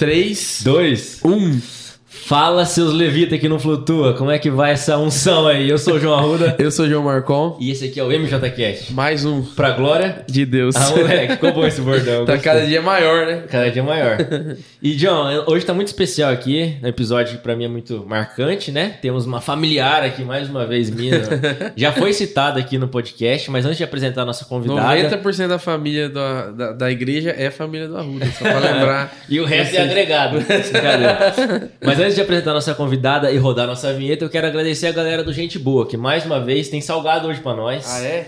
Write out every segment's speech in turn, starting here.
3, 2, 1. Fala, seus levitas que não flutua. Como é que vai essa unção aí? Eu sou o João Arruda. Eu sou o João Marcon. E esse aqui é o MJCast. Mais um. Pra glória de Deus. Ah, moleque, ficou bom esse bordão. Tá cada dia maior, né? Cada dia maior. E, John, hoje tá muito especial aqui. Um episódio que pra mim é muito marcante, né? Temos uma familiar aqui, mais uma vez, minha. Já foi citada aqui no podcast, mas antes de apresentar a nossa convidada... 90% da família da igreja é família do Arruda, só pra lembrar. E o resto é agregado. Mas antes de apresentar nossa convidada e rodar nossa vinheta, eu quero agradecer a galera do Gente Boa, que mais uma vez tem salgado hoje pra nós. Ah, é?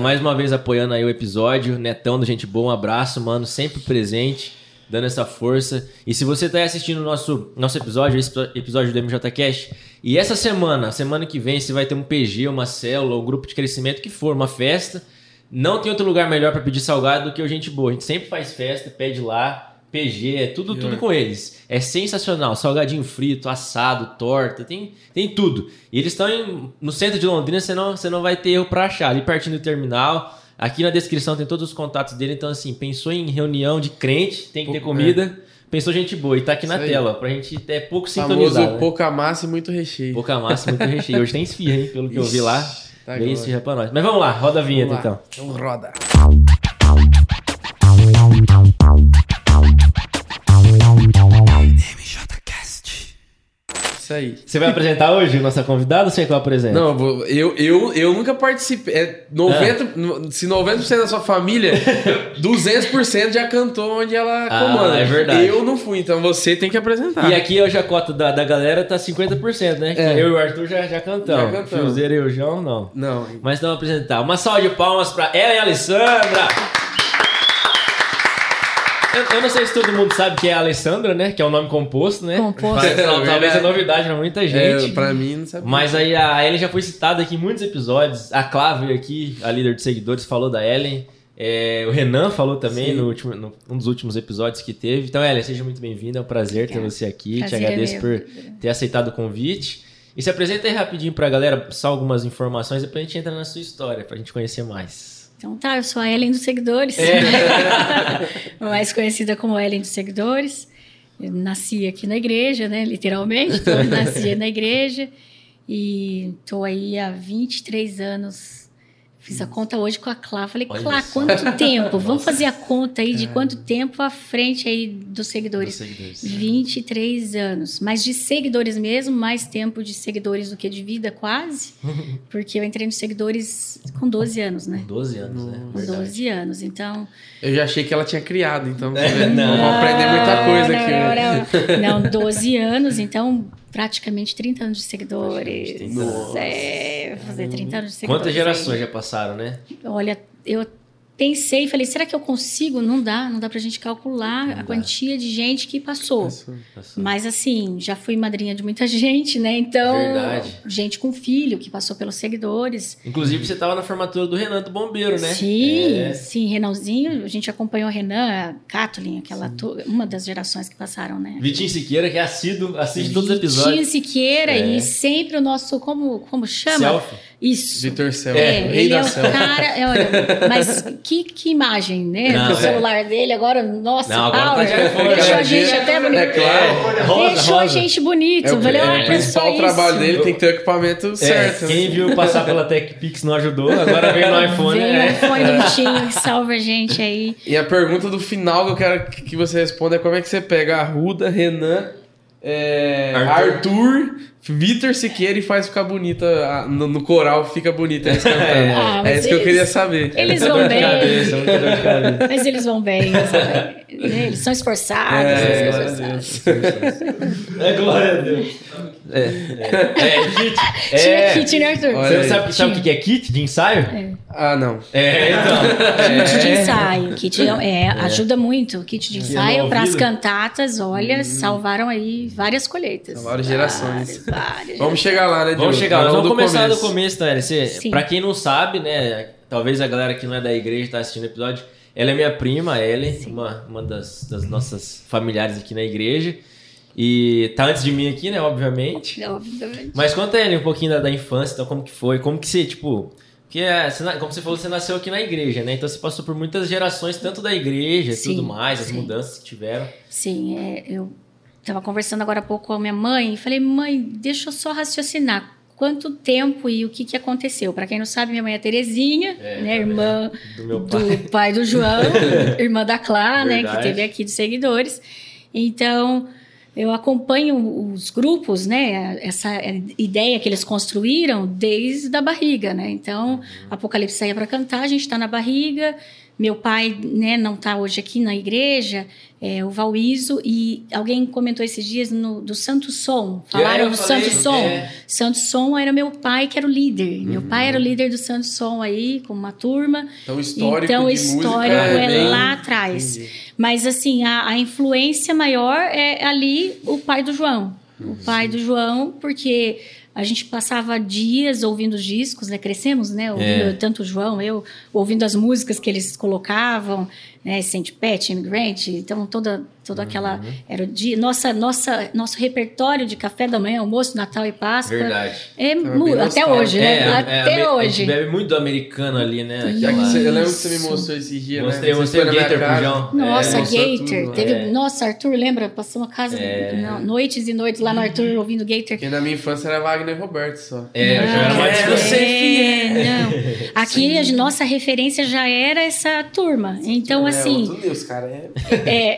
Mais uma vez apoiando aí o episódio. Netão do Gente Boa, um abraço, mano, sempre presente, dando essa força. E se você tá aí assistindo o nosso episódio, esse episódio do MJCast, e essa semana que vem, você vai ter um PG, uma célula, um grupo de crescimento, que for, uma festa. Não tem outro lugar melhor pra pedir salgado do que o Gente Boa. A gente sempre faz festa, pede lá. PG, é tudo com eles. É sensacional. Salgadinho frito, assado, torta, tem tudo. E eles estão no centro de Londrina, você não vai ter erro pra achar. Ali pertinho do terminal, aqui na descrição tem todos os contatos dele. Então, assim, pensou em reunião de crente, tem que ter comida. É. Pensou Gente Boa, e tá aqui isso na aí. Tela, pra gente é pouco sintonizado. Famoso, né? Pouca massa e muito recheio. Pouca massa e muito recheio. Hoje tem esfirra, hein, pelo que eu vi lá. Tá bem esfirra pra nós. Mas vamos lá, roda a vinheta então. Então roda. Aí. Você vai apresentar hoje nossa convidada ou você é que eu apresento? Não, eu nunca participei. É 90, se 90% da sua família, 200% já cantou onde ela comanda. É verdade. Eu não fui, então você tem que apresentar. E aqui hoje a cota da galera tá 50%, né? É. Eu e o Arthur já cantamos. O Fiozeiro e o João, não. Não. Mas então vamos apresentar. Uma salva de palmas pra ela e a Alessandra. Eu não sei se todo mundo sabe que é a Alessandra, né? Que é o nome composto, né? Composto. Talvez é novidade pra muita gente. Pra mim, não sabia. Mas aí a Ellen já foi citada aqui em muitos episódios. A Clá veio aqui, a líder de seguidores, falou da Ellen. O Renan falou também num dos últimos episódios que teve. Então, Ellen, seja muito bem-vinda. É um prazer ter você aqui. Prazer, te agradeço por ter aceitado o convite. E se apresenta aí rapidinho pra galera, só algumas informações, e pra gente entrar na sua história, pra gente conhecer mais. Então tá, eu sou a Ellen dos Seguidores, mais conhecida como Ellen dos Seguidores. Eu nasci aqui na igreja, né, literalmente, então nasci na igreja e tô aí há 23 anos, fiz a conta hoje com a Clá, falei, olha, Clá, isso. Quanto tempo? Vamos fazer a conta aí de quanto tempo à frente aí dos seguidores. 23 anos, mas de seguidores mesmo, mais tempo de seguidores do que de vida, quase, porque eu entrei nos seguidores com 12 anos, né? 12 anos, né? Com 12 anos, então... Eu já achei que ela tinha criado, então não vamos aprender muita coisa aqui. Não, 12 anos, então... Praticamente 30 anos de seguidores. Nossa. É, fazer 30 anos de seguidores. Quantas gerações já passaram, né? Olha, eu pensei e falei, será que eu consigo? Não dá pra gente calcular a quantia de gente que passou. Mas assim, já fui madrinha de muita gente, né? Então, verdade. Gente com filho que passou pelos seguidores. Inclusive, você tava na formatura do Renan do Bombeiro, né? Sim, sim, Renanzinho, a gente acompanhou o Renan, a Kathleen, uma das gerações que passaram, né? Vitinho Siqueira, que é assíduo, assiste todos os episódios. Vitinho Siqueira e sempre o nosso, como chama? Selfie. Isso. Vitor Selfie, rei da selfie. Olha, mas... Que imagem, né? O celular dele agora, nossa, agora power. Deixou a gente até bonito. É claro. Deixou a gente bonito. O principal trabalho dele tem que ter o equipamento certo. Quem viu passar pela TechPix não ajudou, agora veio no iPhone. Veio no iPhone do Vitinho, que salva a gente aí. E a pergunta do final que eu quero que você responda é como é que você pega Arruda, Renan, Arthur Vitor Siqueira e faz ficar bonita no coral, fica bonita eles cantando. É isso que eu queria saber. Eles vão bem. Mas eles vão bem. Eles são esforçados. Glória a Deus. Kit. Tinha kit, né, Arthur? Você sabe o que é kit de ensaio? Ah, não. Então. Kit de ensaio. Kit ajuda muito. Kit de ensaio para as cantatas, olha, salvaram aí várias colheitas. Salvaram gerações. Várias. Vamos chegar lá, né? Vamos chegar lá. Vamos começar do começo, tá, LC? Pra quem não sabe, né? Talvez a galera que não é da igreja tá assistindo o episódio. Ela é minha prima, a Ellen, uma das nossas familiares aqui na igreja. E tá antes de mim aqui, né? Obviamente. Mas conta, Ellen, um pouquinho da infância. Então, como que foi? Como que você, tipo... Que é, como você falou, você nasceu aqui na igreja, né? Então você passou por muitas gerações, tanto da igreja e tudo mais, as mudanças que tiveram. Sim, eu estava conversando agora há pouco com a minha mãe e falei, mãe, deixa eu só raciocinar. Quanto tempo e o que, que aconteceu? Para quem não sabe, minha mãe é Terezinha, né? Irmã do, meu pai. Do pai do João, irmã da Clá, né? Que teve aqui dos seguidores. Então, eu acompanho os grupos, né? Essa ideia que eles construíram desde a barriga, né? Então, Apocalipse saía para cantar, a gente está na barriga. Meu pai, né, não está hoje aqui na igreja, o Valwiso, e alguém comentou esses dias do Santo Som. Falaram do Santo Som. Santo Som era meu pai, que era o líder. Meu pai era o líder do Santo Som aí, com uma turma. Então, o histórico é lá atrás. Entendi. Mas, assim, a influência maior é ali o pai do João. O pai do João, porque a gente passava dias ouvindo os discos, né? Crescemos, né? Tanto o João, eu, ouvindo as músicas que eles colocavam, né? Sandy Patch, Amy Grant, então toda aquela... Era o dia, nosso repertório de café da manhã, almoço, Natal e Páscoa. Verdade. Até hoje, né? Até hoje. A gente bebe muito americano ali, né? Eu lembro que você me mostrou esse dia, né? Mostrei o Gator pro João. Nossa, Gator. Tudo, teve, nossa, Arthur, lembra? Passou uma casa noites e noites lá no Arthur ouvindo Gator. Porque na minha infância era Wagner Roberto só. Eu já era mais desconhecido. Aqui a nossa referência já era essa turma. Então, assim... Meu Deus, cara.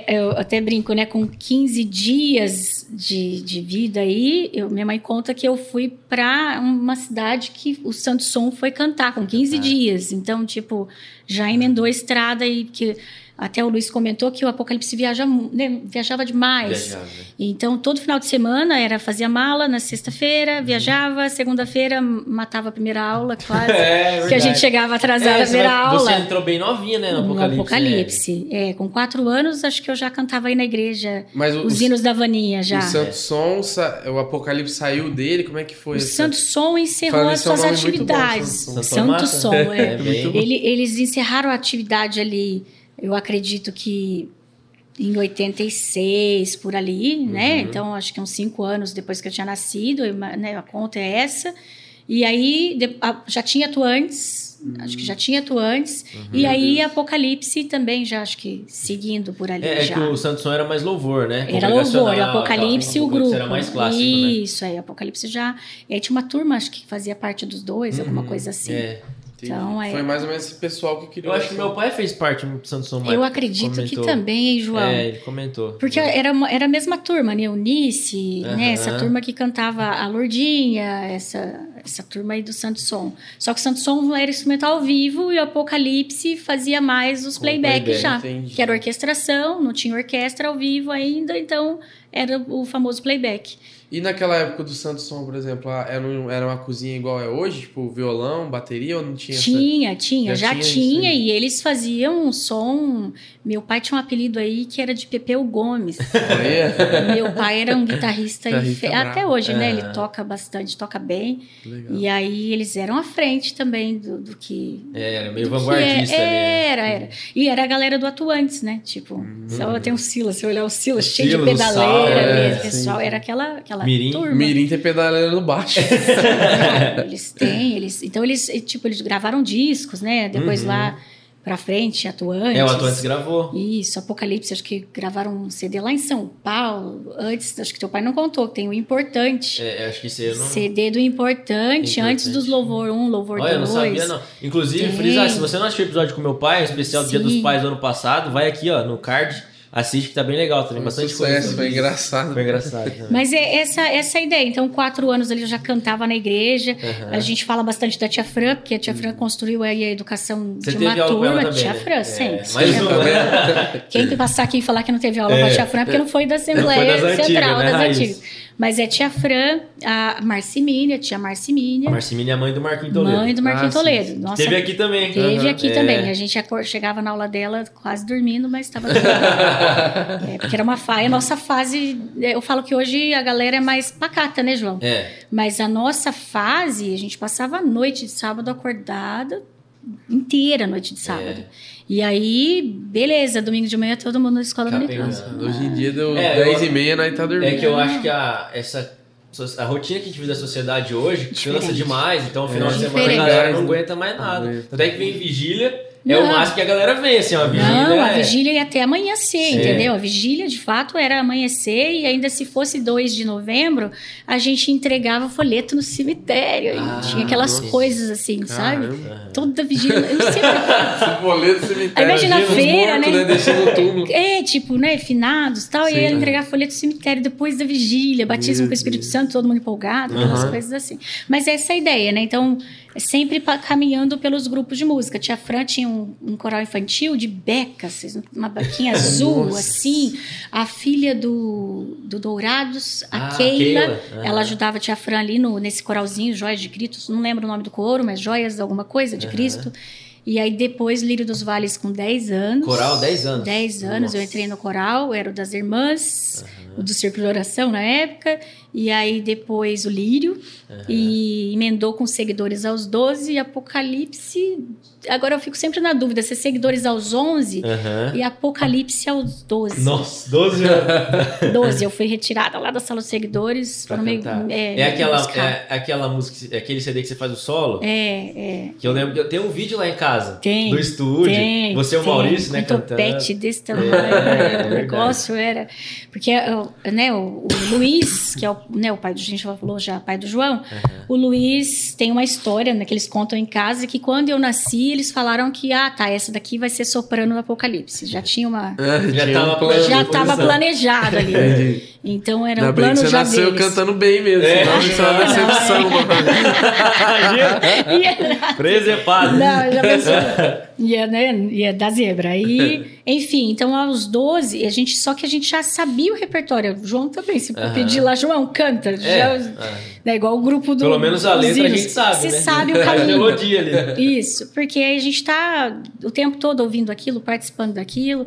Eu até brinco, né? Com 15 dias de vida aí, minha mãe conta que eu fui pra uma cidade que o Santo Som foi cantar com 15 dias. Então, tipo, já emendou a estrada e... Porque até o Luiz comentou que o Apocalipse viajava demais. Então, todo final de semana fazia mala na sexta-feira, viajava, segunda-feira matava a primeira aula, quase. Porque a gente chegava atrasada na primeira aula. Você entrou bem novinha, né, no Apocalipse. Com 4 anos, acho que eu já cantava aí na igreja. Mas os hinos da Vaninha já. O Santo Som, o Apocalipse saiu dele, como é que foi? O Santo Som encerrou as suas atividades. Bom, Santo Som, Eles encerraram a atividade ali. Eu acredito que em 86, por ali, né? Então, acho que uns 5 anos depois que eu tinha nascido, né? A conta é essa. E aí, já tinha atuantes, acho que já tinha atuantes. E aí, Apocalipse também, já acho que seguindo por ali. Que o Santo Som era mais louvor, né? Era louvor, o Apocalipse e o grupo. Era mais clássico, isso, aí, Apocalipse já... E aí tinha uma turma, acho que fazia parte dos dois, alguma coisa assim. Então, foi mais ou menos esse pessoal que queria. Eu acho que meu pai fez parte do Santo Som. Eu acredito que também, hein, João? Ele comentou. Porque era a mesma turma, né? Eunice, né? Essa turma que cantava a Lourdinha, essa turma aí do Santo Som. Só que o Santo Som era instrumental ao vivo e o Apocalipse fazia mais os playback já. Entendi. Que era orquestração, não tinha orquestra ao vivo ainda, então era o famoso playback. E naquela época do Santo Som, por exemplo, era uma cozinha igual é hoje? Tipo, violão, bateria, ou não tinha? Já tinha, e eles faziam um som... Meu pai tinha um apelido aí que era de Pepeu Gomes. Meu pai era um guitarrista, até hoje, né? Ele toca bastante, toca bem. Legal. E aí eles eram à frente também do que... Era meio vanguardista. Era. E era a galera do Atuantes, né? Tipo, tem o Silas, se eu olhar o Silas, cheio de pedaleira mesmo, pessoal. Era aquela Mirim tem pedaleira no baixo. Eles gravaram discos, né? Depois lá pra frente, Atuantes. O Atuantes gravou. Isso, Apocalipse, acho que gravaram um CD lá em São Paulo. Antes, acho que teu pai não contou, tem o Importante. Acho que isso não... CD do Importante, antes dos Louvor 1, Louvor 2. Olha, eu não sabia, não. Inclusive, frisar, se você não assistiu o episódio com meu pai, o especial do Dia dos Pais do ano passado, vai aqui, ó, no card... Assiste que tá bem legal, tem bastante coisa. Foi engraçado. Também. Mas é essa ideia. Então, 4 anos ali eu já cantava na igreja. A gente fala bastante da Tia Fran, porque a Tia Fran construiu aí a educação de uma turma. Também, Tia Fran, sempre. Mais uma, né? Quem que passar aqui e falar que não teve aula com a Tia Fran, porque não foi da Assembleia Central, né? Das Antigas. Mas é Tia Fran, a Marcimínia, Tia Marcimínia. A Marcimínia é a mãe do Marquinhos Toledo. Mãe do Marquinhos Toledo. Nossa, teve aqui também. A gente chegava na aula dela quase dormindo, mas estava dormindo. Porque era uma fase. A nossa fase... Eu falo que hoje a galera é mais pacata, né, João? Mas a nossa fase, a gente passava a noite de sábado acordada, inteira a noite de sábado. E aí, beleza, domingo de manhã todo mundo na escola americana. Hoje em dia, 10h30, nós tá dormindo. Que eu acho que essa A rotina que a gente vive da sociedade hoje cansa demais, então no final de semana a galera não aguenta mais nada. Até que vem vigília, é o máximo que a galera vem, assim, uma vigília. Não, a vigília ia até amanhecer, entendeu? A vigília, de fato, era amanhecer e ainda se fosse 2 de novembro, a gente entregava folheto no cemitério. Tinha aquelas coisas assim, sabe? Toda vigília. Eu não sei folheto no cemitério. Ao invés de na feira, né? Tipo, né? Finados e tal, e ia entregar folheto no cemitério depois da vigília, batismo com o Espírito Santo, todo mundo empolgado, aquelas coisas assim. Mas essa é a ideia, né? Então, sempre caminhando pelos grupos de música. Tia Fran tinha um coral infantil de becas, uma baquinha azul, assim. A filha do Dourados, a Keila, ela ajudava a Tia Fran ali nesse coralzinho, Joias de Cristo, não lembro o nome do coro, mas Joias alguma coisa de Cristo. E aí depois Lírio dos Vales com 10 anos. Coral, 10 anos. 10 anos, nossa. Eu entrei no coral, eu era o das irmãs, do Círculo de Oração na época, e aí depois o Lírio, e emendou com Seguidores aos 12, e Apocalipse, agora eu fico sempre na dúvida, se é Seguidores aos 11 e Apocalipse aos 12. Nossa, 12 anos. 12, eu fui retirada lá da sala dos Seguidores, foram meio... É aquela música, aquele CD que você faz o solo? Que eu lembro, que eu tenho um vídeo lá em casa, do estúdio, você e o Maurício, né, cantando. Um topete desse tamanho, o negócio era... Porque, né, o Luiz, que é o pai do... A gente já falou já, pai do João, o Luiz tem uma história, né, que eles contam em casa, que quando eu nasci, eles falaram que, essa daqui vai ser soprano do Apocalipse. Já tinha uma... Já estava planejado ali. Então, era um plano já deles. Você nasceu cantando bem mesmo. Presepado. Não, já pensou. Ia dar zebra. Aí, enfim, então, aos 12, a gente já sabia o repertório. O João também, se pedir lá, João, canta. Igual o grupo do... Pelo menos a letra a gente sabe, né? Você sabe o caminho. A melodia ali. Isso, porque aí a gente tá o tempo todo ouvindo aquilo, participando daquilo.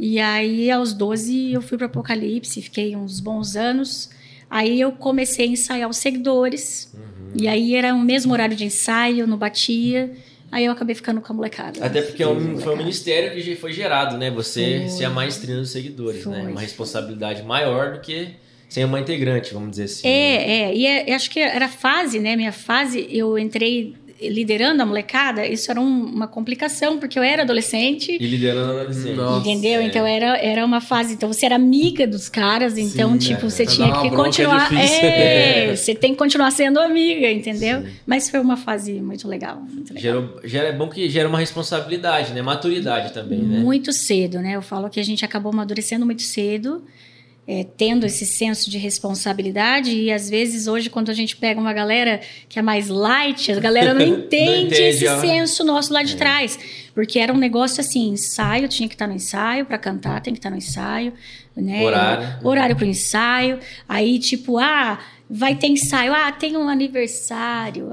E aí, aos 12, eu fui para Apocalipse, fiquei uns bons anos. Aí eu comecei a ensaiar os Seguidores. E aí era o mesmo horário de ensaio, não batia. Aí eu acabei ficando com a molecada. Até porque foi um ministério que foi gerado, né? Você ser a maestrina dos Seguidores, né? Uma responsabilidade maior do que ser uma integrante, vamos dizer assim. E acho que era a fase, né? Minha fase, eu entrei... liderando a molecada, isso era uma complicação, porque eu era adolescente. E liderando a adolescente. Nossa, entendeu? Então era uma fase. Então você era amiga dos caras, então, você tinha que continuar. Você tem que continuar sendo amiga, entendeu? Sim. Mas foi uma fase muito legal. Muito legal. É bom que gera uma responsabilidade, né? Maturidade também, né? Muito cedo, né? Eu falo que a gente acabou amadurecendo muito cedo. Tendo esse senso de responsabilidade, e às vezes hoje quando a gente pega uma galera que é mais light, a galera não entende esse senso nosso lá de trás, porque era um negócio assim, ensaio, tinha que estar no ensaio, para cantar tem que estar no ensaio, né? Horário pro ensaio, aí tipo, vai ter ensaio, tem um aniversário,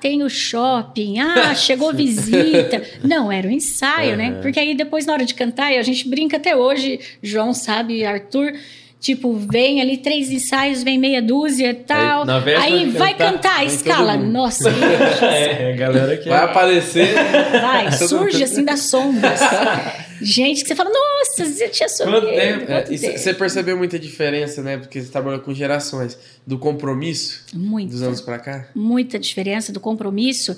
tem o shopping, chegou visita. Não, era um ensaio, né? Porque aí depois na hora de cantar, a gente brinca até hoje, João sabe, Arthur, tipo, vem ali 3 ensaios, vem meia dúzia e tal. Aí vai cantar a escala. Nossa, a galera que vai aparecer. Surge assim das sombras. Gente, que você fala, nossa, eu tinha sumido. Você percebeu muita diferença, né? Porque você trabalhou com gerações. Do compromisso? Muito. Dos anos pra cá? Muita diferença do compromisso.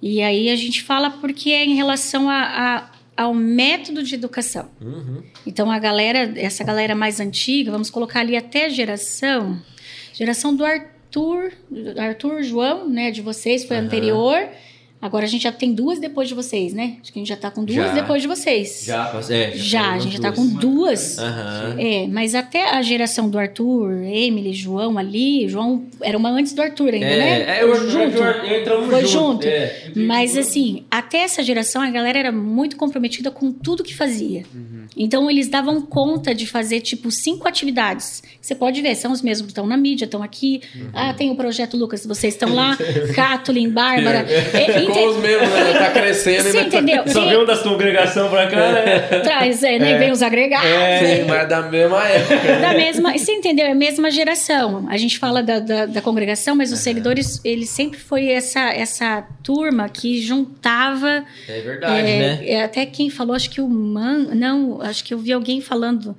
E aí a gente fala porque é em relação ao método de educação. Então, essa galera mais antiga, vamos colocar ali até a geração do Arthur, João, né, de vocês, foi anterior. Agora a gente já tem 2 depois de vocês, né? Acho que a gente já tá com 2 depois de vocês. A gente já tá com 2. Mas até a geração do Arthur, Emily, João ali... João era uma antes do Arthur ainda, né? Entramos junto. Mas assim, até essa geração a galera era muito comprometida com tudo que fazia. Então eles davam conta de fazer tipo 5 atividades. Você pode ver, são os mesmos que estão na mídia, estão aqui. Tem o Projeto Lucas, vocês estão lá. Cátulin, Bárbara... Com os mesmos, né? Tá crescendo. Sim, entendeu? Só vem um das congregações pra cá, né? Traz, né? Vem os agregados. Mas da mesma época. Da mesma, você entendeu? É a mesma geração. A gente fala da congregação, mas os Seguidores, ele sempre foi essa turma que juntava... É verdade, né? Até quem falou, acho que o Man... Não, acho que eu vi alguém falando...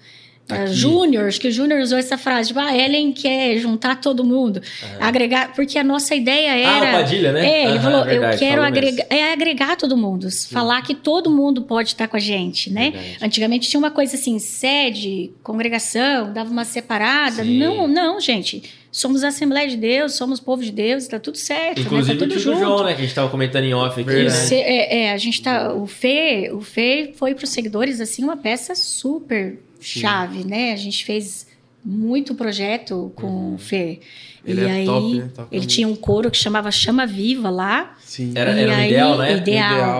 Júnior, acho que o Júnior usou essa frase, tipo, a Ellen quer juntar todo mundo, agregar, porque a nossa ideia era... Ah, o Padilha, né? É, ele falou, verdade, eu quero agregar, agregar todo mundo, falar que todo mundo pode estar com a gente, né? Verdade. Antigamente tinha uma coisa assim, sede, congregação, dava uma separada, não, gente, somos a Assembleia de Deus, somos povo de Deus, tá tudo certo, inclusive, né? Tá tudo junto. Inclusive o João, né, que a gente tava comentando em off aqui, né? A gente tá... O Fê foi pros seguidores, assim, uma peça super... chave, né? A gente fez muito projeto com o Fer. Ele é aí, top, né? Top, ele tinha um coro que chamava Chama Viva lá. Sim. Era aí, Ideal,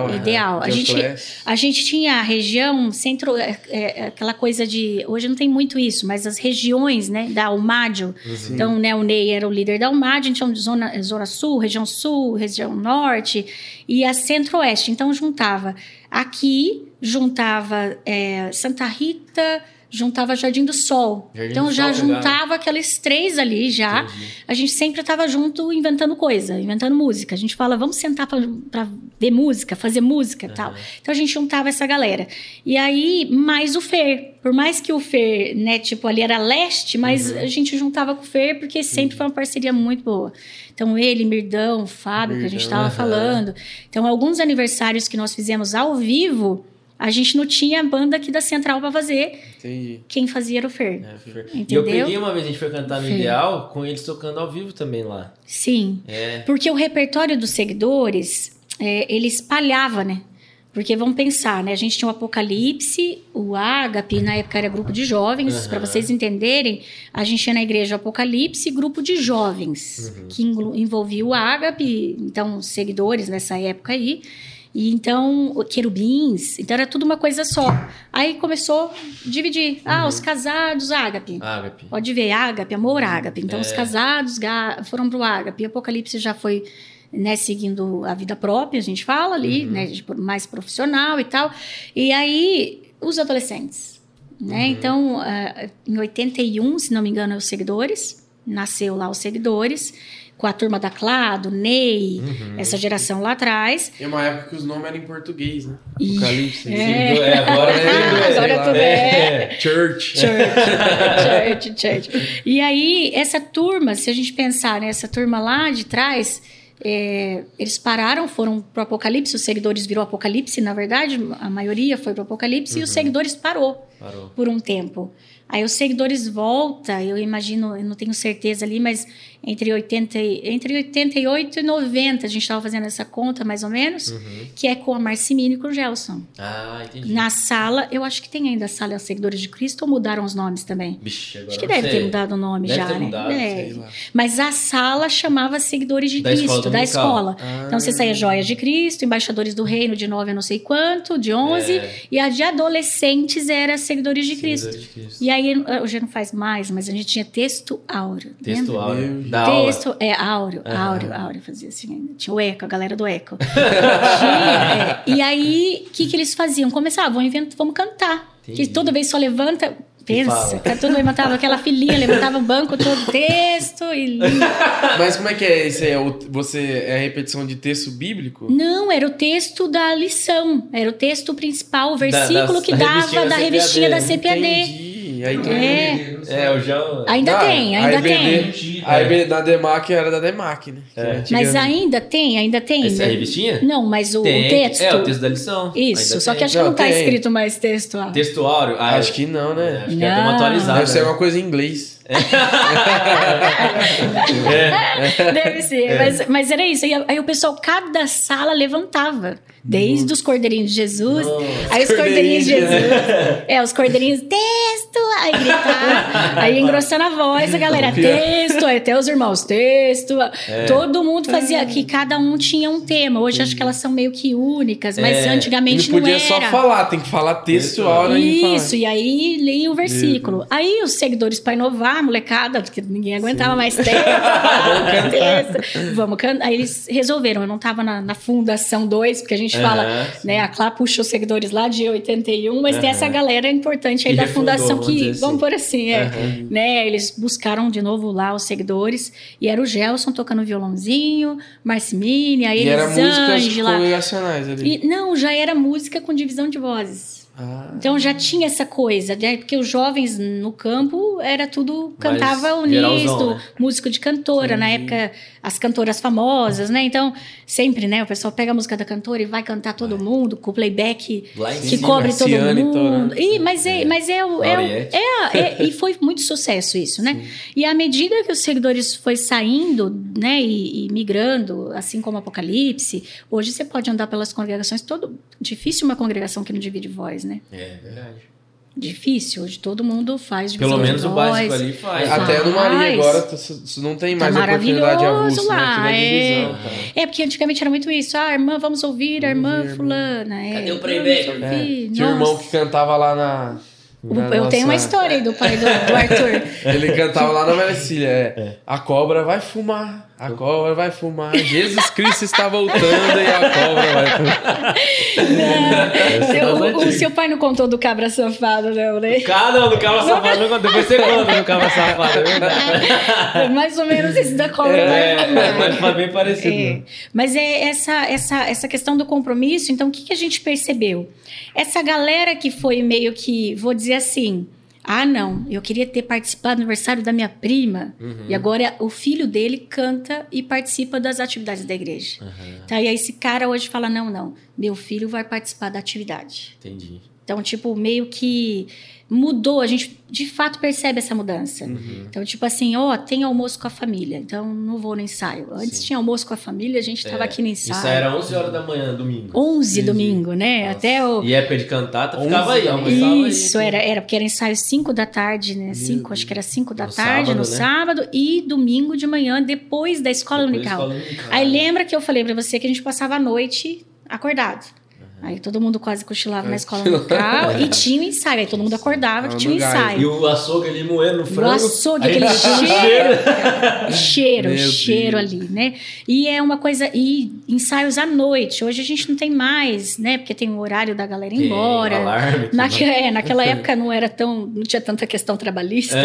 né? Ideal. A gente tinha a região, centro, aquela coisa de... Hoje não tem muito isso, mas as regiões, né? Da Umádio. Sim. Então, né? O Ney era o líder da Umádio. A gente tinha Zona Sul, região Norte e a Centro-Oeste. Então, juntava aqui, Santa Rita... juntava Jardim do Sol. Juntava aqueles três ali já. Entendi. A gente sempre estava junto inventando coisa, inventando música. A gente fala, vamos sentar para ver música, fazer música e tal. Então, a gente juntava essa galera. E aí, mais o Fer. Por mais que o Fer, né, tipo, ali era leste, mas a gente juntava com o Fer porque sempre foi uma parceria muito boa. Então, ele, Mirdão, Fábio, que a gente estava falando. Então, alguns aniversários que nós fizemos ao vivo... A gente não tinha banda aqui da Central pra fazer. Entendi. Quem fazia era o Fer. Entendeu? E eu peguei uma vez, a gente foi cantar no Ideal, com eles tocando ao vivo também lá. Sim. É. Porque o repertório dos seguidores, ele espalhava, né? Porque vamos pensar, né? A gente tinha o Apocalipse, o Ágape, na época era grupo de jovens. Pra vocês entenderem, a gente tinha na igreja o Apocalipse, grupo de jovens, que envolvia o Ágape, então seguidores nessa época aí. E então, querubins, então era tudo uma coisa só. Aí começou a dividir. Os casados, Ágape. Pode ver, Ágape, amor, Ágape. Então, os casados foram pro Ágape. Apocalipse já foi, né, seguindo a vida própria, a gente fala ali, né, mais profissional e tal. E aí, os adolescentes, né? Então, em 81, se não me engano, os seguidores, nasceu lá os seguidores... com a turma da Clado, Ney, essa geração lá atrás. É uma época que os nomes eram em português, né? Apocalipse. Agora é tudo Church. E aí, essa turma, se a gente pensar, né, essa turma lá de trás, eles pararam, foram pro Apocalipse, os seguidores virou Apocalipse, na verdade, a maioria foi pro Apocalipse, e os seguidores parou por um tempo. Aí os seguidores voltam, eu imagino, eu não tenho certeza ali, mas entre 88 e 90, a gente estava fazendo essa conta, mais ou menos, que é com a Marcimini e com o Gelson. Ah, entendi. Na sala, eu acho que tem ainda a sala dos Seguidores de Cristo, ou mudaram os nomes também? Bicho, agora acho que deve ter mudado o nome já, né? Sei lá. Mas a sala chamava Seguidores de Cristo, da escola. Então, você saía Joias de Cristo, Embaixadores do Reino, de 9 a não sei quanto, de 11, e a de adolescentes era Seguidores de Cristo. E aí, hoje não faz mais, mas a gente tinha texto áureo. Texto áureo. Áureo. Fazia assim, tinha o Eco, a galera do Eco. E aí, o que eles faziam? Começavam, vamos cantar. Entendi. Que toda vez só levanta... todo levantava aquela filhinha, levantava o banco todo, texto e... Mas como é que é isso? É a repetição de texto bíblico? Não, era o texto da lição, era o texto principal, o versículo que dava da revistinha da CPAD. Entendi. Aí eu já... Ainda tem. A da DEMAC era da DEMAC, né? Mas ainda tem. Essa é a revistinha? Não, mas o texto... É, o texto da lição. Isso, ainda só tem. Que acho que não tá escrito mais texto áureo. Texto áureo? Acho que não, né? Acho que é uma atualizada. Deve ser uma coisa em inglês. Deve ser, mas era isso. Aí o pessoal, cada sala levantava. Desde os Cordeirinhos de Jesus. Aí os Cordeirinhos de Jesus. Os Cordeirinhos, texto! Aí gritar. Aí engrossando a voz, a galera, texto! Aí até os irmãos, texto! Todo mundo fazia, que cada um tinha um tema. Hoje acho que elas são meio que únicas, mas antigamente não era. Não podia só falar, tem que falar texto, hora e isso, e aí lia o versículo. Aí os seguidores, para inovar, molecada, porque ninguém aguentava mais texto. Vamos cantar. Aí eles resolveram, eu não tava na Fundação 2, porque a gente fala, né, a Clá puxou seguidores lá de 81, mas tem essa galera importante aí que da Fundação que, vamos por assim, né, eles buscaram de novo lá os seguidores, e era o Gelson tocando violãozinho, Marcimini, aí eles, Elisângela. E era músicas congregacionais ali. Não, já era música com divisão de vozes. Ah. Então já tinha essa coisa, né? Porque os jovens no campo era tudo, cantava uníssono, né? Músico de cantora, sim. Na época as cantoras famosas, né? Então sempre, né? O pessoal pega a música da cantora e vai cantar todo mundo, com o playback que cobre todo mundo. E, e foi muito sucesso isso, né? Sim. E à medida que os seguidores foi saindo, né? E migrando, assim como Apocalipse, hoje você pode andar pelas congregações, difícil uma congregação que não divide voz, né? É verdade. Difícil, hoje todo mundo faz divisão de voz. Pelo menos o básico ali faz. Até no Marinha agora não tem mais a oportunidade avulsa, né? É divisão, tá? É porque antigamente era muito isso. Ah, irmã, vamos ouvir, a irmã fulana. É, cadê o playback? Tinha um irmão que cantava lá na... Eu tenho uma história aí do pai do Arthur. Ele cantava lá na Marcília. A cobra vai fumar, a cobra vai fumar. Jesus Cristo está voltando e a cobra vai fumar. O seu pai não contou do cabra safado, não, né? Do cabra safado não contou. Depois você conta do cabra safado, é mais ou menos isso da cobra vai fumar. Mas foi bem parecido. Mas é essa questão do compromisso. Então, o que a gente percebeu? Essa galera que foi meio que, vou dizer assim, ah não, eu queria ter participado do aniversário da minha prima, e agora o filho dele canta e participa das atividades da igreja. Tá, e aí esse cara hoje fala, não, meu filho vai participar da atividade. Entendi. Então, tipo, meio que mudou, a gente de fato percebe essa mudança. Então, tipo assim, tem almoço com a família, então não vou no ensaio. Antes tinha almoço com a família, a gente tava aqui no ensaio. Isso era 11 horas da manhã, domingo. 11, domingo, né? Nossa. E época de cantata, ficava aí, almoçava. Isso, aí, era porque era ensaio 5 da tarde, né? 5, acho que era 5 da tarde, no sábado, e domingo de manhã, depois da escola unical. Aí lembra que eu falei pra você que a gente passava a noite acordado. Aí todo mundo quase cochilava na escola local e tinha um ensaio. Aí todo mundo acordava que tinha um ensaio. E o açougue ali moendo o frango. O açougue, aquele cheiro ali, né? E é uma coisa... E ensaios à noite. Hoje a gente não tem mais, né? Porque tem o horário da galera ir embora. Alarme. Naquela época não tinha tanta questão trabalhista.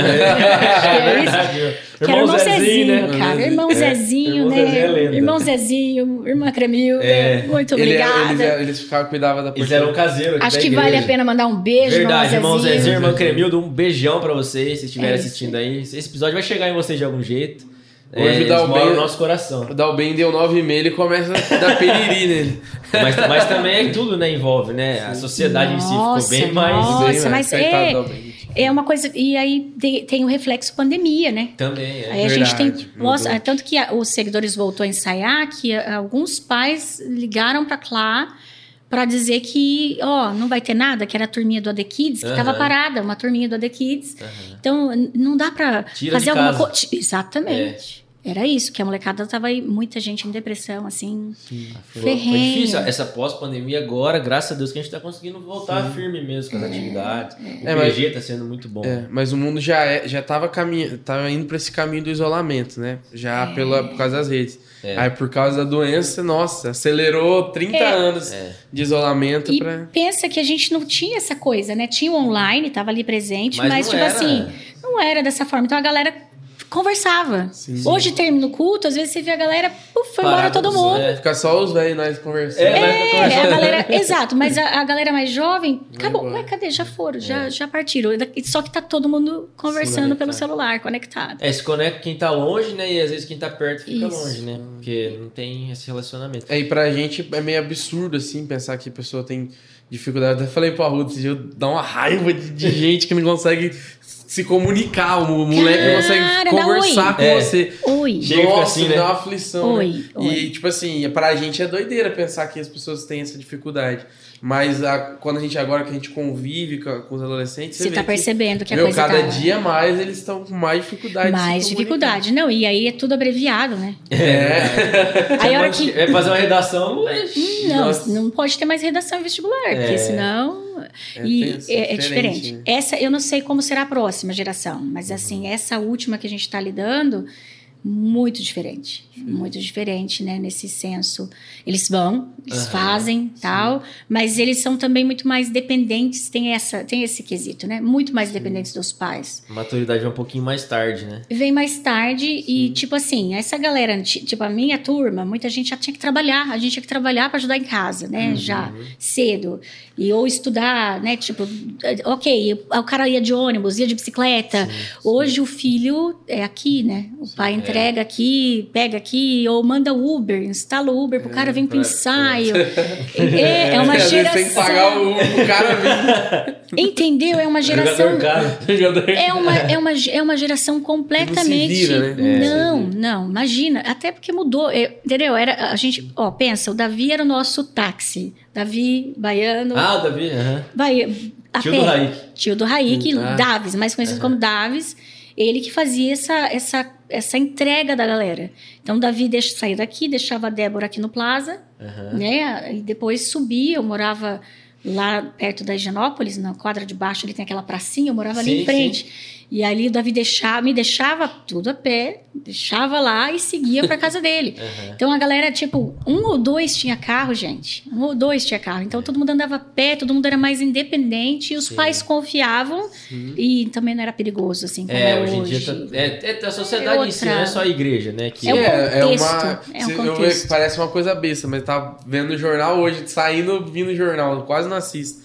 Irmão Zezinho, né? Cara. Irmão Zezinho, né? Irmão Zezinho, irmã Cremilda. Muito obrigada. Eles ficavam, cuidava da porta. Eles eram caseiros. Acho que vale a pena mandar um beijo. Verdade, irmão Zezinho, irmã Cremildo, um beijão pra vocês, se estiverem assistindo aí. Esse episódio vai chegar em vocês de algum jeito. Hoje o Dalben, no nosso coração. O Dalben deu 9,5 e começa a dar piriri nele. Mas também tudo, né, envolve, né? Sim. A sociedade em si ficou bem mais... É uma coisa... E aí tem o reflexo pandemia, né? Também, é. Aí a gente tem... Nossa, tanto que os seguidores voltou a ensaiar que alguns pais ligaram pra Clá para dizer que, não vai ter nada, que era a turminha do AD Kids, que estava parada, uma turminha do AD Kids. Então, não dá para fazer alguma coisa. Exatamente. Era isso, que a molecada tava aí, muita gente em depressão, assim, ferrenha. Foi difícil essa pós-pandemia agora, graças a Deus, que a gente tá conseguindo voltar firme mesmo com as atividades. O PG tá sendo muito bom. Mas o mundo já tava indo para esse caminho do isolamento, né? Já por causa das redes. Aí por causa da doença, nossa, acelerou 30 anos de isolamento. E pensa que a gente não tinha essa coisa, né? Tinha o online, tava ali presente, mas tipo assim, não era dessa forma. Então a galera... conversava. Sim. Hoje termina o culto, às vezes você vê a galera, foi embora todo mundo. Fica só os velhos nós conversando. A galera, exato, mas a galera mais jovem, acabou, ué, cadê? Já foram, já partiram. Só que tá todo mundo conversando pelo celular, conectado. Se conecta quem tá longe, né? E às vezes quem tá perto fica longe, né? Porque não tem esse relacionamento. E pra gente é meio absurdo, assim, pensar que a pessoa tem dificuldade. Eu até falei pro Arruda, dá uma raiva de gente que não consegue... se comunicar, o moleque consegue conversar com você. Oi. Nossa, assim, né? Dá uma aflição. Oi. E tipo assim, pra gente é doideira pensar que as pessoas têm essa dificuldade. Mas quando agora que a gente convive com os adolescentes, você tá percebendo que a coisa cada dia mais eles estão com mais dificuldade. Mais dificuldade, não. E aí é tudo abreviado, né? Aí a hora que vai fazer uma redação, não pode ter mais redação em vestibular, porque senão é diferente. Né? Essa eu não sei como será a próxima geração, mas assim, essa última que a gente tá lidando, muito diferente, né? Nesse senso, eles vão, eles fazem, sim, tal, mas eles são também muito mais dependentes, tem esse quesito, né? Muito mais, sim, dependentes dos pais. A maturidade é um pouquinho mais tarde, né? Vem mais tarde, sim, e tipo assim, essa galera, tipo a minha turma, muita gente já tinha que trabalhar, a gente tinha que trabalhar para ajudar em casa, né? Uhum. Já cedo, e ou estudar, né? Tipo, ok, o cara ia de ônibus, ia de bicicleta, sim, hoje, sim, o filho é aqui, né? O, sim, pai entra, entrega aqui, pega aqui, ou manda Uber, instala o Uber pro cara vir pro ensaio. É uma geração... Tem que pagar o cara vir. Entendeu? É uma geração... É uma geração completamente... Não, vira, né? não, imagina. Até porque mudou, entendeu? Era, a gente, ó, pensa, o Davi era o nosso táxi. Davi, baiano... Ah, o Davi, tio do Raik, Davis, mais conhecido como Davis. Ele que fazia essa entrega da galera. Então, o Davi saía daqui, deixava a Débora aqui no Plaza, né? E depois subia, eu morava lá perto da Higienópolis, na quadra de baixo, ele tem aquela pracinha, eu morava ali em frente. Sim. E ali o Davi me deixava tudo a pé, deixava lá e seguia pra casa dele. Então, a galera, tipo, um ou dois tinha carro, gente. Então, todo mundo andava a pé, todo mundo era mais independente e os, sim, pais confiavam, sim, e também não era perigoso, assim, como é hoje. Hoje em dia a sociedade em si, não é só a igreja, né? Que... É um contexto. Parece uma coisa besta, mas tá vendo o jornal hoje, vindo o jornal, quase não assisto.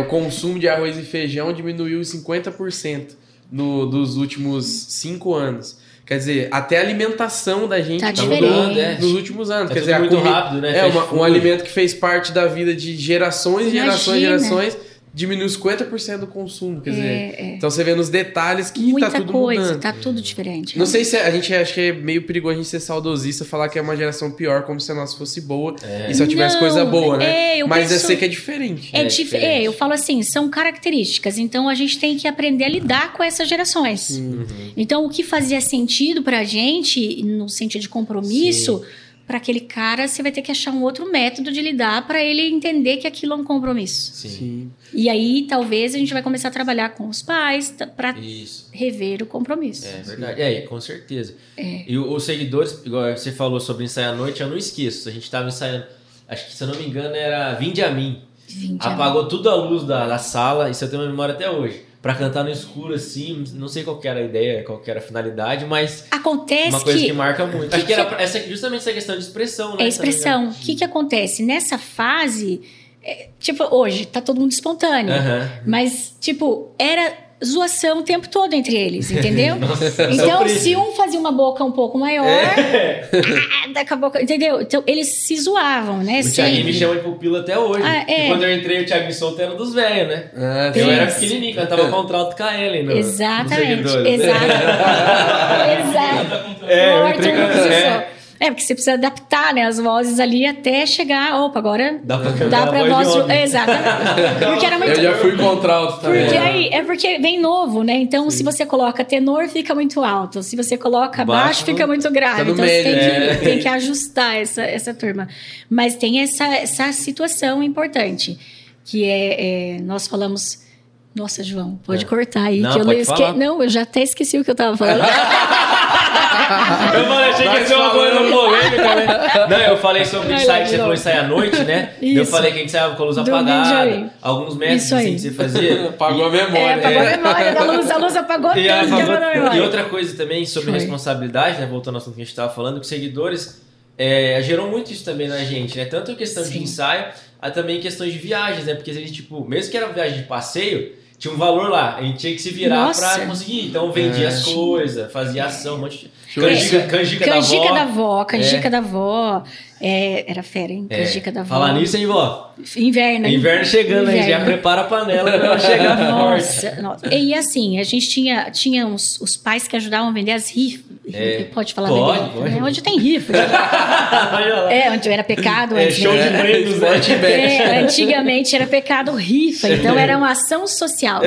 O consumo de arroz e feijão diminuiu 50% dos últimos 5 anos. Quer dizer, até a alimentação da gente tá mudando nos últimos anos. Quer dizer, muito rápido, né? Um alimento que fez parte da vida de gerações e gerações, diminuiu 50% do consumo. Quer dizer, então você vê nos detalhes que muita tá tudo coisa, mudando. Tá tudo diferente. Não sei se a gente acha que é meio perigoso a gente ser saudosista, falar que é uma geração pior, como se a nossa fosse boa e só tivesse coisa boa, né? Mas eu sei que é diferente. Eu falo assim, são características, então a gente tem que aprender a lidar com essas gerações. Uhum. Então o que fazia sentido pra gente, no sentido de compromisso, sim, para aquele cara, você vai ter que achar um outro método de lidar para ele entender que aquilo é um compromisso. Sim. E aí, talvez, a gente vai começar a trabalhar com os pais para rever o compromisso. É verdade. Com certeza. E os seguidores, igual você falou sobre ensaiar à noite, eu não esqueço. A gente estava ensaiando, acho que, se eu não me engano, era Vinde a Mim. Apagou tudo a luz da sala, isso eu tenho uma memória até hoje. Pra cantar no escuro, assim, não sei qual que era a ideia, qual que era a finalidade, mas... Acontece uma coisa que marca muito. Acho que era justamente essa questão de expressão, né? É expressão. O que acontece? Nessa fase, tipo, hoje, tá todo mundo espontâneo. Mas, tipo, era... zoação o tempo todo entre eles, entendeu? Nossa, então, se um fazia uma boca um pouco maior, daqui a pouco, entendeu? Então, eles se zoavam, né? O Thiaguinho me chama de pupilo até hoje. E quando eu entrei, o Thiaguinho solto era dos velhos, né? Eu era pequenininho, eu tava contrato com a Ellen, né? Exatamente. Porque você precisa adaptar, né, as vozes ali até chegar... Opa, agora dá pra voz... Exatamente. Porque era muito... Eu já fui contralto também. Porque vem novo, né? Então, se você coloca tenor, fica muito alto. Se você coloca baixo fica muito grave. Então, você tem que ajustar essa turma. Mas tem essa situação importante, que nós falamos... Nossa, João, pode cortar aí. Não, que eu não esqueci. Não, eu já até esqueci o que eu tava falando. Eu achei que ia ser uma coisa polêmica, né? Não, eu falei sobre o ensaio, que você falou ensaio à noite, né? Eu falei que a gente ensaiava com a luz apagada, alguns métodos assim que você fazia. Apagou a memória. Apagou a memória da luz, a luz apagou tudo. E outra coisa também sobre responsabilidade, né? Voltando ao assunto que a gente tava falando, que os seguidores gerou muito isso também na gente, né? Tanto a questão, sim, de ensaio, a também questões de viagens, né? Porque a gente, tipo, mesmo que era uma viagem de passeio, tinha um valor lá, a gente tinha que se virar, nossa, pra conseguir. Então vendia as coisas, fazia ação, um monte de... Canjica da avó. Era fera, hein? Canjica da avó. Falar nisso, hein, vó? Inverno chegando, a gente já prepara a panela pra ela chegar forte. Nossa. E assim, a gente tinha os pais que ajudavam a vender as rifas. Pode falar dele? Pode. Onde tem rifa. Onde era pecado. Show de prêmios, né? Antigamente era pecado rifa, então era uma ação social.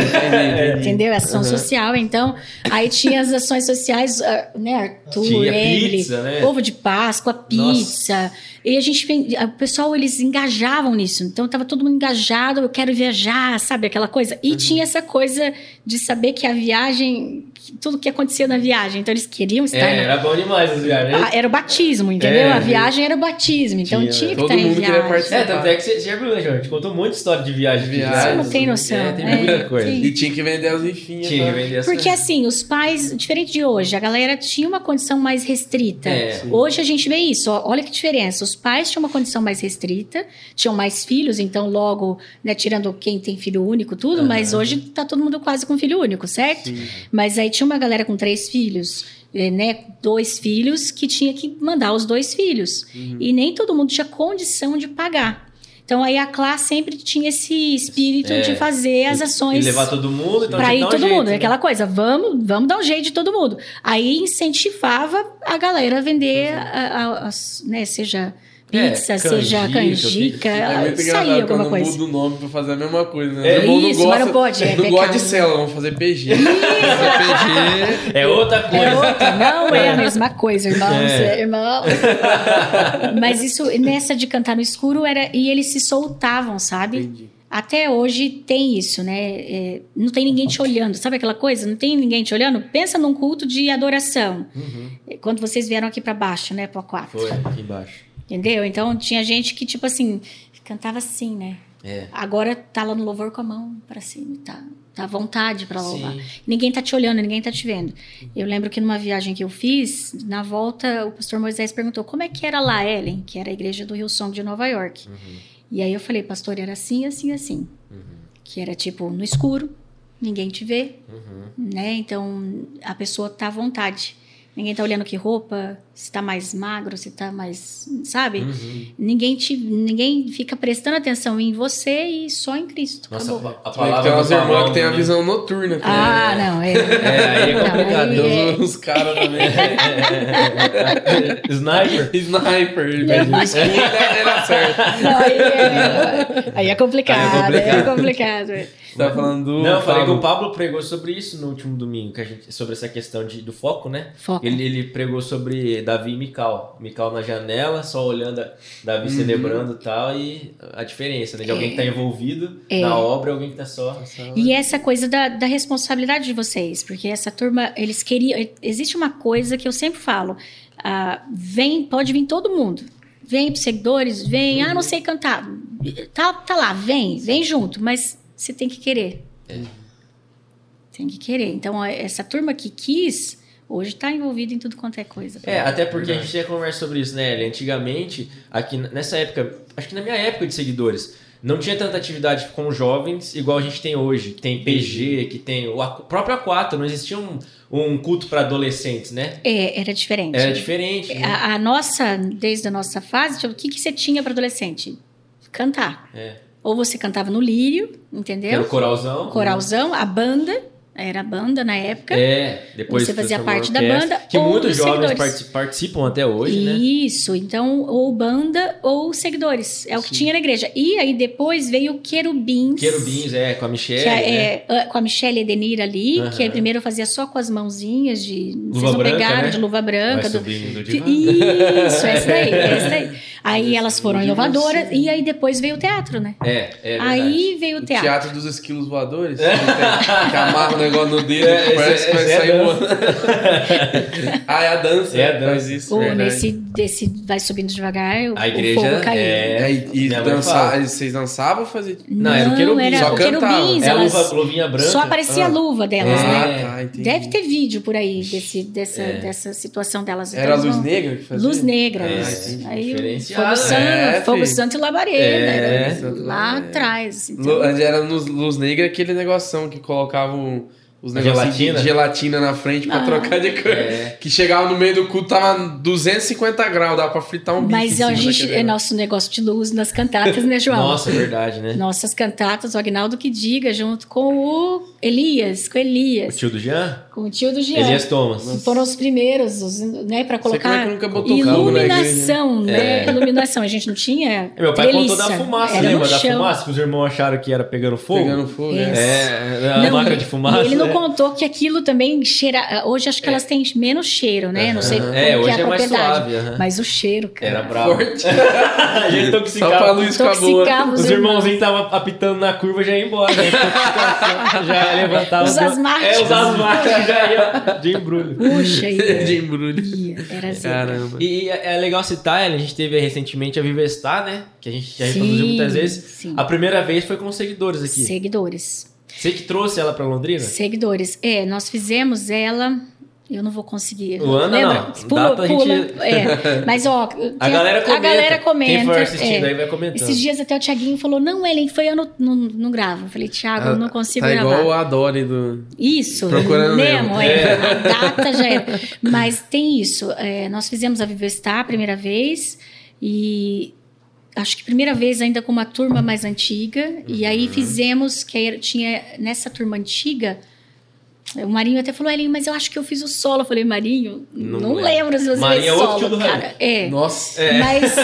Entendeu? Ação social. Então, aí tinha as ações sociais, né? Arthur, Emily, né? Ovo de Páscoa, pizza. Nossa. E a gente, o pessoal, eles engajavam nisso. Então, tava todo mundo engajado, eu quero viajar, sabe? Aquela coisa. E tinha essa coisa de saber que a viagem... tudo que acontecia na viagem. Então eles queriam estar... era bom demais as viagens. Era o batismo, entendeu? A viagem era o batismo. Então tinha que estar em viagem. Tanto é que você já viu, né, João? A gente contou muita história de viagem. Você não tem noção. Tem muita coisa. E tinha que vender as enfinhas. Tinha que vender as... Porque assim, os pais... Diferente de hoje, a galera tinha uma condição mais restrita. Hoje a gente vê isso. Olha que diferença. Os pais tinham uma condição mais restrita, tinham mais filhos, então logo, né, tirando quem tem filho único, tudo, mas hoje tá todo mundo quase com filho único, certo? Sim. Mas aí tinha uma galera com 3 filhos, né, 2 filhos, que tinha que mandar os 2 filhos. Uhum. E nem todo mundo tinha condição de pagar. Então, aí a Clá sempre tinha esse espírito de fazer as ações... E levar todo mundo... Então pra ir todo mundo, né? Aquela coisa, vamos dar um jeito de todo mundo. Aí incentivava a galera a vender, né, seja... Pizza, seja canjica, saía alguma coisa. Muda o nome pra fazer a mesma coisa, né? Isso, mas não pode. Não gosta de célula, vamos fazer PG. PG. É outra coisa. É outra, não é a mesma coisa, irmãos. Irmão. Mas isso, nessa de cantar no escuro, era... E eles se soltavam, sabe? Entendi. Até hoje tem isso, né? Não tem ninguém te olhando. Sabe aquela coisa? Não tem ninguém te olhando? Pensa num culto de adoração. Uhum. Quando vocês vieram aqui pra baixo, né? Pro A4. Foi, aqui embaixo. Entendeu? Então, tinha gente que, tipo assim, cantava assim, né? Agora tá lá no louvor com a mão pra cima, tá à vontade pra louvar. Sim. Ninguém tá te olhando, ninguém tá te vendo. Eu lembro que numa viagem que eu fiz, na volta, o pastor Moisés perguntou, como é que era lá, Ellen? Que era a igreja do Hillsong de Nova York. Uhum. E aí eu falei, pastor, era assim, assim, assim. Uhum. Que era, tipo, no escuro, ninguém te vê, né? Então, a pessoa tá à vontade. Ninguém tá olhando que roupa, se tá mais magro, se tá mais... Sabe? Uhum. Ninguém fica prestando atenção em você e só em Cristo. Nossa, acabou. A palavra tem umas irmãs que tem a visão noturna. Não, aí é complicado. Os caras também. Sniper. Era certo. Aí é complicado. Você tá falando do... Não, eu falei que o Pablo pregou sobre isso no último domingo, que a gente, sobre essa questão do foco, né? Foco. Ele pregou sobre Davi e Mical. Mical na janela, só olhando, Davi celebrando e tal, e a diferença, né? De alguém que tá envolvido na obra e alguém que tá só... E essa coisa da responsabilidade de vocês, porque essa turma, eles queriam... Existe uma coisa que eu sempre falo, pode vir todo mundo. Vem pros seguidores, vem, não sei cantar. Tá lá, vem junto, mas... Você tem que querer. Tem que querer. Então, essa turma que quis, hoje está envolvida em tudo quanto é coisa. Até porque a gente tinha conversa sobre isso, né, Eli? Antigamente, aqui nessa época, acho que na minha época de seguidores, não tinha tanta atividade com jovens igual a gente tem hoje. Que tem PG, que tem o próprio A4. Não existia um culto para adolescentes, né? Era diferente. Era diferente. Né? Desde a nossa fase, tipo, o que você tinha para adolescente? Cantar. Ou você cantava no lírio, entendeu? Era o coralzão. A banda, era a banda na época. Depois você fazia parte da banda. Que muitos jovens participam até hoje, né? Isso, então, ou banda ou seguidores. É o que tinha na igreja. E aí depois veio o Querubins. Querubins, com a Michelle. Com a Michelle Edenir ali, que aí primeiro eu fazia só com as mãozinhas de... Vocês não pegaram, de luva branca. Isso, essa daí. Aí elas foram inovadoras e aí depois veio o teatro, né? Verdade. Aí veio o teatro. O teatro dos esquilos voadores. Que amarra o negócio no dedo e parece que vai sair voando. É a dança. É a dança, isso. Nesse vai subindo devagar, a igreja, o fogo caiu. E dançar, vocês dançavam ou faziam? Não, era o querubim. Só cantava. A luvinha branca. Só aparecia a luva delas, né? Deve ter vídeo por aí dessa situação delas. Era a luz negra que fazia? Luz negra. Diferente. Fogo Santo e Labareda. Lá atrás. Então... Era no Luz Negra aquele negocinho que colocavam os negocinhos de gelatina na frente pra trocar de cor. Que chegava no meio do culto, tava 250 graus, dava pra fritar um bife. Mas a gente, nosso negócio de luz nas cantatas, né, João? Nossa, verdade, né? Nossas cantatas, o Agnaldo que diga, junto com o Elias, o tio do Jean? Com o tio do Jean. Elias Thomas. Foram os primeiros, né, pra colocar iluminação, né? Iluminação, a gente não tinha meu pai contou da fumaça, lembra? Da fumaça que os irmãos acharam que era pegando fogo. Pegando fogo, né? A marca de fumaça. Ele não contou que aquilo também cheira... Hoje acho que elas têm menos cheiro, né? Não sei como que hoje é a propriedade. Mas o cheiro, cara... Era bravo. Forte. A gente toxicava. Só pra luz acabou. Os irmãozinhos estavam apitando na curva, já ia embora. Né? Já levantava... Os asmáticos. Os asmáticos já ia de embrulho. Puxa aí. De embrulho. Era assim. Caramba. E é legal citar, a gente teve recentemente a Vivestar, né? Que a gente já reproduziu muitas vezes. Sim. A primeira vez foi com seguidores aqui. Seguidores. Você que trouxe ela para Londrina? Seguidores. É, nós fizemos ela... Eu não vou conseguir. O ano não. Pula. Gente... É. Mas, ó... A galera comenta. Quem for assistindo aí vai comentando. Esses dias até o Thiaguinho falou, não, Ellen, foi eu não gravo. Eu falei, Thiago, eu não consigo gravar. Tá igual o Adore do... Isso. Procurando mesmo. A data já era. Mas tem isso. É, nós fizemos a Vivestar a primeira vez e... Acho que primeira vez ainda com uma turma mais antiga. Uhum. E aí fizemos... que tinha nessa turma antiga... O Marinho até falou, Elinho, mas eu acho que eu fiz o solo. Eu falei, Marinho, não lembro se você fez solo, cara. É. Nossa. É. Mas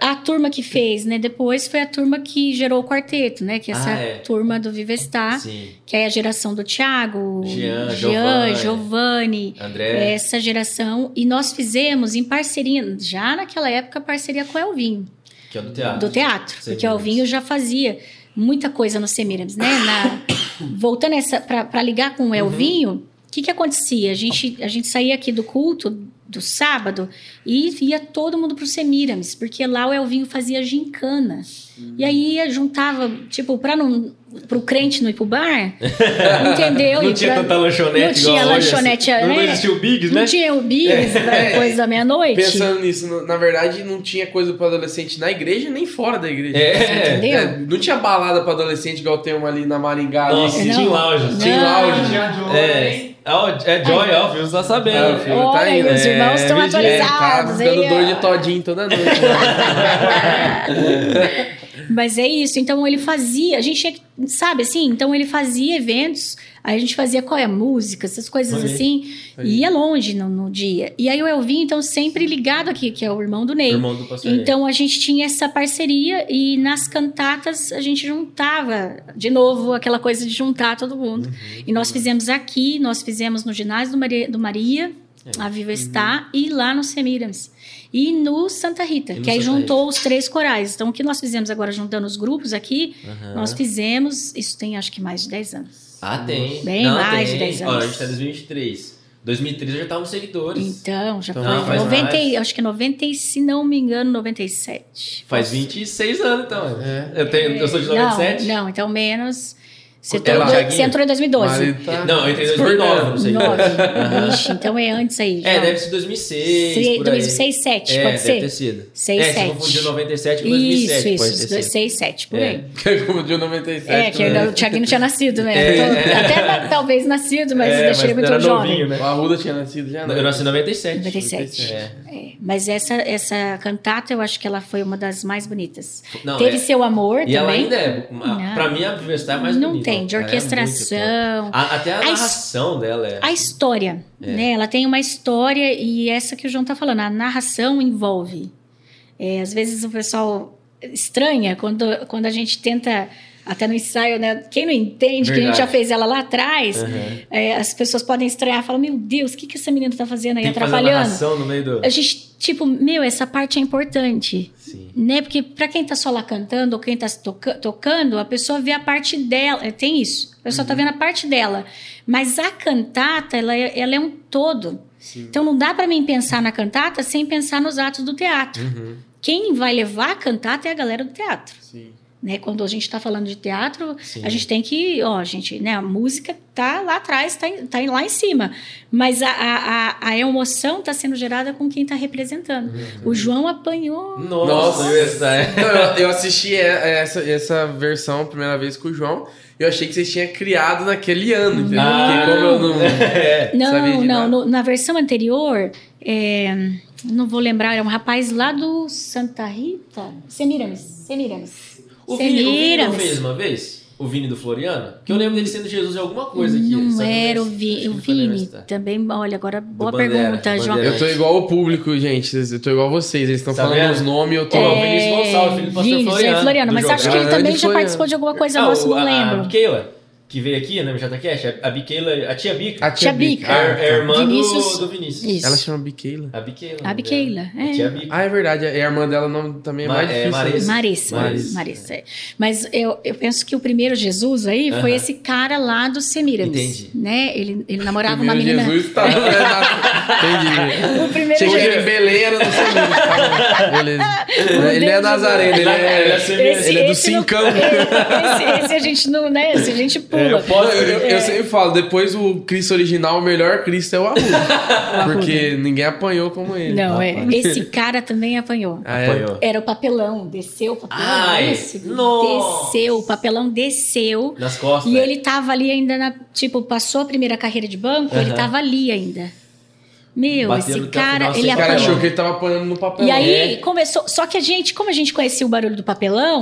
a turma que fez, né? Depois foi a turma que gerou o quarteto, né? Que essa turma do Vivestar. Sim. Que é a geração do Thiago, Jean, Giovanni. André. Essa geração. E nós fizemos em parceria, já naquela época, parceria com o Elvinho. Que é do teatro. Do teatro. Sim, porque o Elvinho já fazia muita coisa no Semiramis, né? Voltando para ligar com o Elvinho, o que acontecia? A gente saía aqui do culto do sábado e ia todo mundo pro Semiramis, porque lá o Elvinho fazia gincana. E aí juntava, tipo, pro crente não ir pro bar, entendeu? Não tinha tanta lanchonete igual hoje. Não tinha lanchonete, né? Não existia o Biggs, né? Não tinha o Biggs, depois da meia-noite. Pensando nisso, na verdade, não tinha coisa pra adolescente na igreja nem fora da igreja. Entendeu? Não tinha balada pra adolescente igual tem uma ali na Maringá. Nossa, tinha lounge. É Joy, ó, o filho tá sabendo. É, o filho tá aí, né? Os irmãos estão atualizados. Tá dando dor de todinho toda noite. Mas é isso, então ele fazia, a gente tinha que, sabe assim, então ele fazia eventos, aí a gente fazia qual é a música, essas coisas assim. E ia longe no dia. E aí o Elvinho, então, sempre ligado aqui, que é o irmão do Ney. Irmão do pastor Ney. Então a gente tinha essa parceria e nas cantatas a gente juntava, de novo, aquela coisa de juntar todo mundo. Uhum. E nós fizemos aqui, nós fizemos no ginásio do Maria a Vivestar, e lá no Semiramis. E no Santa Rita, que aí juntou os três corais. Então, o que nós fizemos agora, juntando os grupos aqui, nós fizemos... Isso tem, acho que, mais de 10 anos. Ah, tem. De 10 anos. Olha, a gente tá em 2023. 2003 eu já tava nos seguidores. Então, já foi. 90, acho que 90, se não me engano, 97. Faz 26 anos, então. É. Eu sou de 97? Não, então menos... Você entrou em 2012. Não, eu entrei em 2009, não sei. 9. Ixi, então é antes aí. Já. Deve ser 2006. 2006, 7, pode ser? Deve ter sido. 6, 7. Se confundiu 97 com 2007. Isso, 6, 7, por aí. Que confundiu 97. O Thiaguinho não tinha nascido, né? Até talvez nascido, mas deixei ele muito jovem. Né? O Arruda tinha nascido já, né? Eu nasci em 97. 97. Mas essa cantata, eu acho que ela foi uma das mais bonitas. Teve Seu Amor também. E ela ainda é, pra mim, a Vivestar é mais bonita. De orquestração. Até a narração dela é... A história, né? Ela tem uma história e essa que o João tá falando, a narração envolve. Às vezes o pessoal estranha quando a gente tenta, até no ensaio, né? Quem não entende, que a gente já fez ela lá atrás, as pessoas podem estranhar, falam, meu Deus, o que essa menina tá fazendo aí, tem atrapalhando? A narração no meio do... A gente, tipo, essa parte é importante. Sim. Né? Porque pra quem tá só lá cantando ou quem tá tocando, a pessoa vê a parte dela. Tem isso. A pessoa tá vendo a parte dela. Mas a cantata, ela é um todo. Sim. Então não dá pra mim pensar na cantata sem pensar nos atos do teatro. Uhum. Quem vai levar a cantata é a galera do teatro. Sim. Né? Quando a gente está falando de teatro, Sim. a gente tem que... a música tá lá atrás, tá lá em cima. Mas a emoção está sendo gerada com quem está representando. O João apanhou... Nossa. Eu assisti essa versão a primeira vez com o João. Eu achei que vocês tinham criado naquele ano, entendeu? Porque como eu na versão anterior... não vou lembrar, era um rapaz lá do Santa Rita... Semiramis. O Vini não fez uma vez? O Vini do Floriano? Que eu lembro dele sendo Jesus em alguma coisa aqui. Não era o Vini. Também, olha, agora boa pergunta, João. Eu tô igual ao público, gente. Eu tô igual a vocês. Eles estão falando os nomes. Eu tô... O Vinícius Gonçalves, filho do pastor Floriano. Mas acho que ele também já participou de alguma coisa nossa, não lembro. A Keila. que veio aqui, né, no JCast, a Biqueila, a tia Bica. A tia Bica. É a irmã do Vinícius. Isso. Ela chama Biqueila. A Biqueila. A tia Bica. Ah, é verdade. É a irmã dela, o nome também é mais difícil. Marissa. É. Mas eu penso que o primeiro Jesus aí foi esse cara lá do Semíramis. Entendi. Né? Ele namorava uma menina... Jesus tá... Entendi. O primeiro Jesus. Ele Belém era do Semíramis. Tá, beleza. Ele é nazareno. Ele é do Cincão. Esse a gente não... né? Esse a gente... Eu sempre falo, depois o Cristo original, o melhor Cristo é o Arruda. Porque ninguém apanhou como ele. Não, esse cara também apanhou. Era o papelão, desceu o papelão. Desceu, o papelão desceu. Nas costas. E ele tava ali ainda, passou a primeira carreira de banco, ele tava ali ainda. Meu, esse cara, ele apanhou. O cara achou que ele tava apanhando no papelão. E aí começou, só que como a gente conhecia o barulho do papelão,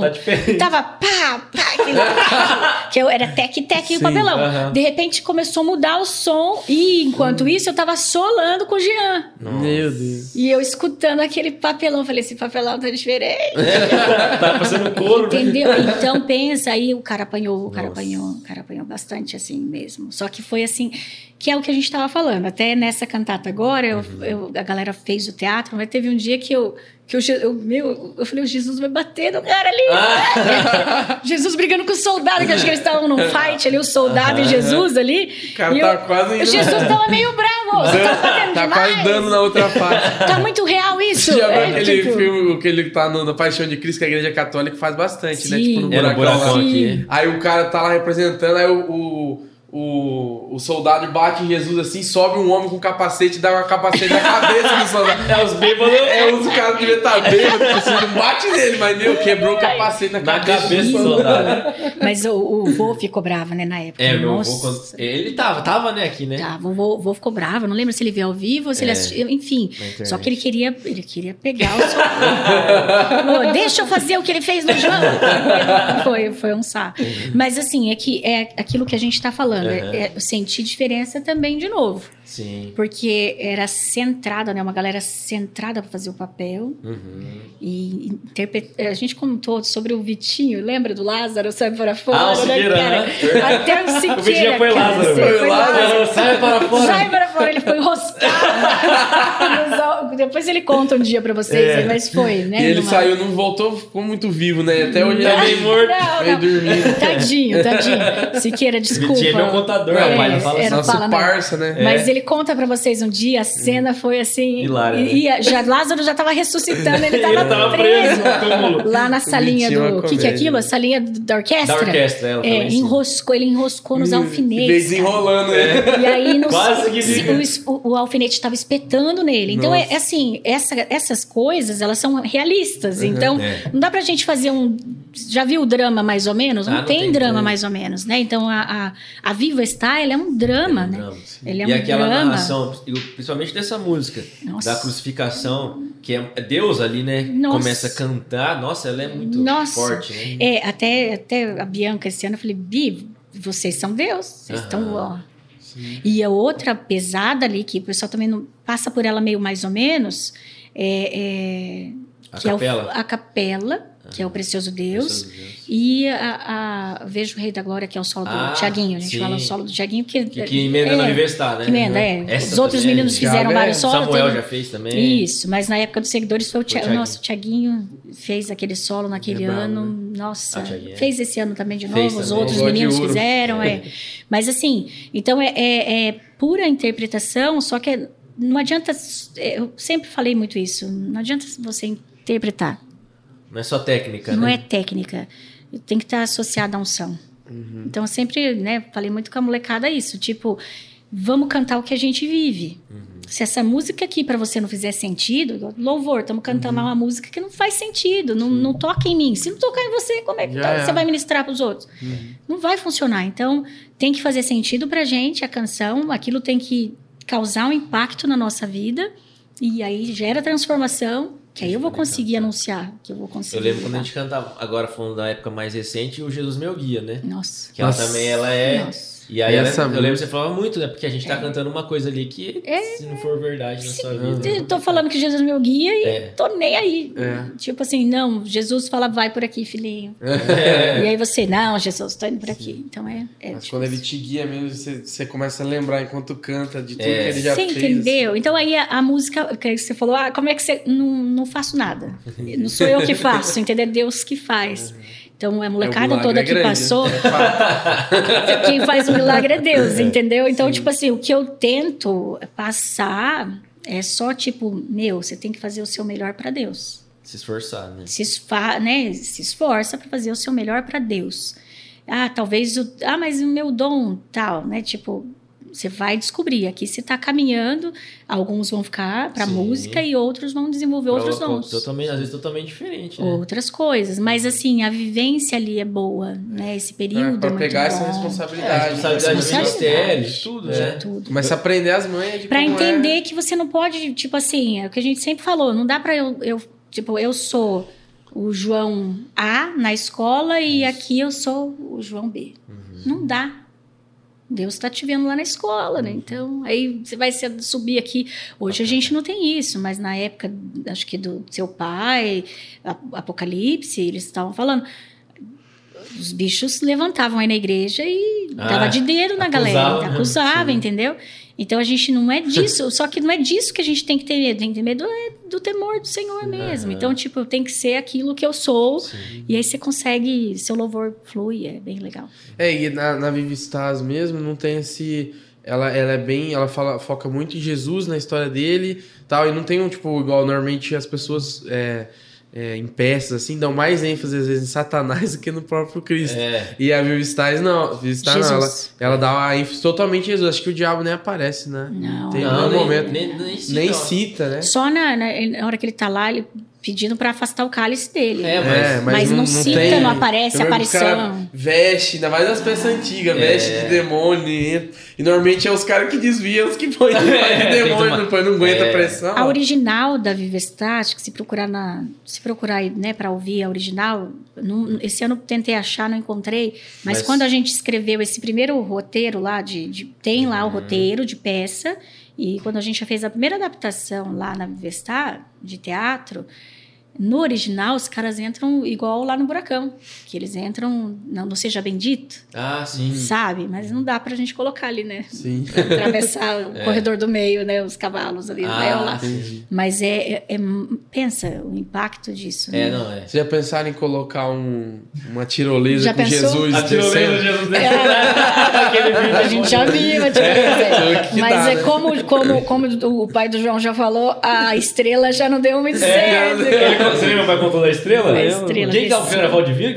tava pá, pá, que era tec-tec e o papelão. De repente começou a mudar o som e enquanto isso eu tava solando com o Jean. Meu Deus. E eu escutando aquele papelão, falei, esse papelão tá diferente. Tá passando couro. Entendeu? Então pensa aí, o cara apanhou bastante assim mesmo. Só que foi assim, que é o que a gente tava falando, até nessa cantata agora. A galera fez o teatro, mas teve um dia que eu falei, o Jesus vai bater no cara ali. Jesus brigando com o soldado, que acho que eles estavam num fight ali, o soldado e Jesus ali. O cara tá quase... O Jesus tava meio bravo, você tá fazendo demais. Tá quase dando na outra parte. Tá muito real isso. Já viu aquele filme que ele tá na Paixão de Cristo, que a igreja católica faz bastante, né? Tipo, no buracão aqui. Aí o cara tá lá representando, aí o soldado bate em Jesus assim, sobe um homem com capacete, dá uma capacete na cabeça do soldado. É os bêbados. É os caras que devia estar bêbado, não bate nele, mas meu, quebrou o capacete na cabeça do soldado. Mas o vô ficou bravo, né, na época. Meu vô, ele tava, né, aqui, né? O vô ficou bravo, não lembro se ele veio ao vivo ou se ele assistiu, enfim. Só que ele queria pegar o soldado. Deixa eu fazer o que ele fez no João. Foi um saco. Mas assim, é aquilo que a gente tá falando. Eu senti diferença também de novo. Sim. Porque era centrada, né? Uma galera centrada pra fazer o papel. E a gente contou sobre o Vitinho, lembra do Lázaro? Sai para fora. O Siqueira, né? Até o Siqueira. O Vitinho foi Lázaro. Sai para fora. Sai para fora. Ele foi enroscado. Depois ele conta um dia pra vocês, mas foi, né? E ele saiu, não voltou, ficou muito vivo, né? Até hoje é meio morto, meio dormindo. Tadinho. Siqueira, desculpa. Ele é meu contador, rapaz. Não fala assim. Nosso parça, né? Mas ele conta pra vocês um dia, a cena foi assim... Hilária, né? Lázaro já tava ressuscitando, ele tava preso. Lá na salinha do... O que é aquilo? A salinha da orquestra? Da orquestra, ela falou assim. Ele enroscou nos alfinetes. Desenrolando, né? E aí, o alfinete tava espetando nele. Então, é assim, essas coisas, elas são realistas. Então, não dá pra gente fazer um... Já viu o drama, mais ou menos? Não tem drama, mais ou menos, né? Então, a Viva Style é um drama, né? Ele é um drama. Narração, principalmente dessa música, da crucificação, que é Deus ali, né? Começa a cantar. Nossa, ela é muito forte, né? Até a Bianca esse ano, eu falei, Bi, vocês são Deus. Vocês estão, Sim. E a outra pesada ali, que o pessoal também não passa por ela meio mais ou menos, a Capela. Que é o Precioso Deus. E Vejo o Rei da Glória, que é o solo do Tiaguinho. A gente fala o solo do Tiaguinho. Que emenda na Universidade, né? Que emenda, Os outros meninos fizeram vários solos. Samuel já fez também. Isso, mas na época dos Seguidores foi o Tiaguinho. Nossa, o Tiaguinho fez aquele solo naquele ano. Nossa, fez esse ano também de novo. Os outros meninos fizeram. Mas assim, então é pura interpretação, só que não adianta... Eu sempre falei muito isso. Não adianta você interpretar. Não é só técnica, né? Não é técnica. Tem que estar associada à unção. Então, eu sempre falei muito com a molecada isso. Tipo, vamos cantar o que a gente vive. Se essa música aqui, pra você, não fizer sentido... Louvor, estamos cantando uma música que não faz sentido. Não toca em mim. Se não tocar em você, como é que você vai ministrar pros outros? Não vai funcionar. Então, tem que fazer sentido pra gente, a canção. Aquilo tem que causar um impacto na nossa vida. E aí, gera transformação... Que aí eu vou conseguir anunciar, que eu vou conseguir... Eu lembro quando a gente cantava, agora falando da época mais recente, o Jesus Meu Guia, né? Nossa. Que ela também, ela é... Nossa. E aí eu lembro que você falava muito, né? Porque a gente tá cantando uma coisa ali que, se não for verdade na sua vida... Eu tô falando que Jesus é meu guia e tô nem aí. É. Tipo assim, não, Jesus fala, vai por aqui, filhinho. É. E aí você, não, Jesus, tô indo por aqui. Então mas tipo, quando ele te guia mesmo, você começa a lembrar enquanto canta de tudo que ele já fez. Você entendeu? Então aí a música, que você falou, como é que você... Não faço nada. Não sou eu que faço, entendeu? É Deus que faz. Então, a molecada toda que passou, quem faz o milagre é Deus, entendeu? Então, tipo assim, o que eu tento passar é só, tipo, você tem que fazer o seu melhor para Deus. Se esforçar, né? Se esforça para fazer o seu melhor para Deus. Ah, talvez... mas o meu dom, tal, né? Tipo, você vai descobrir. Aqui você tá caminhando, alguns vão ficar pra música e outros vão desenvolver outros dons. Às vezes totalmente diferente, né? Outras coisas. Mas assim, a vivência ali é boa, né? Esse período pra é muito pegar bom. Essa responsabilidade de tudo, né? De tudo. Mas aprender as manhas de pra entender que você não pode, tipo assim, é o que a gente sempre falou, não dá pra eu sou o João A na escola e aqui eu sou o João B. Uhum. Não dá. Deus está te vendo lá na escola, né? Então, aí você vai subir aqui. Hoje a gente não tem isso, mas na época, acho que do seu pai, Apocalipse, eles estavam falando... Os bichos levantavam aí na igreja e dava de dedo na galera. Acusava, entendeu? Então, a gente não é disso. Só que não é disso que a gente tem que ter medo. Tem que ter medo do temor do Senhor mesmo. Então, tipo, tem que ser aquilo que eu sou. Sim. E aí você consegue... Seu louvor flui. É bem legal. E na Vivistaz mesmo, não tem esse... Ela é bem... Ela foca muito em Jesus, na história dele tal. E não tem um, tipo, igual normalmente as pessoas... em peças, assim, dão mais ênfase às vezes em Satanás do que no próprio Cristo. E a Vivistaz não. Ela dá uma ênfase totalmente em Jesus. Acho que o diabo nem aparece, né? Nem cita, né? Só na hora que ele tá lá, ele pedindo pra afastar o cálice dele. Mas não cita, não aparece a aparição. Veste, ainda mais as peças antigas, veste de demônio. E normalmente é os caras que desviam, os que põem de demônio, não aguenta a pressão. A original da Vivestaz, acho que se procurar né, pra ouvir a original, esse ano tentei achar, não encontrei, mas quando a gente escreveu esse primeiro roteiro lá, tem lá o roteiro de peça, e quando a gente já fez a primeira adaptação lá na Vivestaz, de teatro, no original os caras entram igual lá no Buracão, que eles entram, não seja bendito, sim. Sabe? Mas não dá pra gente colocar ali, né? Sim. Atravessar o corredor do meio, né? Os cavalos ali, lá. Mas pensa o impacto disso, né? Vocês já pensaram em colocar uma tirolesa com Jesus? A tirolesa Jesus a gente já viu a tirolesa. Mas como o pai do João já falou, a estrela já não deu muito certo. Você lembra o pai contando a estrela? Quem que tava puxando? Valdivino,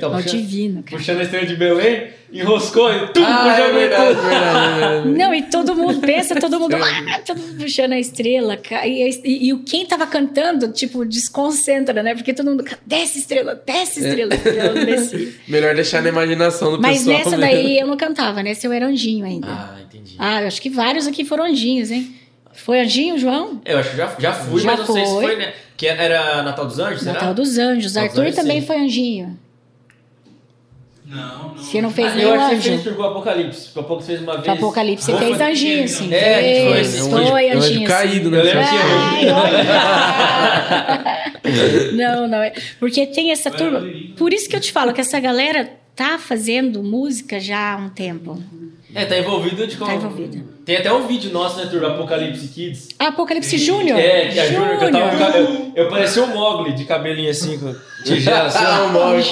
cara. Puxando a estrela de Belém, enroscou e tudo puxando. Não, e todo mundo todo mundo puxando a estrela. E quem tava cantando, tipo, desconcentra, né? Porque todo mundo, desce estrela. Melhor deixar na imaginação do pessoal. Mas nessa daí eu não cantava, né? Eu era anjinho ainda. Entendi. Eu acho que vários aqui foram anjinhos, hein? Foi anjinho, João? Eu acho que já fui, mas não sei se foi, né? Que era Natal dos Anjos, será? Natal dos Anjos. Arthur também foi anjinho. Não. Você não fez nenhum anjo. Eu acho que você fez por Apocalipse. Por pouco você fez uma vez. Apocalipse você fez anjinho, sim. Foi anjinho. Caído, né? Não. Porque tem essa turma... Por isso que eu te falo que essa galera tá fazendo música já há um tempo. Tá envolvido de como... Tá envolvido. Tem até um vídeo nosso, né, Turma? Apocalipse Kids. Apocalipse Júnior? Que a Júnior cantava com cabelo. Eu parecia o Mogli de cabelinho assim, com tigela assim. O Mogli,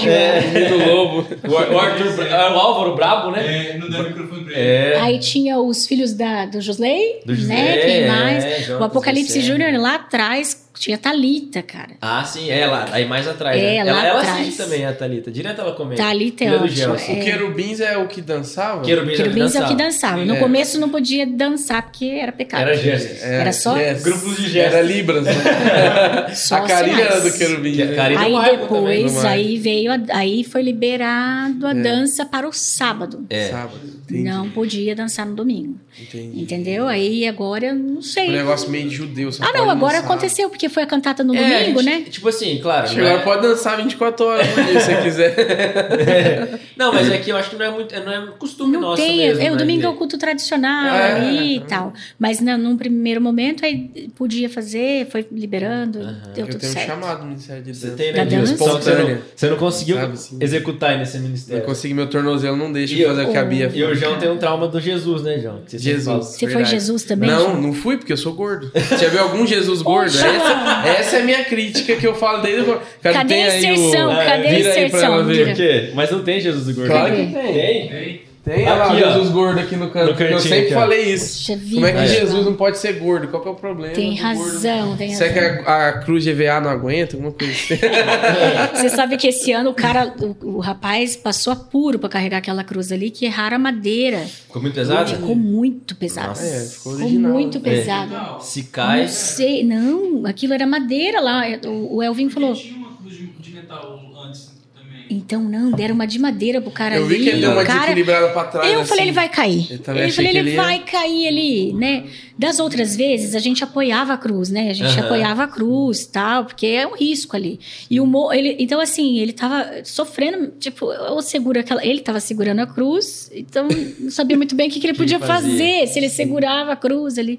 do lobo. O Arthur, o Álvaro Brabo, né? Não deu microfone pra ele. Aí tinha os filhos do Josley, né? Quem mais? O Apocalipse Júnior lá atrás... Tinha a Thalita, cara. Sim, ela. Aí mais atrás, né? Ela assiste também, a Thalita. Direto ela comenta. Thalita é ótima. O Querubins é o que dançava? Querubins é o que dançava. No começo não podia podia dançar, porque era pecado. Era Gênesis. Era só... Yes. Grupos de Gênesis. Era Libras, né? Só a Carilha era do querubim. Aí depois, aí veio... Aí foi liberado a dança para o sábado. É. Sábado. Entendi. Não podia dançar no domingo. Entendi. Entendeu? Aí agora, não sei. Um negócio meio judeu. Ah, não, agora dançar. Aconteceu, porque foi a cantata no domingo, né? Tipo assim, claro. Agora pode dançar 24 horas, se você quiser. É. Não, mas aqui eu acho que não é muito... Não é costume não nosso tem, mesmo. É, o né? domingo é o culto tradicional ali e tal. Mas num primeiro momento aí podia fazer, foi liberando, deu tudo certo. Eu tenho chamado no Ministério de Dança. Você tem, né? Da você não conseguiu executar nesse ministério. Eu consegui, meu tornozelo não deixa eu fazer o que a Bia faz. E o João tem um trauma do Jesus, né, João? Você foi Jesus também? Não, João? Não fui, porque eu sou gordo. Já viu algum Jesus gordo? Essa é a minha crítica que eu falo desde o... Cadê a inserção? Cadê a inserção? Por quê? Mas não tem Jesus gordo. Claro que tem. Tem aqui, ó, Jesus gordo aqui no canto. Eu sempre falei isso. Como é que Jesus não pode ser gordo? Qual que é o problema? Tem razão, gordo? Tem razão. Será que a cruz GVA não aguenta? Alguma coisa assim. Você sabe que esse ano o rapaz passou apuro pra carregar aquela cruz ali, que erraram a madeira. Ficou muito pesado? Ficou muito pesado. Nossa, ficou original. Ficou muito pesado. É. Se cai... Não sei, não. Aquilo era madeira lá. O Elvin falou... Tinha uma cruz de metal antes... Então, não, deram uma de madeira pro cara ali. Eu vi que ele deu uma desequilibrada pra trás. Eu falei, ele vai cair. Eu falei, ele vai cair ali, né? Das outras vezes, a gente apoiava a cruz, né? A gente apoiava a cruz e tal, porque é um risco ali. E então, assim, ele tava sofrendo, tipo, ele tava segurando a cruz, então não sabia muito bem o que ele podia fazer, se ele segurava a cruz ali.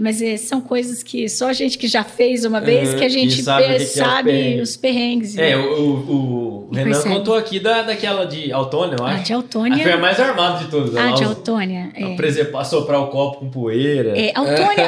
Mas são coisas que só a gente que já fez uma vez, que a gente sabe os perrengues. Né? O Renan percebe. Contou aqui daquela de Autônia, eu acho. A de Autônia. Foi a mais armada de todas. A de Autônia. A soprar o copo com poeira.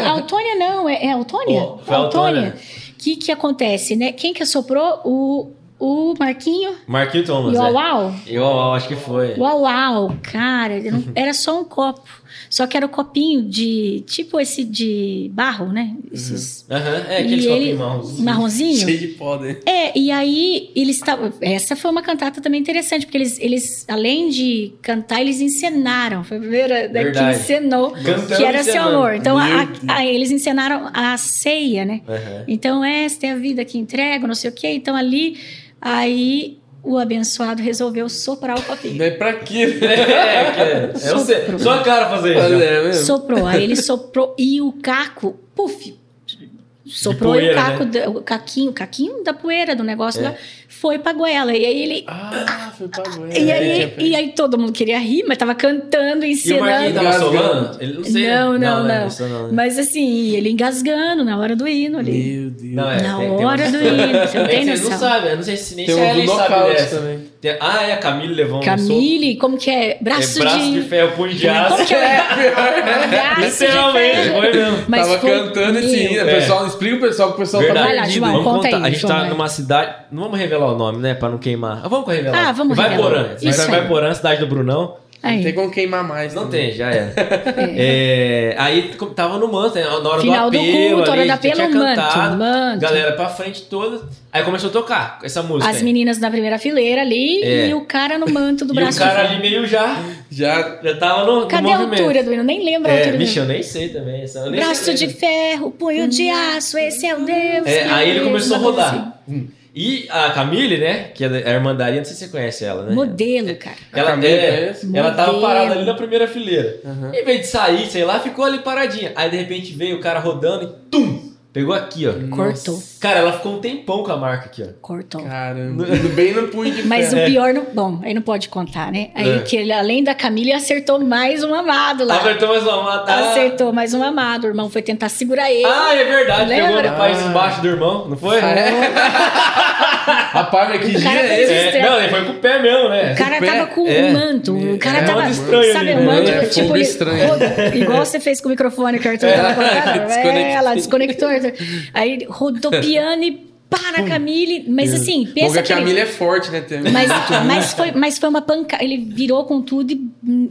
Autônia não. É Autônia? Foi Autônia. O que acontece, né? Quem que assoprou? O Marquinho. Marquinho Thomas. E o Uau? Eu acho que foi. O Uau, cara. Era só um copo. Só que era o copinho de... Tipo esse de barro, né? Esses... Aqueles copinhos marronzinhos. Cheio de poder. E aí eles estavam... Essa foi uma cantata também interessante, porque eles além de cantar, eles encenaram. Foi a primeira que encenou, que era Seu Amor. Então, eles encenaram a ceia, né? Então, esta é a vida que entrego, não sei o quê. Então, ali... Aí... O abençoado resolveu soprar o copinho. Não é pra quê? Só a cara fazer isso. Soprou. Aí ele soprou e o caco, puf! Soprou poeira, e o caco, né? o caquinho da poeira do negócio lá, foi pra goela. E aí ele... foi pra goela. E aí todo mundo queria rir, mas tava cantando, ensinando. E o Marquinhos tava solando? Ele não sei. Não. Mas assim, ele engasgando na hora do hino ali. Meu Deus. Na hora do hino, você não tem noção. Vocês não sabem, eu não sei se nem se ele sabe dessa também. A Camille levou Camille, como que é? Braço de ferro, punho de aço. Como que é? Literalmente, foi mesmo. Mas tava cantando esse hino, pessoal. Explica o pessoal, que o pessoal tá perdido. Vamos contar. Aí, a gente tá numa cidade... Não vamos revelar o nome, né? Pra não queimar. Vamos revelar. Vai Porã, cidade do Brunão. Aí. Não tem como queimar mais. Não tem, já era. Aí tava no manto, na hora final do apelo. Final do culto, hora da apelo, manto. Galera pra frente toda. Aí começou a tocar essa música. As meninas na primeira fileira ali e o cara no manto do braço. E o cara ali meio já tava no movimento. Cadê a altura do hino? Nem lembro a altura do hino. Eu nem sei também. Braço de ferro, punho de aço, esse é o Deus. Aí ele começou a rodar. E a Camille, né? Que é a irmã da Aria, não sei se você conhece ela, né? Modelo, cara. Ela tava parada ali na primeira fileira. Em vez de sair, sei lá, ficou ali paradinha. Aí, de repente, veio o cara rodando e tum! Pegou aqui, ó. Cortou. Nossa. Cara, ela ficou um tempão com a marca aqui, ó. Cortou. Caramba. Bem no punho de ferro. Mas o pior, bom, aí não pode contar, né? Aí que ele, além da Camille, acertou mais um amado lá. Acertou mais um amado. O irmão foi tentar segurar ele. É verdade. Pegou o rapaz embaixo do irmão, não foi? A parte que gira é. Não, ele foi com o pé mesmo, né? O cara tava com um manto. O cara tava. Estranho, sabe, um manto? Tipo, igual você fez com o microfone que o Arthur tava colocando. Ela desconectou. Aí rodopiando e para a Camille, mas assim, pensa. Porque a Camille é forte, né? Mas foi uma pancada. Ele virou com tudo e,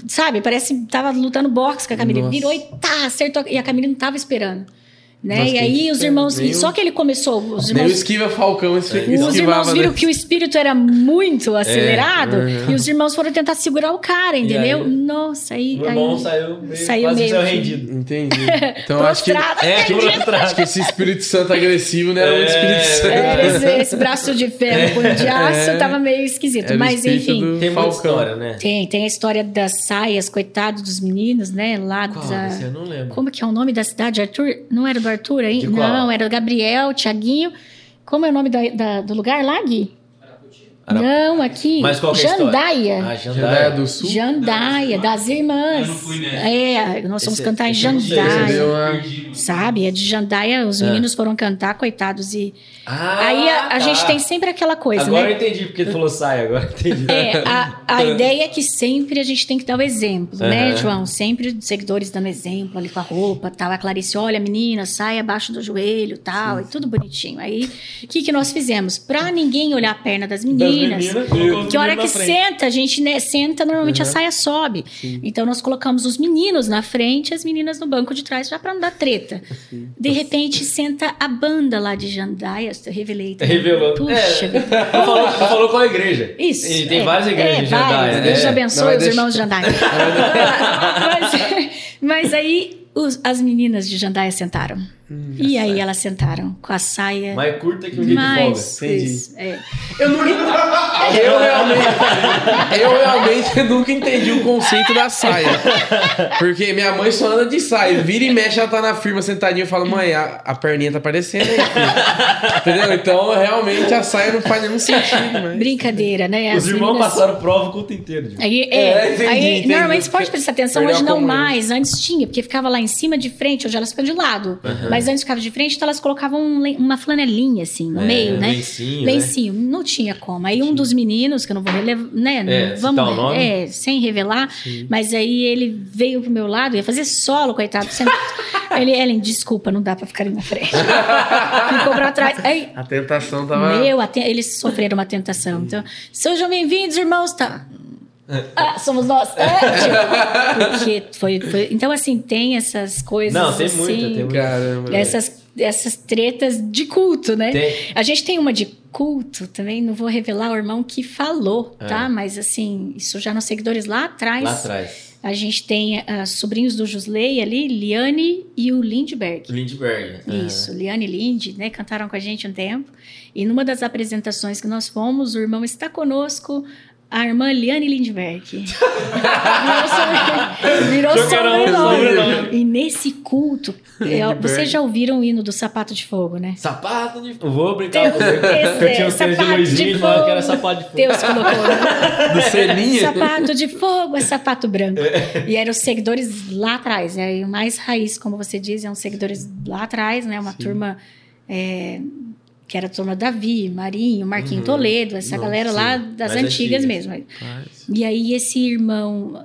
sabe, parece que tava lutando boxe com a Camille. Nossa. Virou e acertou. E a Camille não tava esperando. Né? E aí os irmãos... Meio... Só que ele começou... Os irmãos, esquiva Falcão. Os irmãos viram que o espírito era muito acelerado e os irmãos foram tentar segurar o cara, entendeu? Aí, nossa, aí... O irmão aí, saiu meio céu rendido. Entendi. Então acho que esse Espírito Santo agressivo não era muito Espírito Santo. Esse braço de ferro com de aço tava meio esquisito. Mas enfim... Tem muita história, né? Tem a história das saias, coitado dos meninos, né? Lá da... Eu não lembro. Como que é o nome da cidade? Arthur? Não era do Arthur, hein? Não, era o Gabriel, Tiaguinho. Como é o nome do lugar lá, Gui? Não, aqui. Mas qual que é a Jandaia. Jandaia do Sul? Jandaia, das irmãs. Eu não fui, né? Nós fomos cantar em Jandaia. Sabe? É de Jandaia, os meninos foram cantar, coitados. E aí a gente tem sempre aquela coisa, agora né? Agora eu entendi porque tu falou saia, agora eu entendi. A ideia é que sempre a gente tem que dar o exemplo, né, João? Sempre os seguidores dando exemplo, ali com a roupa, tal. A Clarice, olha, menina, saia abaixo do joelho, tal. Sim. E tudo bonitinho. Aí, o que nós fizemos? Pra ninguém olhar a perna das meninas, que hora que senta, a gente né, senta, normalmente a saia sobe. Sim. Então nós colocamos os meninos na frente e as meninas no banco de trás, já pra não dar treta. Sim. De repente senta a banda lá de Jandaia, revelei. Tá? Revelou. Puxa. Falou qual a igreja. Isso. E tem várias igrejas de Jandaia. Deus abençoe os irmãos de Jandaia. mas aí as meninas de Jandaia sentaram. E aí elas sentaram com a saia... Mais curta que um dia de folga. Entendi. Eu nunca... Eu realmente nunca entendi o conceito da saia. Porque minha mãe só anda de saia. Vira e mexe, ela tá na firma sentadinha e fala, mãe, a perninha tá aparecendo aí. Entendeu? Então, realmente, a saia não faz nenhum sentido. Mas... Brincadeira, né? Os irmãos passaram prova o culto inteiro. Entendi. Normalmente, você pode prestar atenção, hoje não mais. Antes tinha, porque ficava lá em cima, de frente, hoje elas ficam de lado. Mas antes ficava de frente, então elas colocavam uma flanelinha, assim, no meio, né? Lencinho. Não tinha como. Aí um dos meninos, que eu não vou relevar, né? Sem revelar. Sim. Mas aí ele veio pro meu lado, ia fazer solo, coitado. Ellen, desculpa, não dá pra ficar ali na frente. Ficou pra trás. Aí, a tentação tava... Eles sofreram uma tentação. Então, sejam bem-vindos, irmãos, tá... somos nós. Porque foi... Então, assim, tem essas coisas. Não, tem assim, muita. Caramba, essas tretas de culto, né? Tem. A gente tem uma de culto também, não vou revelar o irmão que falou, tá? Mas, assim, isso já nos seguidores lá atrás. A gente tem sobrinhos do Josley ali, Liane e o Lindberg. Isso, Liane e Lind, né? Cantaram com a gente um tempo. E numa das apresentações que nós fomos, o irmão está conosco. A irmã Liane Lindberg. Virou sobrenome. E nesse culto, vocês já ouviram o hino do Sapato de Fogo, né? Sapato de Fogo. Vou brincar com você. Eu tinha um sapato de fogo. Que era sapato de fogo. Deus colocou, né? Do selinho. Sapato de fogo é sapato branco. E eram os seguidores lá atrás. Né? E o mais raiz, como você diz, eram os seguidores lá atrás, né? Uma turma... que era a turma Davi, Marinho, Marquinho Toledo, essa galera lá das antigas mesmo. E aí esse irmão,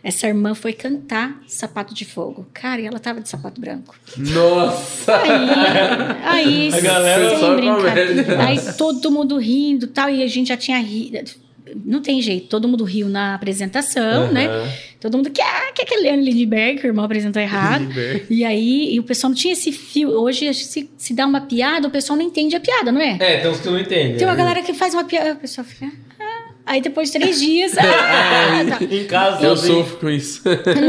essa irmã foi cantar Sapato de Fogo. Cara, e ela tava de sapato branco. Nossa! Aí a galera sem brincadeira. Aí todo mundo rindo e tal, e a gente já tinha rido. Não tem jeito, todo mundo riu na apresentação, né? Todo mundo que é aquele Lindberg, que o irmão apresentou errado. E aí, o pessoal não tinha esse fio. Hoje, se dá uma piada, o pessoal não entende a piada, não é? Tem uns que não entendem. Tem uma galera que faz uma piada, o pessoal fica... Aí depois de 3 dias... Em casa eu sofro com isso.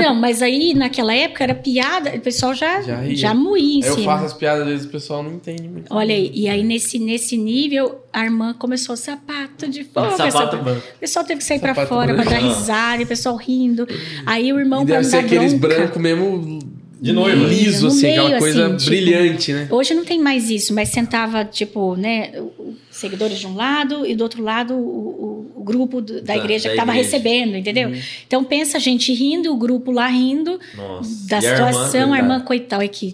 Não, mas aí naquela época era piada, o pessoal já moía em cima. Eu faço as piadas, às vezes o pessoal não entende muito. Olha aí, e aí nesse nível, a irmã começou Sapato de Fogo. O pessoal teve que sair pra fora pra dar risada, e o pessoal rindo. Aí o irmão... E deve ser aqueles brancos mesmo... De noiva. Liso, assim, meio, aquela coisa assim, brilhante, tipo, né? Hoje não tem mais isso, mas sentava, tipo, né? Seguidores de um lado e do outro lado o grupo da igreja que tava recebendo, entendeu? Então pensa a gente rindo, o grupo lá rindo. Nossa. Da situação, a irmã coitada, que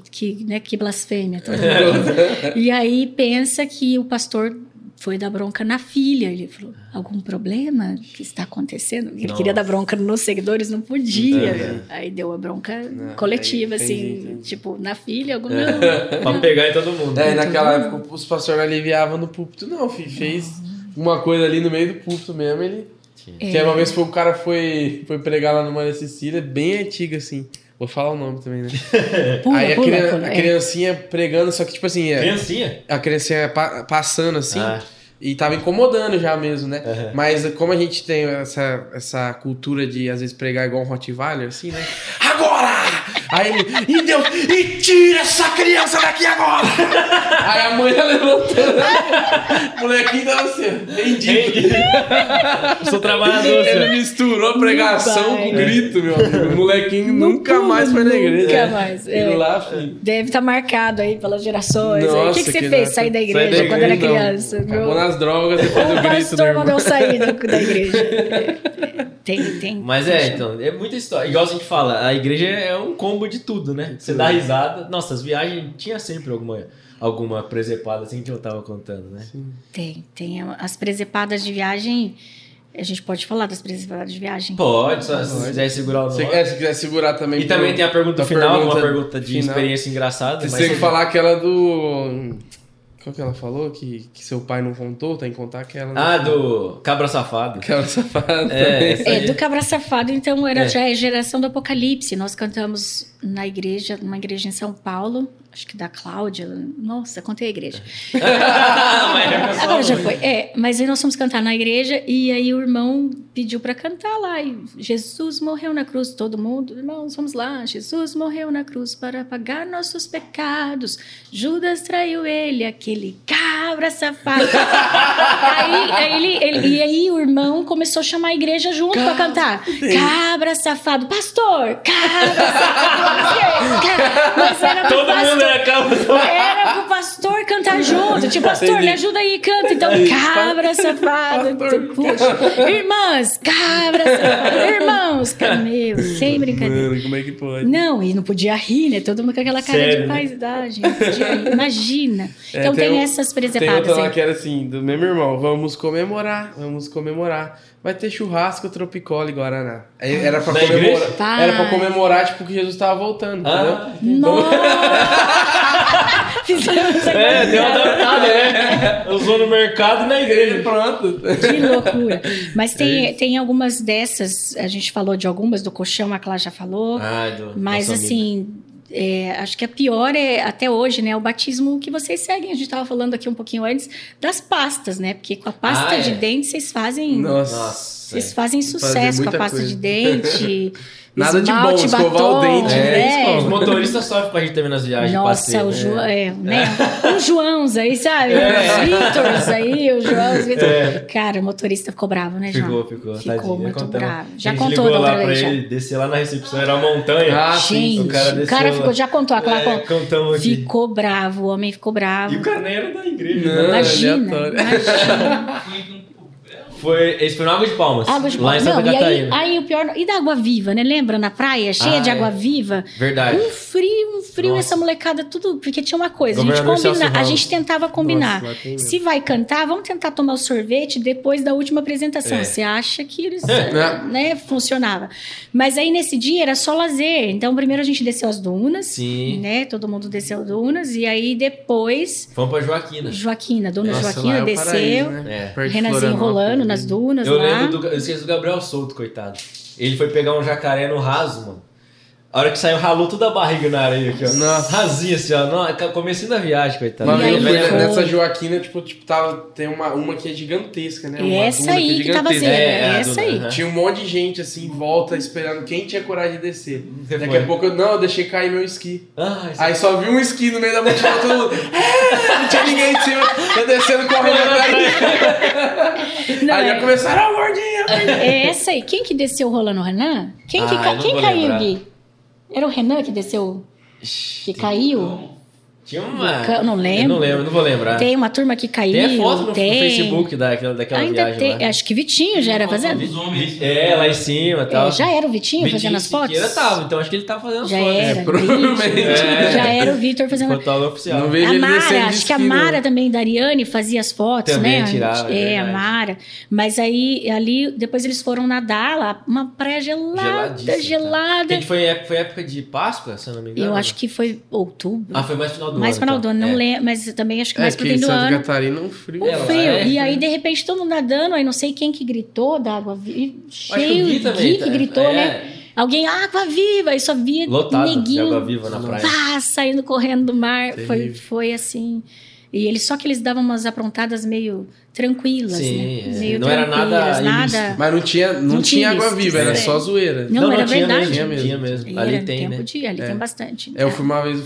blasfêmia. Todo mundo. E aí pensa que o pastor... Foi dar bronca na filha. Ele falou, algum problema que está acontecendo? Ele queria dar bronca nos seguidores, não podia. Aí deu a bronca coletiva, entendi. Tipo, na filha, algum... Pra pegar em todo mundo. Naquela época, os pastores aliviavam no púlpito. Não, filho, fez uma coisa ali no meio do púlpito mesmo, ele... Uma vez o cara foi pregar lá numa Maria Cecília, bem antiga, assim... Vou falar o nome também, né? Pula, aí pula, pula, a criancinha pregando, só que tipo assim... Criancinha? A criancinha passando assim... Ah. E tava incomodando já mesmo, né? Uhum. Mas como a gente tem essa cultura de, às vezes, pregar igual um Rottweiler, assim, né? Agora! Aí ele, e Deus, e tira essa criança daqui agora! Aí a mãe levantando, né? O molequinho tava assim, bendito. Eu sou trabalhador, ele misturou pregação com grito, meu amigo. O molequinho nunca mais foi na igreja. Nunca mais. É. Lá, deve estar marcado aí pelas gerações. Nossa, o que você fez? Sair da igreja quando era criança? Acabou nas drogas depois do grito. O pastor mandou sair da igreja. Tem. Mas então, é muita história. Igual a gente fala, a igreja é um combo de tudo, né? Você dá risada. Nossa, as viagens tinha sempre alguma presepada assim que eu tava contando, né? Sim. Tem. As presepadas de viagem... A gente pode falar das presepadas de viagem? Pode, só se quiser segurar o nome. Se quiser segurar também. E também tem a pergunta final, uma pergunta de experiência engraçada. Você tem que falar aquela do... Qual que ela falou? Que seu pai não contou? Tem que contar aquela... Ah, do Cabra Safado. Cabra Safado. Do Cabra Safado, então, era já a geração do Apocalipse. Nós cantamos na igreja, numa igreja em São Paulo, acho que da Cláudia. Nossa, contei a igreja. Agora já foi. Mas aí nós fomos cantar na igreja e aí o irmão pediu pra cantar lá. E Jesus morreu na cruz, todo mundo. Irmãos, vamos lá. Jesus morreu na cruz para pagar nossos pecados. Judas traiu ele, aquele cabra safado. aí o irmão começou a chamar a igreja junto pra cantar. Cabra safado. Pastor, cabra safado. Mas era pro pastor. Era pro pastor cantar junto. Tipo, pastor, me ajuda aí, canta. Então, cabra safado. Puxa. Irmãs, cabra safado. Irmãos, meu, sem brincadeira. Mano, como é que pode? Não, e não podia rir, né? Todo mundo com aquela cara de paisagem. Não podia rir. Imagina. Então tem essas presepadas. Tem outra lá que era assim, do mesmo irmão. Vamos comemorar. Vai ter churrasco, Tropicola e Guaraná. Era pra comemorar. Era pra comemorar, tipo, que Jesus tava voltando, entendeu? Nossa! Fizemos a deu uma adaptada, né? Usou no mercado e na igreja, pronto. Que loucura. Mas tem algumas dessas, a gente falou de algumas, do colchão, a Clara já falou. Mas assim... acho que a pior é, até hoje, né? O batismo que vocês seguem. A gente estava falando aqui um pouquinho antes das pastas, né? Porque com a pasta de dente vocês fazem... Nossa! Vocês fazem sucesso com a pasta de dente... Nada esmalte, de bom, escovar batom, o dente. Os motoristas sofrem com a gente também nas viagens. Nossa, passeio, o João... Os Joãos aí, sabe? Os Vitors. Cara, o motorista ficou bravo, né, João? Ficou muito bravo. Já contou da outra vez. Ele descer lá na recepção, era uma montanha. Gente, o cara ficou... Já contou, a Clara contou. Ficou bravo, o homem ficou bravo. E o cara nem era da igreja. Não, imagina. Esse foi no Água de Palmas. Lá em Santa Catarina. Aí o pior... E da Água Viva, né? Lembra? Na praia, cheia de Água Viva. Verdade. Um frio, essa molecada, tudo... Porque tinha uma coisa, a gente tentava combinar. Nossa, se vai cantar, vamos tentar tomar o sorvete depois da última apresentação. Você acha que eles... né? Funcionava. Mas aí, nesse dia, era só lazer. Então, primeiro a gente desceu as dunas. Sim. Né? Todo mundo desceu as dunas. E aí, depois... Fomos pra Joaquina. Dona Joaquina desceu. Paraíso, né? Renanzinho rolando nas dunas lá. Eu esqueci do Gabriel Souto, coitado. Ele foi pegar um jacaré no raso, mano. A hora que saiu, ralou toda a barriga na areia aqui, ó. Nossa. Rasinha assim, ó. Comecinho da viagem, coitado. Mas nessa Joaquina, tipo tava, tem uma que é gigantesca, né? Essa aí que tava. Tinha um monte de gente, assim, em volta, esperando quem tinha coragem de descer. Daqui a pouco, eu deixei cair meu esqui. Aí só vi um esqui no meio da multidão, todo mundo... Não tinha ninguém em cima. Eu descendo, correndo atrás. Aí já começaram a mordinha. É essa aí. Quem que desceu rolando, Renan? Quem caiu, Gui? Era o Renan que desceu, que caiu? Tinha uma... Não vou lembrar. Tem uma turma que caiu. Tem a foto no Facebook daquela ainda viagem tem, lá. Acho que Vitinho já era fazendo. Lá em cima e tal. Já era o Vitinho fazendo as fotos? Já tava, então acho que ele tava fazendo as fotos. Provavelmente. Já era o Vitor fazendo as fotos. A Mara, acho que a Mara também, da Ariane, fazia as fotos, também, né? Tirava, a Mara. Mas aí, ali, depois eles foram nadar lá, uma praia gelada. Tá. Foi época de Páscoa, se eu não me engano? Eu acho que foi outubro. Foi mais final do ano. Mais final do ano, não lembro, mas também acho que mais pro fim do ano. Santa Catarina, um frio. E aí, de repente, todo mundo nadando, aí não sei quem que gritou da água. Cheio, o Gui que gritou, né? Alguém, água viva! E só via lotado, neguinho água viva na praia. Saindo correndo do mar. Foi assim. E eles, só que eles davam umas aprontadas meio tranquilas, sim, né? Meio não era nada. Mas não tinha água viva, era só zoeira. Não, era verdade. Tinha mesmo. Ali tem, né? Ali tem bastante. É, eu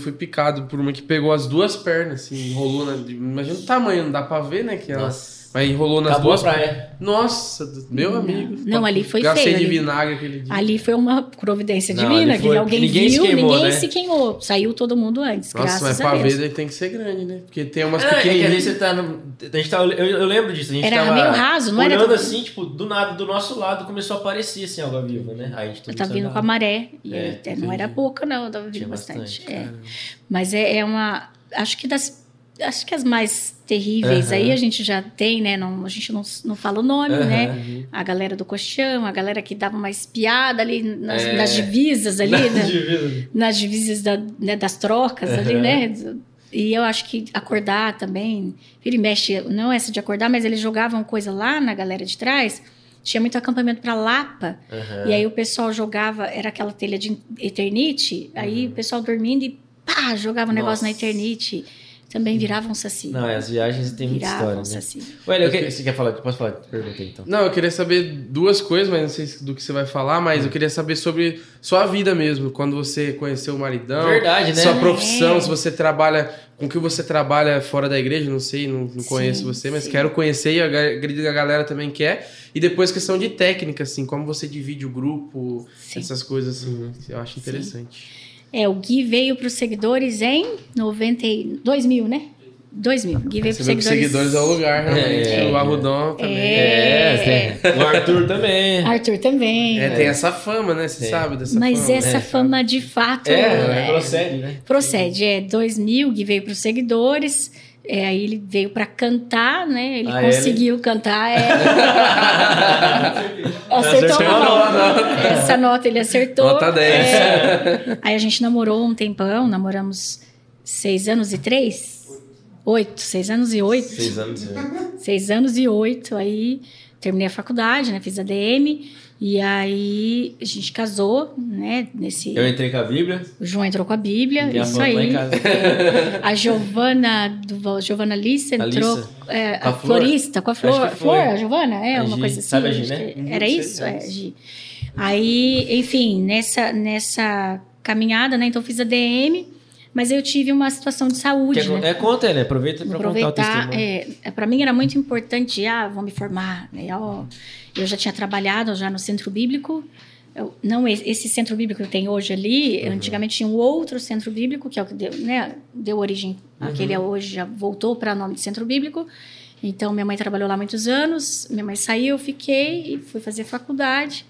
fui picado por uma que pegou as duas pernas, assim, enrolou. Imagina o tamanho, não dá pra ver, né? Que ela... Mas enrolou nas duas praias. Nossa, meu amigo. Não, ali foi feio. Gastei de vinagre aquele dia. Ali foi uma providência divina, que alguém viu, ninguém se queimou. Saiu todo mundo antes, graças a Deus. Nossa, mas pra ver tem que ser grande, né? Porque tem umas pequenininhas. É que você tá no... a gente tá... Eu lembro disso, a gente era meio raso, não era? Olhando assim, tipo, do nada, do nosso lado, começou a aparecer assim, água viva, né? Aí a gente tá vindo com a maré, e até não era pouca, não, eu tava vindo bastante. Mas é uma... Acho que as mais terríveis aí a gente já tem, né? Não, a gente não fala o nome, né? A galera do colchão, a galera que dava uma espiada ali nas divisas ali, nas divisas das trocas ali, né? E eu acho que acordar também, ele mexe, não essa de acordar, mas eles jogavam coisa lá na galera de trás. Tinha muito acampamento pra Lapa, e aí o pessoal jogava, era aquela telha de Eternite, aí o pessoal dormindo e pá, jogava um negócio na Eternite. Também viravam saci. Não, as viagens tem muita história, saci, né? Ué, você quer falar? Posso falar? Pergunta então. Não, eu queria saber duas coisas, mas não sei do que você vai falar, mas eu queria saber sobre sua vida mesmo, quando você conheceu o maridão. Verdade, né? Sua profissão, se você trabalha... Com que você trabalha fora da igreja, não sei, não conheço você, mas quero conhecer e a galera também quer. E depois questão de técnica, assim, como você divide o grupo, essas coisas, assim, eu acho interessante. O Gui veio para os seguidores em 2000, né? 2000. Gui veio para os seguidores ao lugar, realmente. O Arrudon também. O Arthur também. Tem essa fama, né? Você sabe dessa fama. Mas essa fama, de fato... procede, né? Procede, 2000, Gui veio para os seguidores... aí ele veio pra cantar, né? Ele conseguiu cantar. Acertou a nota. Essa nota ele acertou. Nota 10. Aí a gente namorou um tempão, namoramos 6 anos e 8. Aí terminei a faculdade, né? Fiz ADM. E aí a gente casou, né? Eu entrei com a Bíblia. O João entrou com a Bíblia. E isso aí. A Giovana Alice entrou a florista, com a flor. Flor, a Giovana? Uma coisa assim. Sabe a Gi, né? Era isso? Gi. Aí, enfim, nessa caminhada, né? Então fiz a DM, mas eu tive uma situação de saúde. Né? Conta, né? Aproveita para contar o testemunho. Para mim era muito importante, vou me formar, né? Eu já tinha trabalhado já no centro bíblico. Esse centro bíblico que tem hoje ali, antigamente tinha um outro centro bíblico, que é o que deu, né, deu origem àquele hoje, já voltou para o nome de centro bíblico. Então, minha mãe trabalhou lá muitos anos, minha mãe saiu, eu fiquei e fui fazer faculdade.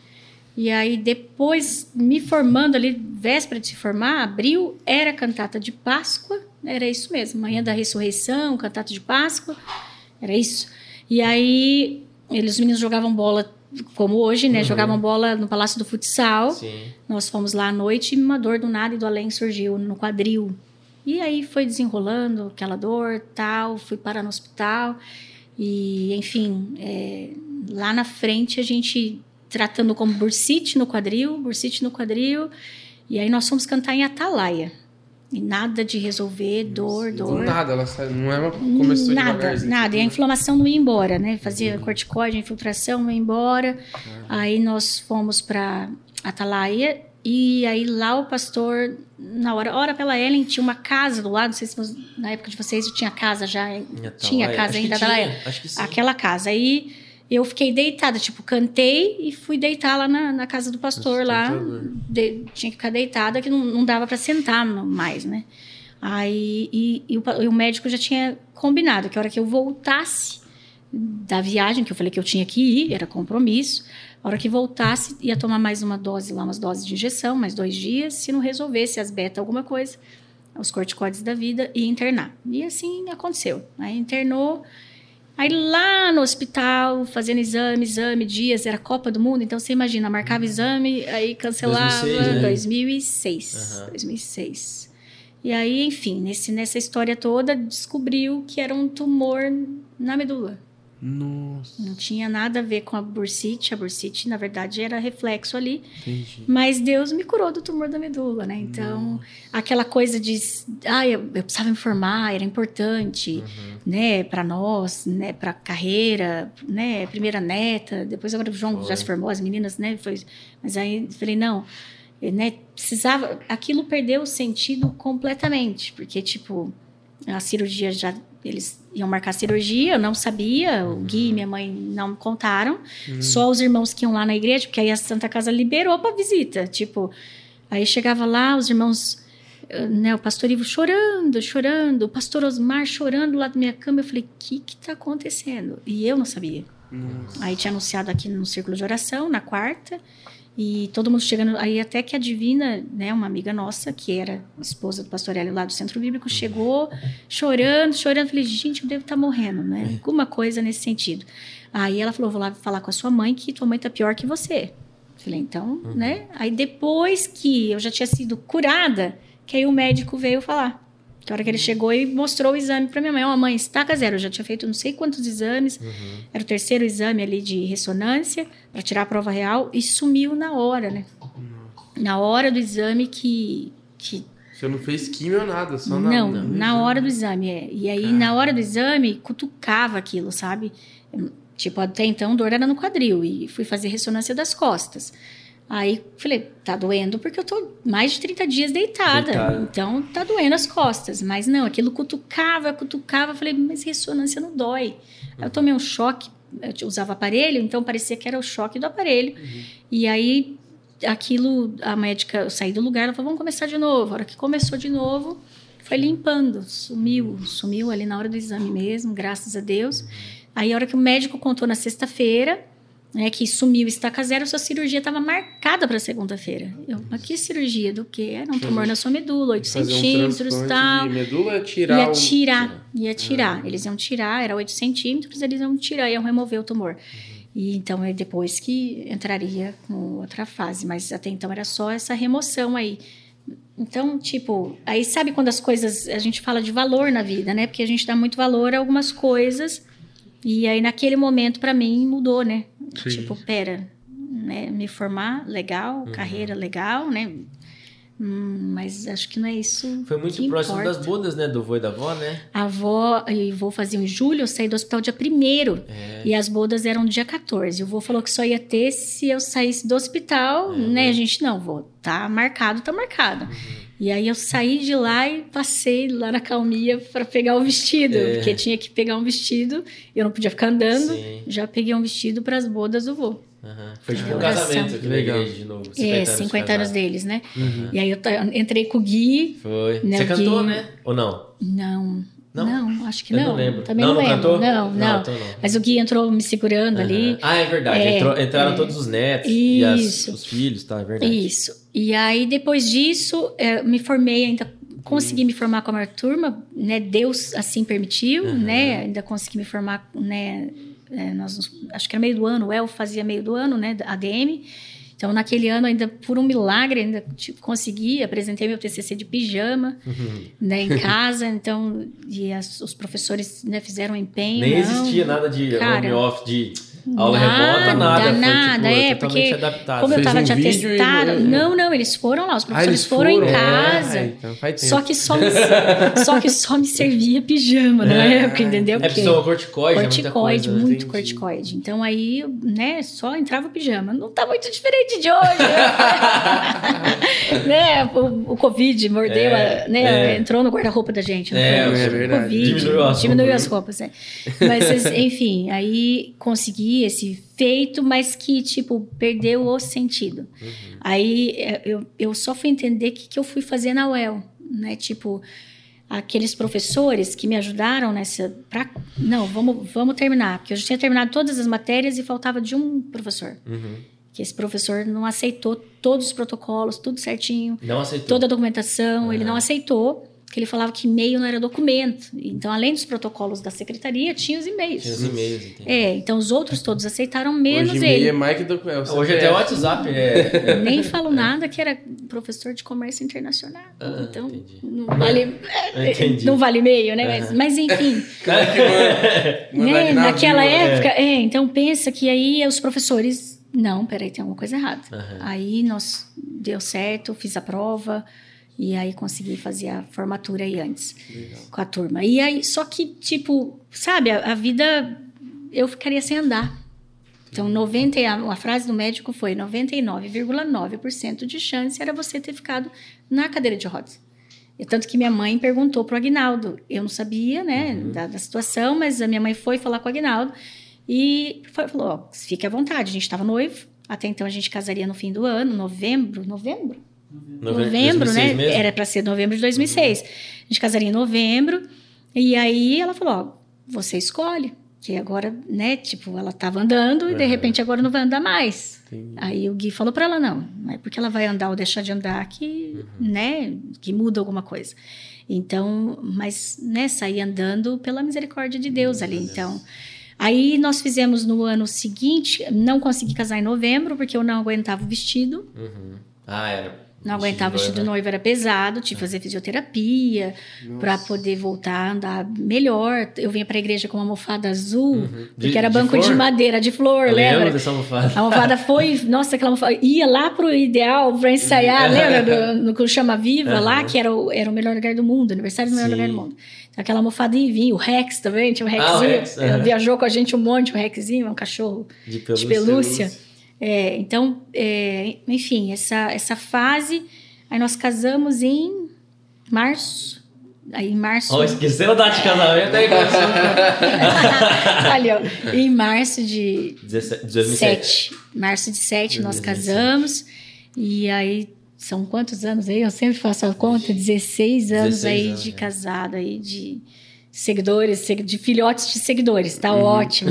E aí, depois, me formando ali, véspera de se formar, abril, era cantata de Páscoa, era isso mesmo, Manhã da Ressurreição, cantata de Páscoa, era isso. E aí... Os meninos jogavam bola, como hoje, né? Jogavam bola no Palácio do Futsal. Sim. Nós fomos lá à noite e uma dor do nada e do além surgiu no quadril. E aí foi desenrolando aquela dor, tal. Fui parar no hospital. E, enfim, lá na frente a gente tratando como bursite no quadril. E aí nós fomos cantar em Atalaia. E nada de resolver, dor. Nada, ela não é uma... Começou devagarzinho. Nada, e a inflamação não ia embora, né? Fazia corticoide, infiltração, não ia embora. Aí nós fomos pra Atalaia, e aí lá o pastor, na hora pela Ellen, tinha uma casa do lado, não sei se na época de vocês tinha casa já, tinha casa ainda da Atalaia. Acho que sim. Aquela casa, aí... Eu fiquei deitada, tipo, cantei e fui deitar lá na casa do pastor, lá. Tinha que ficar deitada, que não dava pra sentar mais, né? Aí, e o médico já tinha combinado que a hora que eu voltasse da viagem, que eu falei que eu tinha que ir, era compromisso, a hora que voltasse ia tomar mais uma dose lá, umas doses de injeção, mais 2 dias, se não resolvesse as beta alguma coisa, os corticoides da vida, e internar. E assim aconteceu. Aí internou... Aí lá no hospital, fazendo exame, dias, era Copa do Mundo, então você imagina, marcava exame, aí cancelava, 2006, né? 2006. E aí, enfim, nessa história toda, descobriu que era um tumor na medula. Nossa. Não tinha nada a ver com a bursite na verdade era reflexo ali. Entendi. Mas Deus me curou do tumor da medula, né? Então, nossa, aquela coisa de eu precisava informar, era importante, né, para nós, né, para carreira, né, primeira neta, depois agora o João já se formou, as meninas, né, foi, mas aí falei, não, né, precisava, aquilo perdeu o sentido completamente, porque tipo, a cirurgia já, eles iam marcar a cirurgia, eu não sabia, o Gui e minha mãe não me contaram, só os irmãos que iam lá na igreja, porque aí a Santa Casa liberou para visita, tipo, aí chegava lá, os irmãos, né, o pastor Ivo chorando, o pastor Osmar chorando do lado da minha cama, eu falei, o que tá acontecendo? E eu não sabia. Nossa. Aí tinha anunciado aqui no círculo de oração, na quarta, e todo mundo chegando, aí até que a Divina, né, uma amiga nossa, que era esposa do pastor Hélio lá do Centro Bíblico, chegou chorando, falei, gente, eu devo estar morrendo, né, alguma coisa nesse sentido. Aí ela falou, vou lá falar com a sua mãe, que tua mãe tá pior que você. Falei, então, né, aí depois que eu já tinha sido curada, que aí o médico veio falar. Na hora que ele chegou e mostrou o exame para minha mãe. Ó, mãe, estaca zero. Eu já tinha feito não sei quantos exames. Era o terceiro exame ali de ressonância para tirar a prova real. E sumiu na hora, né? Na hora do exame que... Você não fez químio ou nada, só na... Não, na hora do exame, é. E aí, na hora do exame, cutucava aquilo, sabe? Tipo, até então, a dor era no quadril. E fui fazer ressonância das costas. Aí falei, tá doendo porque eu tô mais de 30 dias deitada, então tá doendo as costas, mas não, aquilo cutucava, falei, mas ressonância não dói. Aí eu tomei um choque, eu usava aparelho, então parecia que era o choque do aparelho, e aí aquilo, a médica, eu saí do lugar, ela falou, vamos começar de novo. A hora que começou de novo, foi limpando, sumiu ali na hora do exame mesmo, graças a Deus. Aí a hora que o médico contou na sexta-feira, né, que sumiu, estaca zero, sua cirurgia estava marcada para segunda-feira. Eu, mas que cirurgia? Do quê? Era um tumor na sua medula, 8 centímetros e tal. Medula é tirar. Ia tirar. Eles iam tirar, era 8 centímetros, eles iam tirar, iam remover o tumor. E então é depois que entraria com outra fase, mas até então era só essa remoção aí. Então, tipo, aí sabe quando as coisas, a gente fala de valor na vida, né? Porque a gente dá muito valor a algumas coisas. E aí, naquele momento, pra mim, mudou, né? Sim. Tipo, pera, né? Me formar, legal, carreira, legal, né? Mas acho que não é isso. Foi muito que próximo importa. Das bodas, né? Do avô e da avó, né? A avó e o vô faziam em julho, eu saí do hospital dia 1º. É. E as bodas eram dia 14. O vô falou que só ia ter se eu saísse do hospital, né? A gente, não, vô, tá marcado. E aí eu saí de lá e passei lá na Calmia para pegar o vestido, porque tinha que pegar um vestido, eu não podia ficar andando, já peguei um vestido para as bodas do vô. Foi tipo um casamento que legal de novo. 50 anos deles, né? E aí eu entrei com o Gui. Foi. Né, você cantou, Gui, né? Ou não? Não, acho que não. Eu não lembro. Também não cantou? Não. Então não. Mas o Gui entrou me segurando ali. Ah, é verdade. Entraram todos os netos e os filhos, tá? É verdade. Isso. E aí, depois disso, me formei ainda. Consegui me formar com a maior turma, né? Deus assim permitiu, né? Ainda consegui me formar, né? Nós, acho que era meio do ano, o El fazia meio do ano, né? ADM. Então, naquele ano, ainda por um milagre, ainda consegui, apresentei meu TCC de pijama, né, em casa, então, e os professores, né, fizeram empenho. Nem existia nada de home office, de aula remota, nada. Foi, tipo, totalmente adaptado. Como eu tava te atestado... Não, eles foram lá, os professores foram em casa, então faz tempo. Só que só me servia pijama na época, entendeu? É só corticoide, muito corticoide. Então, aí, né, só entrava o pijama, não tá muito diferente de hoje, né? O Covid mordeu, né? Entrou no guarda-roupa da gente. É verdade. Covid, diminuiu as roupas, né? Mas, enfim, aí consegui esse feito, mas que, tipo, perdeu o sentido. Aí eu só fui entender que eu fui fazer na UEL, né? Tipo, aqueles professores que me ajudaram nessa... Vamos terminar, porque eu já tinha terminado todas as matérias e faltava de um professor. Que esse professor não aceitou todos os protocolos, tudo certinho. Não aceitou. Toda a documentação, ele não aceitou. que ele falava que e-mail não era documento. Então, além dos protocolos da secretaria, tinha os e-mails. Tinha os e-mails, entendi. É, então os outros todos aceitaram, menos hoje, ele. É mais que documento. Hoje até o WhatsApp. É. Nem falo nada, que era professor de comércio internacional. Ah, então, entendi. Não vale e-mail, né? Ah. Mas, enfim. Cara, que né? Naquela época, então pensa que aí os professores... Não, peraí, tem alguma coisa errada. Uhum. Aí deu certo, fiz a prova e aí consegui fazer a formatura aí antes. Legal. Com a turma. E aí, só que, tipo, sabe, a vida eu ficaria sem andar. Então, a frase do médico foi 99,9% de chance era você ter ficado na cadeira de rodas. Tanto que minha mãe perguntou pro Aguinaldo. Eu não sabia, né, uhum, da situação, mas a minha mãe foi falar com o Aguinaldo. E falou, ó, fique à vontade, a gente estava noivo, até então a gente casaria no fim do ano, novembro, né? Mesmo? Era para ser novembro de 2006. Uhum. A gente casaria em novembro, e aí ela falou, ó, você escolhe, que agora, né, tipo, ela estava andando e de repente agora não vai andar mais. Entendi. Aí o Gui falou para ela, não é porque ela vai andar ou deixar de andar que, uhum, né, que muda alguma coisa. Então, mas, né, saí andando pela misericórdia de Deus ali, então... Aí nós fizemos no ano seguinte, não consegui casar em novembro, porque eu não aguentava o vestido. Uhum. Ah, era. Não aguentava o vestido de noiva, era pesado, tive que fazer fisioterapia para poder voltar a andar melhor. Eu vinha para a igreja com uma almofada azul, uhum, porque era banco de madeira, de flor, eu lembra? Dessa almofada. A almofada foi, nossa, aquela almofada ia lá pro Ideal para ensaiar, lembra? No Chama Viva, uhum, lá, que era o melhor lugar do mundo, aniversário do melhor lugar do mundo. Aquela almofada e vinha, o Rex também, tinha um Rexzinho. Ela viajou com a gente um monte, o Rexzinho, é um cachorro de pelúcia. É, então, enfim, essa fase, aí nós casamos em março. Aí em março... Oh, esqueceu a data de casamento aí. Olha, em março de 2007. Março de 7 nós casamos, e aí... São quantos anos aí? Eu sempre faço a conta, 16 anos 16 aí anos, de casado, aí de seguidores, de filhotes de seguidores, tá, uhum, ótimo.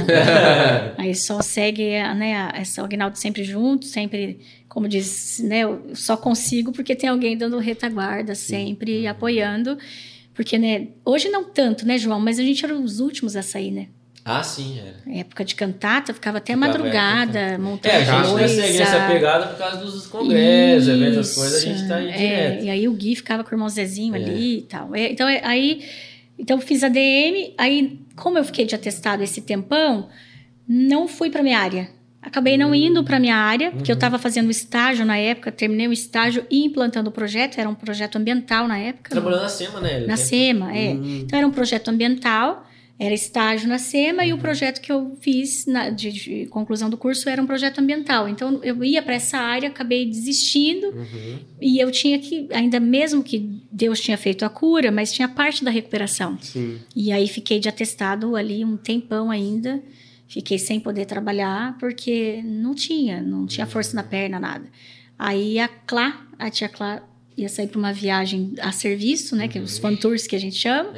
Aí só segue, né, essa Aguinaldo sempre junto, sempre, como diz, né, eu só consigo porque tem alguém dando retaguarda, sempre, uhum, apoiando, porque, né, hoje não tanto, né, João, mas a gente era os últimos a sair, né? Ah, sim, era. Época de cantata, ficava até madrugada, montando coisa. A gente vai seguir essa pegada por causa dos congressos, eventos, as coisas, a gente tá aí direto. E aí o Gui ficava com o irmão Zezinho ali e tal. Então, fiz a DM, aí, como eu fiquei de atestado esse tempão, não fui pra minha área. Acabei não indo pra minha área, porque eu tava fazendo estágio na época, terminei o estágio e implantando o projeto, era um projeto ambiental na época. Trabalhando na SEMA, né? Na SEMA, Então, era um projeto ambiental... Era estágio na SEMA e o projeto que eu fiz de conclusão do curso era um projeto ambiental. Então, eu ia para essa área, acabei desistindo, e eu tinha que, ainda mesmo que Deus tinha feito a cura, mas tinha parte da recuperação. Sim. E aí, fiquei de atestado ali um tempão ainda, fiquei sem poder trabalhar, porque não tinha força na perna, nada. Aí, a tia Clá... ia sair para uma viagem a serviço, né? Que é os fan tours que a gente chama.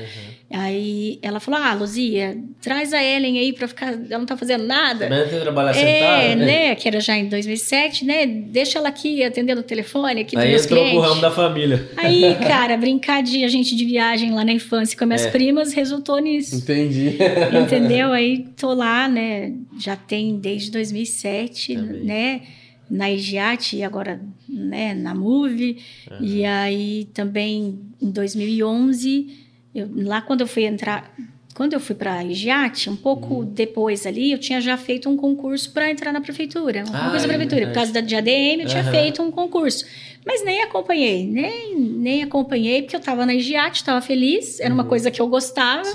Aí ela falou, Luzia, traz a Ellen aí para ficar... Ela não tá fazendo nada. Também tem que trabalhar sentada, né? Que era já em 2007, né? Deixa ela aqui, atendendo o telefone aqui dos meus clientes. Aí entrou o ramo da família. Aí, cara, brincar de a gente de viagem lá na infância com minhas primas resultou nisso. Entendi. Entendeu? Aí tô lá, né? Já tem desde 2007, também, né? Na IGIAT e agora, né, na MUVI. E aí também em 2011, quando eu fui para a IGIAT, um pouco depois ali, eu tinha já feito um concurso para entrar na prefeitura, concurso da prefeitura, por causa de ADM eu tinha feito um concurso, mas nem acompanhei, porque eu estava na IGIAT, estava feliz, era uma coisa que eu gostava,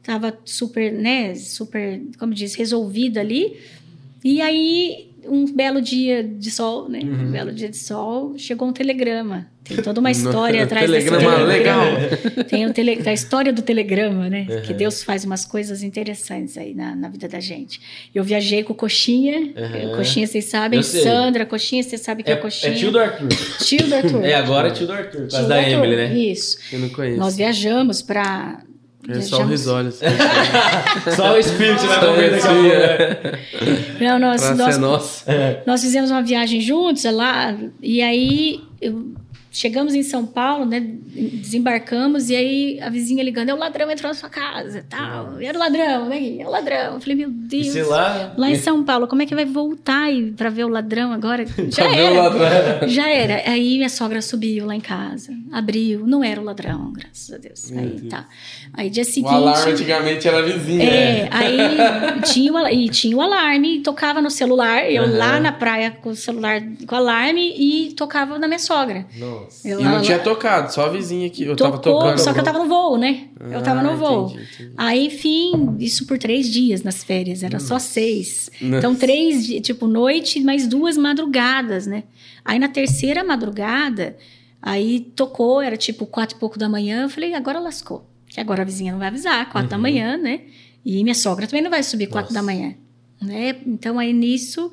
estava super, né, super, como diz, resolvida ali. E aí um belo dia de sol, né? Um belo dia de sol, chegou um telegrama. Tem toda uma história atrás desse telegrama. Legal. Tem a história do telegrama, né? Que Deus faz umas coisas interessantes aí na vida da gente. Eu viajei com o Coxinha. Coxinha, vocês sabem. Sandra, Coxinha, vocês sabem que é Coxinha. É tio do Arthur. Agora é tio do Arthur. Por causa da Emily, né? Isso. Eu não conheço. Nós viajamos pra... É só o risório. Só o espírito vai comer daqui a pouco. Não, nós fizemos uma viagem juntos lá, e aí eu Chegamos em São Paulo, né? Desembarcamos e aí a vizinha ligando, é o ladrão entrou na sua casa e tal. E era o ladrão, né? É o ladrão. Eu falei, meu Deus. E lá em São Paulo, como é que vai voltar pra ver o ladrão agora? Já era. Aí minha sogra subiu lá em casa, abriu. Não era o ladrão, graças a Deus. Aí dia seguinte... O alarme antigamente era a vizinha. Aí tinha o alarme, tocava no celular. Eu lá na praia com o celular, com o alarme e tocava na minha sogra. Nossa. E não tinha tocado, só a vizinha que eu tava tocando. Só que eu tava no voo, né? Eu tava no voo. Entendi. Aí, enfim, isso por 3 dias nas férias, era só 6. Nossa. Então, 3 dias, tipo, noite, mais 2 madrugadas, né? Aí, na terceira madrugada, aí tocou, era tipo 4 e pouco da manhã, eu falei, agora lascou. Que agora a vizinha não vai avisar, 4 da manhã, né? E minha sogra também não vai subir 4 da manhã, né? Então, aí nisso,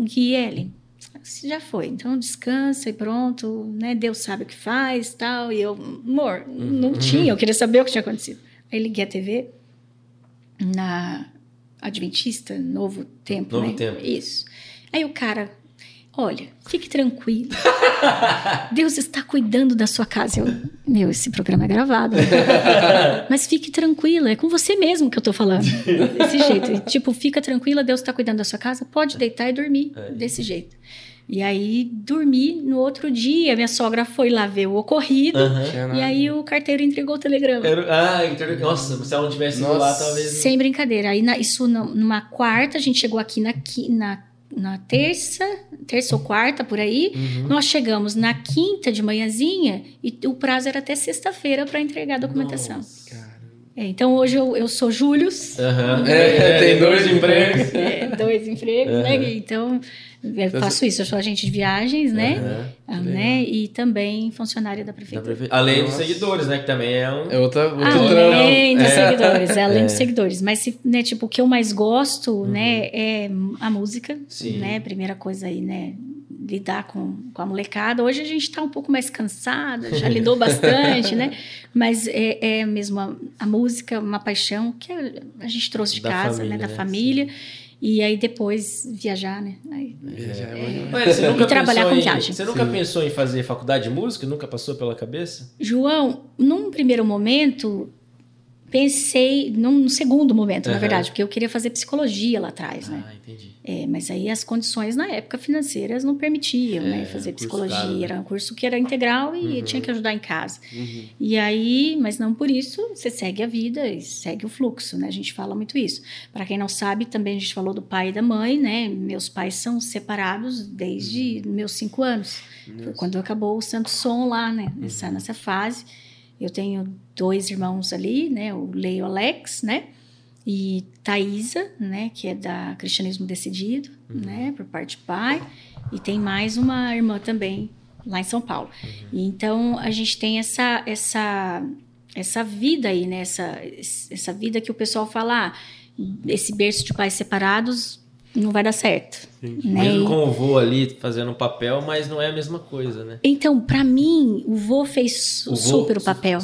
Guilherme, você já foi, então descansa e pronto, né? Deus sabe o que faz e tal. E eu, amor, não tinha, eu queria saber o que tinha acontecido. Aí liguei a TV na Adventista, Novo Tempo. Novo Tempo. Isso. Aí o cara, olha, fique tranquilo. Deus está cuidando da sua casa. Eu, meu, esse programa é gravado. Né? Mas fique tranquila, é com você mesmo que eu tô falando. Desse jeito. E, tipo, fica tranquila, Deus está cuidando da sua casa, pode deitar e dormir. Desse jeito. E aí, dormi. No outro dia, minha sogra foi lá ver o ocorrido. E aí, o carteiro entregou o telegrama. Nossa, se ela não tivesse ido lá, talvez... Sem brincadeira. Aí, isso numa quarta, a gente chegou aqui na terça ou quarta, por aí. Nós chegamos na quinta de manhãzinha e o prazo era até sexta-feira para entregar a documentação. Nossa. Então, hoje eu sou Július. Tem 2 empregos. 2 empregos, né? Então... Eu faço isso, eu sou agente de viagens, né? Né? E também funcionária da prefeitura. Além dos seguidores, né? Que também é um... É outro tramo. Além dos seguidores, além dos seguidores. Mas, né, tipo, o que eu mais gosto, né? É a música, né? Primeira coisa aí, né? Lidar com a molecada. Hoje a gente tá um pouco mais cansada, já lidou bastante, né? Mas é mesmo a música, uma paixão que a gente trouxe de casa, família, né? Da família. Sim. E aí depois viajar, né? E trabalhar com viagem. Você nunca pensou em fazer faculdade de música? Nunca passou pela cabeça? João, num primeiro momento, pensei... Num segundo momento, na verdade. Porque eu queria fazer psicologia lá atrás, né? Entendi. Mas aí as condições na época financeiras não permitiam, né? Fazer psicologia. Caro, né? Era um curso que era integral e tinha que ajudar em casa. E aí... Mas não por isso. Você segue a vida e segue o fluxo, né? A gente fala muito isso. Para quem não sabe, também a gente falou do pai e da mãe, né? Meus pais são separados desde meus 5 anos. Foi quando acabou o Santo Som lá, né? Nessa fase... Eu tenho 2 irmãos ali, né? O Leo Alex, né? E Thaisa, né? Que é da Cristianismo Decidido, né? Por parte de pai. E tem mais uma irmã também lá em São Paulo. Então, a gente tem essa vida aí, né? Essa vida que o pessoal fala... esse berço de pais separados... não vai dar certo. Né? Mesmo com o vô ali fazendo um papel, mas não é a mesma coisa, né? Então, pra mim, o vô fez o super vô, o papel,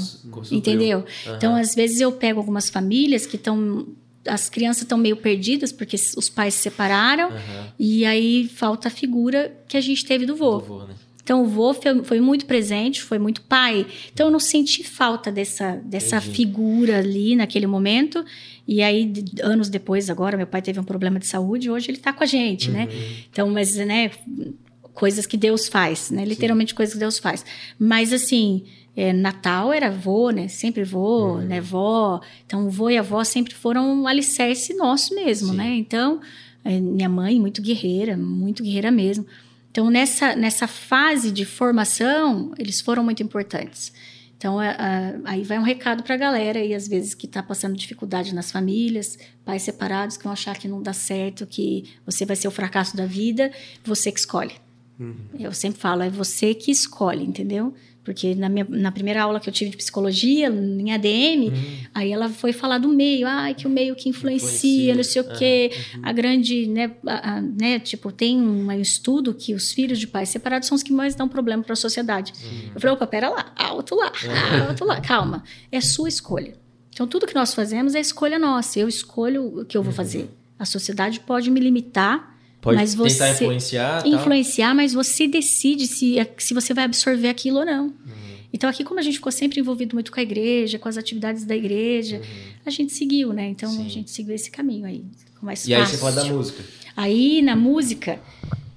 entendeu? Então, às vezes eu pego algumas famílias que estão... As crianças estão meio perdidas, porque os pais se separaram, e aí falta a figura que a gente teve do vô. Né? Então, o vô foi muito presente, foi muito pai. Então, eu não senti falta dessa figura ali naquele momento. E aí, anos depois, agora, meu pai teve um problema de saúde, hoje ele tá com a gente, né? Então, mas, né, coisas que Deus faz, né? Literalmente coisas que Deus faz. Mas, assim, Natal era vô, né? Sempre vô, né? Vó. Então, vô e avó sempre foram um alicerce nosso mesmo, né? Então, minha mãe, muito guerreira mesmo. Então, nessa fase de formação, eles foram muito importantes. Então, aí vai um recado para a galera aí, às vezes, que está passando dificuldade nas famílias, pais separados que vão achar que não dá certo, que você vai ser o fracasso da vida, você que escolhe. Eu sempre falo, é você que escolhe, entendeu? Porque na primeira aula que eu tive de psicologia, em ADM, aí ela foi falar do meio, que o meio que influencia, não sei o quê. A grande, né, né, tipo, tem um estudo que os filhos de pais separados são os que mais dão problema para a sociedade. Eu falei, opa, pera lá, alto lá, calma, é sua escolha. Então, tudo que nós fazemos é escolha nossa, eu escolho o que eu vou fazer. A sociedade pode me limitar, Pode mas tentar você influenciar. Tal. Mas você decide se você vai absorver aquilo ou não. Então, aqui, como a gente ficou sempre envolvido muito com a igreja, com as atividades da igreja, a gente seguiu, né? Então, a gente seguiu esse caminho aí. Mais fácil. Aí, você fala da música. Aí, na música,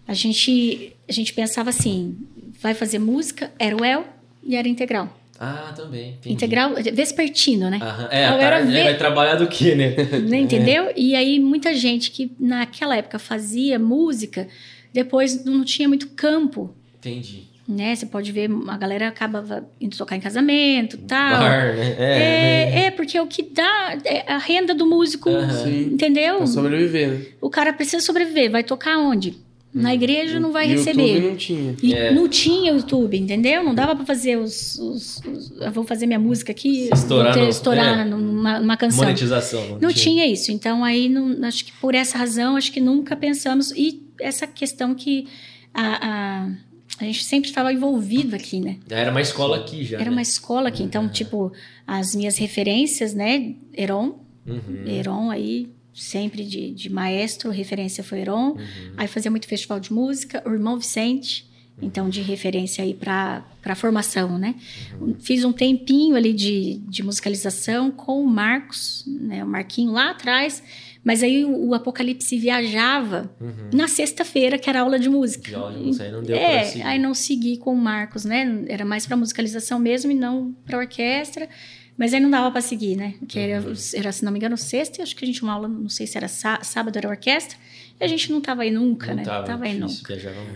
a gente pensava assim, vai fazer música, era o El e era integral. Ah, também. Entendi. Integral, vespertino, né? Aham. É, a tarde, vai trabalhar do quê, né? Entendeu? E aí, muita gente que naquela época fazia música, depois não tinha muito campo. Entendi. Né? Você pode ver, a galera acaba indo tocar em casamento, tal. Bar, né? Porque é o que dá é a renda do músico, entendeu? Pra sobreviver, né? O cara precisa sobreviver, vai tocar onde? Na igreja não vai receber. YouTube não tinha. Não tinha YouTube, entendeu? Não dava pra fazer eu vou fazer minha música aqui. Estourar numa canção. Monetização. Não tinha isso. Então, aí, acho que por essa razão, acho que nunca pensamos. E essa questão que a gente sempre estava envolvido aqui, né? Era uma escola aqui já, Era uma escola aqui. Então, tipo, as minhas referências, né? Heron aí... Sempre de maestro, referência foi Heron. Aí fazia muito festival de música, o irmão Vicente, então de referência aí pra formação, né? Fiz um tempinho ali de musicalização com o Marcos, né? O Marquinho lá atrás, mas aí o Apocalipse viajava na sexta-feira, que era aula de música. Aí não deu pra seguir. Aí não segui com o Marcos, né? Era mais pra musicalização mesmo e não pra orquestra. Mas aí não dava pra seguir, né? Porque era, se não me engano, sexta, e acho que a gente tinha uma aula, não sei se era sábado, era orquestra, e a gente não tava aí nunca, né?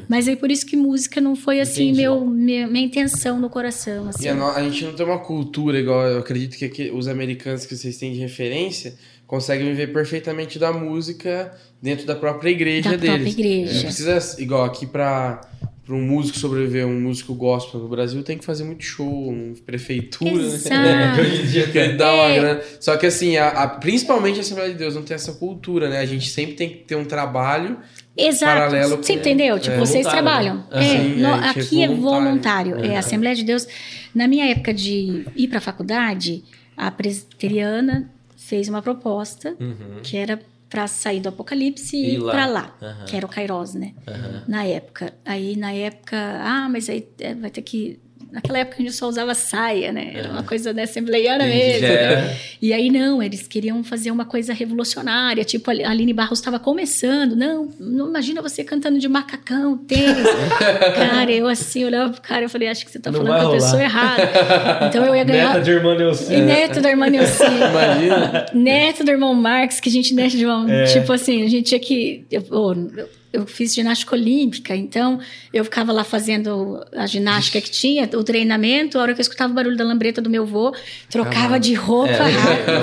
Mas aí por isso que música não foi, assim, minha intenção no coração, assim. E a gente não tem uma cultura igual, eu acredito que aqui, os americanos que vocês têm de referência conseguem viver perfeitamente da música dentro da própria igreja deles. Não precisa, igual aqui para um músico sobreviver, um músico gospel no Brasil, tem que fazer muito show, prefeitura, né? Hoje em dia tem que dar uma grana. Só que assim, principalmente a Assembleia de Deus não tem essa cultura, né? A gente sempre tem que ter um trabalho paralelo. Você entendeu? Tipo, vocês trabalham. Aqui é voluntário. É a Assembleia de Deus. Na minha época de ir para a faculdade, a presbiteriana fez uma proposta que era pra sair do Apocalipse e ir pra lá. Que era o Kairos, né? Na época. Aí, na época... mas aí vai ter que... Naquela época, a gente só usava saia, né? Era uma coisa da assembleiana mesmo. E aí, não. Eles queriam fazer uma coisa revolucionária. Tipo, a Aline Barros estava começando. Não imagina você cantando de macacão, tênis. Cara, eu assim, olhava pro cara. Eu falei, acho que você tá falando com a pessoa errada. Então, eu ia ganhar... Neto da irmã Neuci. Neto da irmã Neuci. Imagina. Neto do irmão Marx, que a gente... Neto de uma... Tipo assim, a gente tinha que... Eu fiz ginástica olímpica, então eu ficava lá fazendo a ginástica que tinha, o treinamento, a hora que eu escutava o barulho da lambreta do meu avô, trocava de roupa,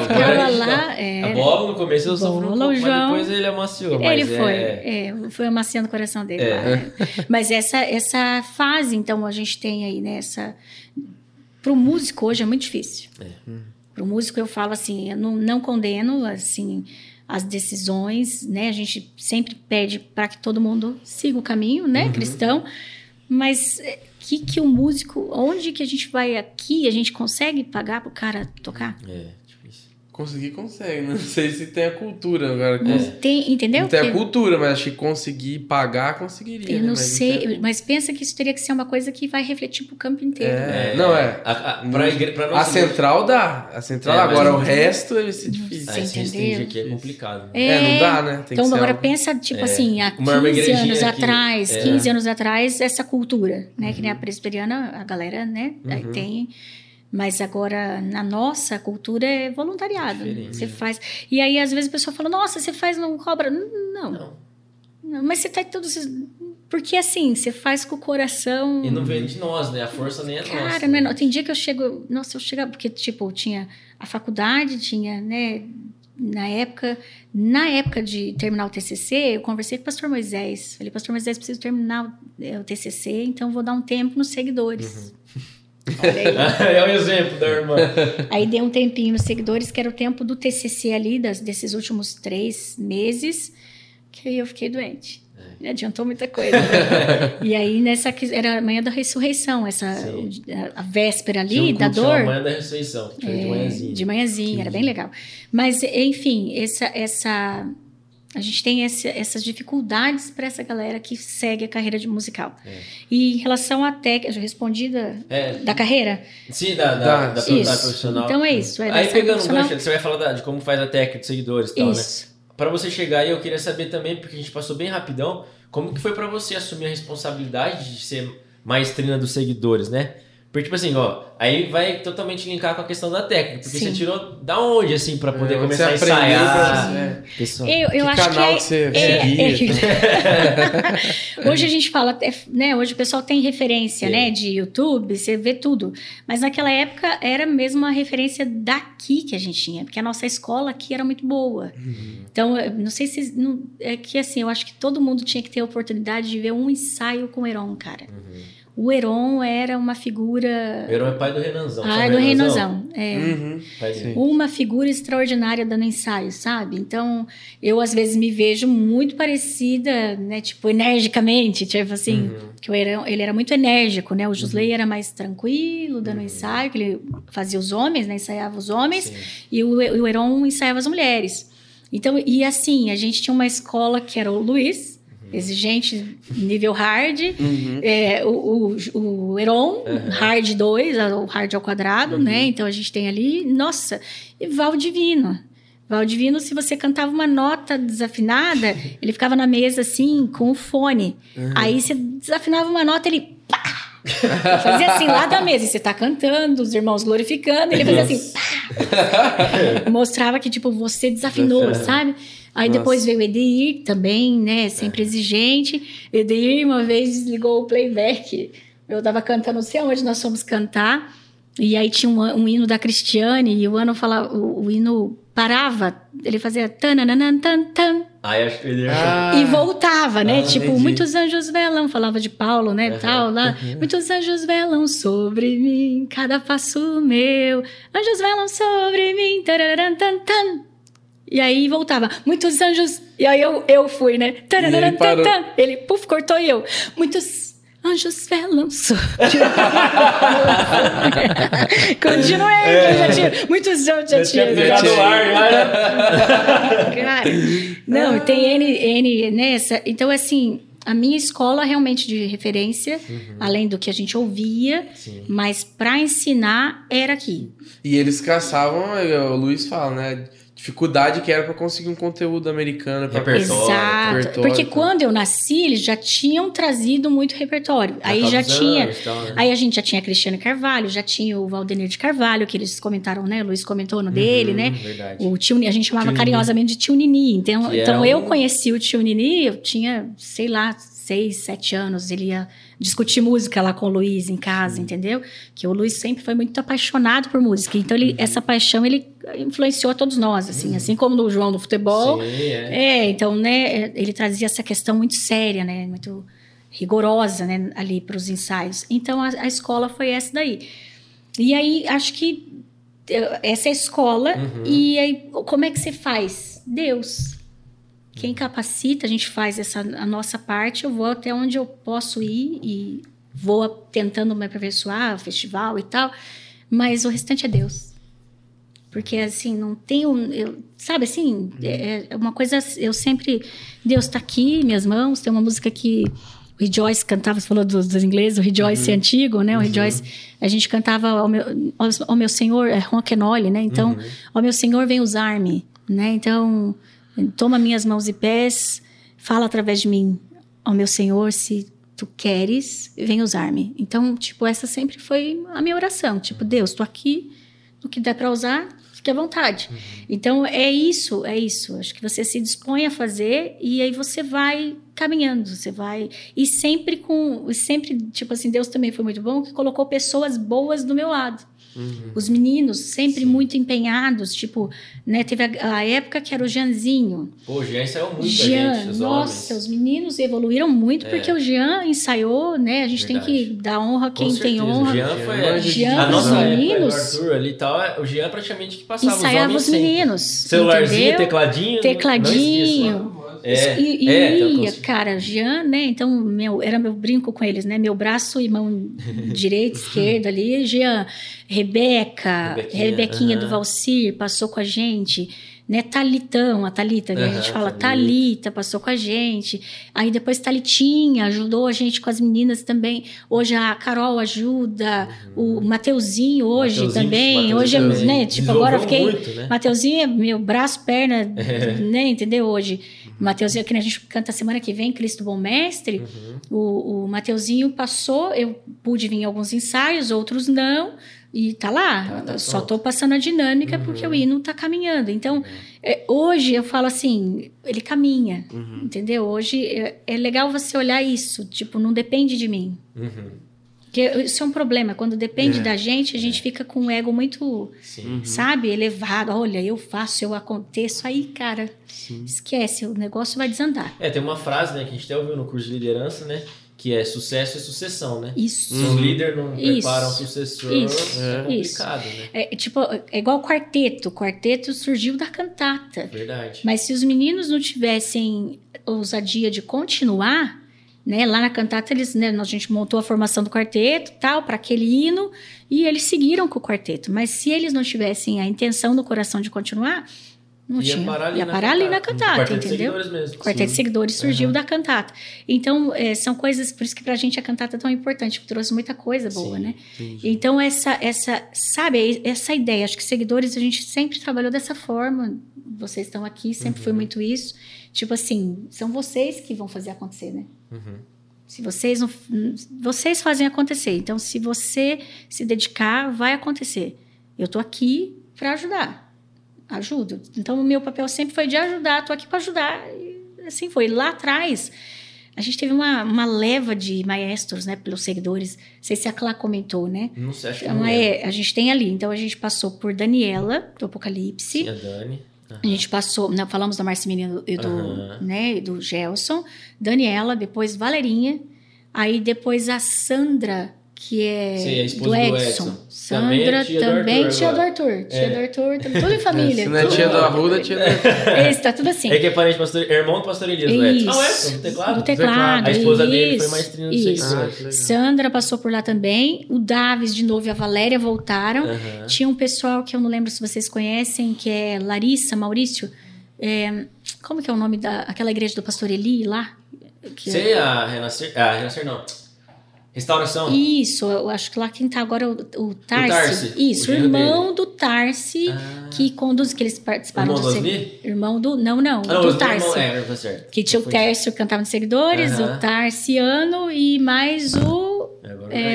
ficava lá. A bola no começo eu sofri um pouco, mas depois ele amaciou. Foi amaciando o coração dele lá. Mas essa fase, então, a gente tem aí, né? Pro músico hoje é muito difícil. Pro músico eu falo assim, eu não condeno, assim... as decisões, né? A gente sempre pede para que todo mundo siga o caminho, né? Cristão. Mas que o músico... Onde que a gente vai aqui? A gente consegue pagar pro cara tocar? Difícil. Consegue. Não sei se tem a cultura agora. Entendeu? Não tem a cultura, mas acho que conseguir pagar, conseguiria. Eu não sei, mas pensa que isso teria que ser uma coisa que vai refletir pro campo inteiro. A central dá. A central agora, o resto deve ser difícil. Você entendeu? Aqui é complicado. Não dá, né? Tem então, agora pensa, tipo assim, há 15 anos atrás, essa cultura, né? Que nem a presbiteriana, a galera, né? Tem... Mas agora, na nossa cultura, é voluntariado. Né? Você faz. E aí, às vezes, a pessoa fala, nossa, você faz, não cobra. Não. Mas você tá todo... Porque, assim, você faz com o coração... E não vem de nós, né? A força nem é nossa. Cara, não é... Tem dia que eu chego... Nossa, eu chegava... Porque, tipo, tinha a faculdade, tinha, né... Na época de terminar o TCC, eu conversei com o pastor Moisés. Falei, pastor Moisés, preciso terminar o TCC, então vou dar um tempo nos seguidores. É um exemplo da irmã. Aí dei um tempinho nos seguidores, que era o tempo do TCC ali, desses últimos 3 meses, que aí eu fiquei doente. Não adiantou muita coisa. E aí, era a manhã da ressurreição, a véspera ali da dor. A manhã da ressurreição, de manhãzinha. Era bem legal. Mas, enfim, essa A gente tem essas dificuldades para essa galera que segue a carreira de musical. É. E em relação à técnica, já respondi da carreira? Sim, da profissional. Então é isso. Aí pegando o gancho, você vai falar de como faz a técnica dos seguidores e tal, isso, né? Para você chegar aí, eu queria saber também, porque a gente passou bem rapidão, como que foi para você assumir a responsabilidade de ser maestrina dos seguidores, né? Porque, tipo assim, ó, aí vai totalmente linkar com a questão da técnica. Porque sim, você tirou da onde, assim, pra poder começar a ensaiar? Né? Pessoal, eu acho canal que você seguia? Hoje a gente fala, né? Hoje o pessoal tem referência, né? De YouTube, você vê tudo. Mas naquela época era mesmo a referência daqui que a gente tinha. Porque a nossa escola aqui era muito boa. Uhum. Então, eu não sei se... Não, é que, assim, eu acho que todo mundo tinha que ter a oportunidade de ver um ensaio com o Heron, cara. Uhum. O Heron era uma figura... O Heron é pai do Renanzão. Ah, do Renanzão, é. Uhum, uma figura extraordinária dando ensaio, sabe? Então, eu às vezes me vejo muito parecida, né? Tipo, energicamente, tipo assim... Uhum. Que o Heron, ele era muito enérgico, né? O Jusley era mais tranquilo, dando ensaio, que ele fazia os homens, né? Ensaiava os homens. Sim. E o Heron ensaiava as mulheres. Então, e assim, a gente tinha uma escola que era o Luiz... Exigente, nível hard, o Heron, hard 2, o hard ao quadrado, né? Então a gente tem ali, nossa, e Valdivino. Valdivino, se você cantava uma nota desafinada, ele ficava na mesa assim, com o fone. Uhum. Aí você desafinava uma nota, ele pá! Ele fazia assim lá da mesa, e você tá cantando, os irmãos glorificando, ele fazia assim, pá! Mostrava que, tipo, você desafinou, sabe? Aí depois veio o Edeir também, né? Sempre exigente. Edeir uma vez desligou o playback. Eu tava cantando, não sei aonde nós fomos cantar. E aí tinha um hino da Cristiane. E o hino parava. Ele fazia... Tanananan, tan, tan. Aí acho que ele... E voltava, né? Tipo, entendi. Muitos anjos velam. Falava de Paulo, né? Tal, lá. Muitos anjos velam sobre mim. Cada passo meu. Anjos velam sobre mim. Tararan, tan, tan. E aí voltava, muitos anjos... E aí eu fui, né? Ele, puf, cortou e eu. Muitos anjos velam sobre... Continuei, já tinha... Muitos anjos já tinha... Cara, não, tem N, nessa... Então, assim... A minha escola realmente de referência, além do que a gente ouvia, sim, mas pra ensinar era aqui. E eles caçavam, o Luiz fala, né? Dificuldade que era pra conseguir um conteúdo americano. Repertório. Porque quando eu nasci, eles já tinham trazido muito repertório. Aí já tinha... Aí a gente já tinha a Cristiane Carvalho, já tinha o Valdenir de Carvalho, que eles comentaram, né? O Luiz comentou no dele, né? Verdade. O tio, a gente chamava carinhosamente de tio Nini. Então eu conheci o tio Nini, eu tinha, sei lá... 6, 7 anos, ele ia discutir música lá com o Luiz em casa, entendeu? Que o Luiz sempre foi muito apaixonado por música. Então, ele, essa paixão, ele influenciou a todos nós, assim. Assim como o João no futebol. Sim, então, né, ele trazia essa questão muito séria, né? Muito rigorosa, né? Ali para os ensaios. Então, a escola foi essa daí. E aí, acho que essa é a escola. E aí, como é que você faz? Deus... Quem capacita, a gente faz a nossa parte, eu vou até onde eu posso ir e vou tentando me aperfeiçoar, festival e tal, mas o restante é Deus. Porque, assim, não tenho... Sabe, assim, é uma coisa... Eu sempre... Deus tá aqui, minhas mãos, tem uma música que... O Rejoice cantava, você falou dos ingleses, o Rejoice antigo, né? O Rejoice, a gente cantava, ao meu Senhor, é Ron Kenoli, né? Então, ao meu Senhor vem usar-me, né? Então... Toma minhas mãos e pés, fala através de mim, ó meu Senhor, se tu queres, vem usar-me. Então, tipo, essa sempre foi a minha oração. Tipo, Deus, tô aqui, no que der pra usar, fique à vontade. Então, é isso. Acho que você se dispõe a fazer e aí você vai caminhando, você vai... E sempre, tipo assim, Deus também foi muito bom, que colocou pessoas boas do meu lado. Os meninos sempre muito empenhados, tipo, né, teve a época que era o Jeanzinho. O Jean ensaiou muito, gente, os nossa, homens. Os meninos evoluíram muito porque o Jean ensaiou, né, a gente tem que dar honra a quem tem honra. O Jean foi... Jean, os meninos... Arthur ali e tal, o Jean praticamente que passava os homens ensaiava os meninos. Celularzinho, entendeu? Tecladinho. Cara, Jean, né, então era meu brinco com eles, né, meu braço e mão direita, esquerda ali, Jean, Rebequinha do Valsir, passou com a gente, né, Thalitão, a Thalita, né? A gente fala, Thalita passou com a gente, aí depois Thalitinha ajudou a gente com as meninas também, hoje a Carol ajuda, o Mateuzinho hoje também, hoje é, né, tipo, agora eu fiquei, muito, né? Mateuzinho é meu braço, perna, né, entendeu, hoje, Mateuzinho, que a gente canta semana que vem, Cristo Bom Mestre, o Mateuzinho passou, eu pude vir em alguns ensaios, outros não, e tá lá, só tô passando a dinâmica porque o hino tá caminhando. Então, hoje eu falo assim, ele caminha, entendeu? Hoje é legal você olhar isso, tipo, não depende de mim. Porque isso é um problema, quando depende da gente, a gente fica com um ego muito, sabe, elevado. Olha, eu faço, eu aconteço, aí, cara, esquece, o negócio vai desandar. É, tem uma frase, né, que a gente até ouviu no curso de liderança, né? Que é sucesso e sucessão, né? Isso. Se um líder não prepara um sucessor, é complicado, né? Tipo, é igual o quarteto. O quarteto surgiu da cantata. Verdade. Mas se os meninos não tivessem ousadia de continuar, né? Lá na cantata, eles, né, a gente montou a formação do quarteto, tal, para aquele hino, e eles seguiram com o quarteto. Mas se eles não tivessem a intenção no coração de continuar... Não ia tinha. Parar ali, ia parar ali na cantata, quarteto, entendeu? De seguidores mesmo. Quarteto de seguidores surgiu da cantata. Então, são coisas... Por isso que pra gente a cantata é tão importante, porque trouxe muita coisa boa, né? Entendi. Então, sabe, essa ideia. Acho que seguidores a gente sempre trabalhou dessa forma. Vocês estão aqui, sempre foi muito isso. Tipo assim, são vocês que vão fazer acontecer, né? Se vocês não... Vocês fazem acontecer. Então, se você se dedicar, vai acontecer. Eu tô aqui pra ajudar. Ajudo. Então, o meu papel sempre foi de ajudar. Estou aqui para ajudar. E assim foi. Lá atrás, a gente teve uma leva de maestros, né? Pelos seguidores. Não sei se a Clá comentou, né? Não sei, acho que não é. A gente tem ali. Então, a gente passou por Daniela, do Apocalipse. Sim, a Dani. A gente passou... Né, falamos da Marcimina e do, né, do Gelson. Daniela, depois Valerinha. Aí, depois a Sandra... que é, sim, do Edson. Sandra também, tia do Arthur. Tia do Arthur, tudo em família. Se não é tia do Arruda, tia do Arthur. Isso, tá tudo assim. É que é parente, irmão do pastor Elias, do Edson. Ah, o Edson, do teclado. Do teclado. A esposa dele foi maestrina do seguidor. Sandra passou por lá também. O Davis, de novo, e a Valéria voltaram. Tinha um pessoal que eu não lembro se vocês conhecem, que é Larissa, Maurício. Como que é o nome daquela igreja do pastor Eli lá? Sei, a Renascer... Ah, Renascer não. Restauração. Isso, eu acho que lá quem tá agora é o Tarsi. Isso, o irmão do Tarsi, que conduz, que eles participaram do Seguidores. Irmão do... Não, do Tarsi. Que tinha o Tércio que cantava nos Seguidores, o Tarciano e mais o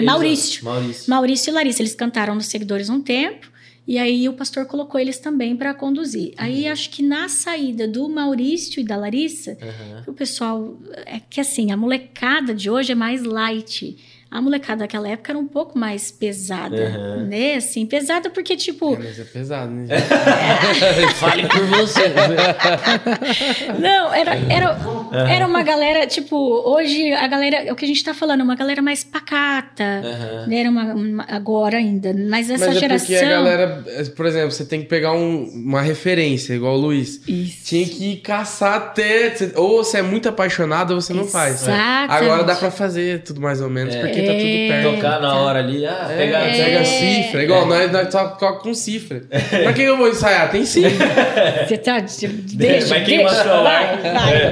Maurício. Maurício e Larissa, eles cantaram nos Seguidores um tempo, e aí o pastor colocou eles também para conduzir. Aí acho que na saída do Maurício e da Larissa, o pessoal... É que assim, a molecada de hoje é mais light. A molecada daquela época era um pouco mais pesada, né? Assim, pesada porque tipo... mas é pesado, né? Fale por você. Não, era uma galera, tipo... Hoje, a galera... É o que a gente tá falando, uma galera mais pacata. Né? Era uma agora ainda. Mas essa geração... Porque a galera... Por exemplo, você tem que pegar uma referência, igual o Luiz. Isso. Tinha que caçar até... Ou você é muito apaixonado ou você não faz. Agora dá pra fazer tudo mais ou menos, porque tá tudo perto. Tocar na hora ali, pega a cifra. Igual nós toca com cifra. Pra que eu vou ensaiar? Tem cifra. Você tá... Deixa, vai queimar o celular.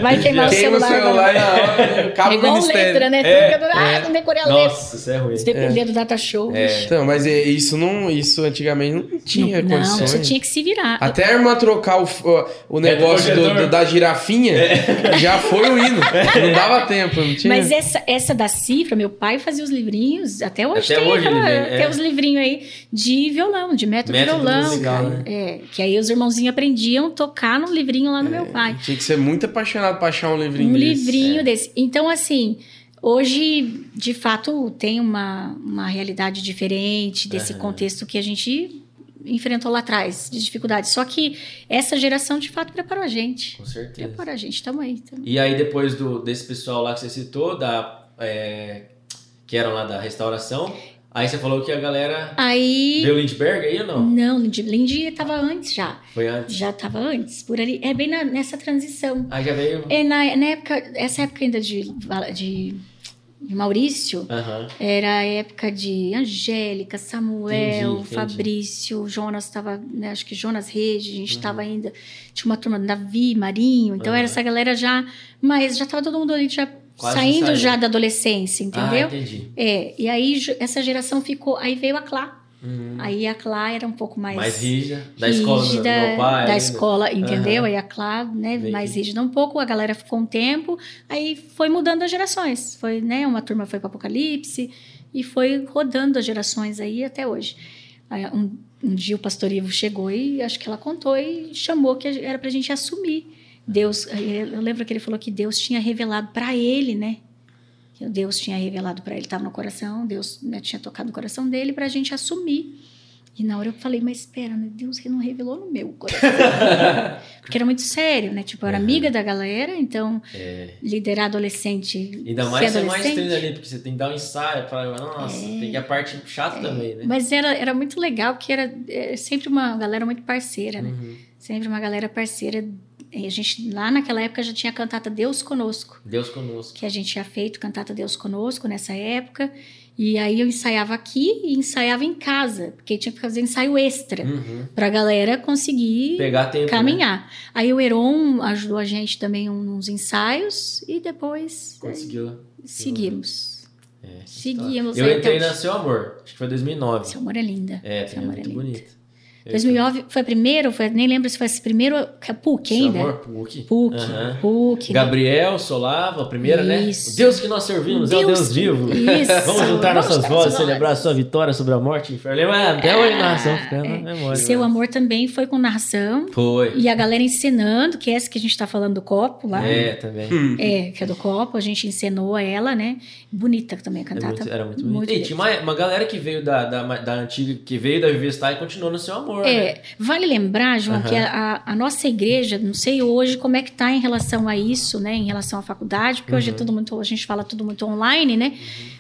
Vai queimar o celular. É igual letra, né? Não decorei a letra. Nossa, isso é ruim. Dependendo do data show. Então, mas isso antigamente não tinha condições. Não, você tinha que se virar. Até a irmã trocar o negócio da girafinha, já foi o hino. Não dava tempo, não tinha. Mas essa da cifra, meu pai fazia os livrinhos, até hoje tem os livrinhos aí de violão, de método violão. Musical, né? Que aí os irmãozinhos aprendiam a tocar num livrinho lá no meu pai. Tinha que ser muito apaixonado pra achar um livrinho desse. Um livrinho desse. Então, assim, hoje, de fato, tem uma realidade diferente desse contexto que a gente enfrentou lá atrás, de dificuldade. Só que essa geração, de fato, preparou a gente. Com certeza. Preparou a gente, tamo aí. E aí, depois desse pessoal lá que você citou, que eram lá da restauração. Aí você falou que a galera... Veio Lindbergh aí ou não? Não, Lindy tava antes já. Foi antes? Já tava antes, por ali. É bem nessa transição. Já veio... É na época... Essa época ainda de Maurício, uhum. Era a época de Angélica, Samuel, entendi. Fabrício, Jonas estava, né, acho que Jonas Rede, a gente estava uhum. ainda, tinha uma turma, Davi, Marinho, então uhum. era essa galera já, mas já estava todo mundo ali, já saindo já da adolescência, entendeu? Ah, entendi. É, e aí essa geração ficou, aí veio a Clá, aí a Clá era um pouco mais rígida, da escola do meu pai, da escola, entendeu? Uhum. Aí a Clá, né, bem mais rígida um pouco, a galera ficou um tempo, aí foi mudando as gerações, foi, né, uma turma foi para Apocalipse e foi rodando as gerações aí até hoje. Aí, um dia o pastor Ivo chegou e acho que ela contou e chamou que era pra gente assumir. Deus, eu lembro que ele falou que Deus tinha revelado para ele, né? Deus tinha revelado para ele, estava no coração, Deus, né, tinha tocado no coração dele para a gente assumir. E na hora eu falei, mas espera, né? Deus não revelou no meu coração. Porque era muito sério, né? Tipo, eu era amiga da galera, então liderar adolescente. Ainda mais ser mais treino ali, porque você tem que dar um ensaio para. Nossa, tem que a parte chata também, né? Mas era muito legal, porque era sempre uma galera muito parceira, né? Uhum. Sempre uma galera parceira. E a gente, lá naquela época, já tinha a cantata Deus Conosco. Deus Conosco. Que a gente tinha feito cantata Deus Conosco nessa época. E aí eu ensaiava aqui e ensaiava em casa. Porque tinha que fazer ensaio extra. Uhum. Pra galera conseguir pegar tempo, caminhar. Né? Aí o Heron ajudou a gente também nos ensaios. E depois... conseguiu. Seguimos. É, seguimos. Eu entrei na Seu Amor. Acho que foi 2009. Seu Amor é linda. É, Seu Amor é muito bonita. 2009 foi a primeira, nem lembro se foi esse primeiro, PUC ainda. Amor, PUC. Uhum. PUC. Gabriel, Solava, a primeira, isso. Né? O Deus que nós servimos é o Deus vivo. Isso. Vamos juntar nossas vozes, celebrar a sua vitória sobre a morte e o inferno. Lembra? Até hoje narração ficando na memória. Seu Amor também foi com narração. Foi. E a galera encenando, que é essa que a gente tá falando do copo lá. É, também. É, que é do copo, a gente encenou ela, né? Bonita também a cantata. Era muito bonita. E tinha uma galera que veio da antiga, que veio da Universidade e continuou no Seu Amor. É, vale lembrar, João, que a nossa igreja, não sei hoje como é que está em relação a isso, né? Em relação à faculdade, porque hoje é tudo muito, a gente fala tudo muito online, né?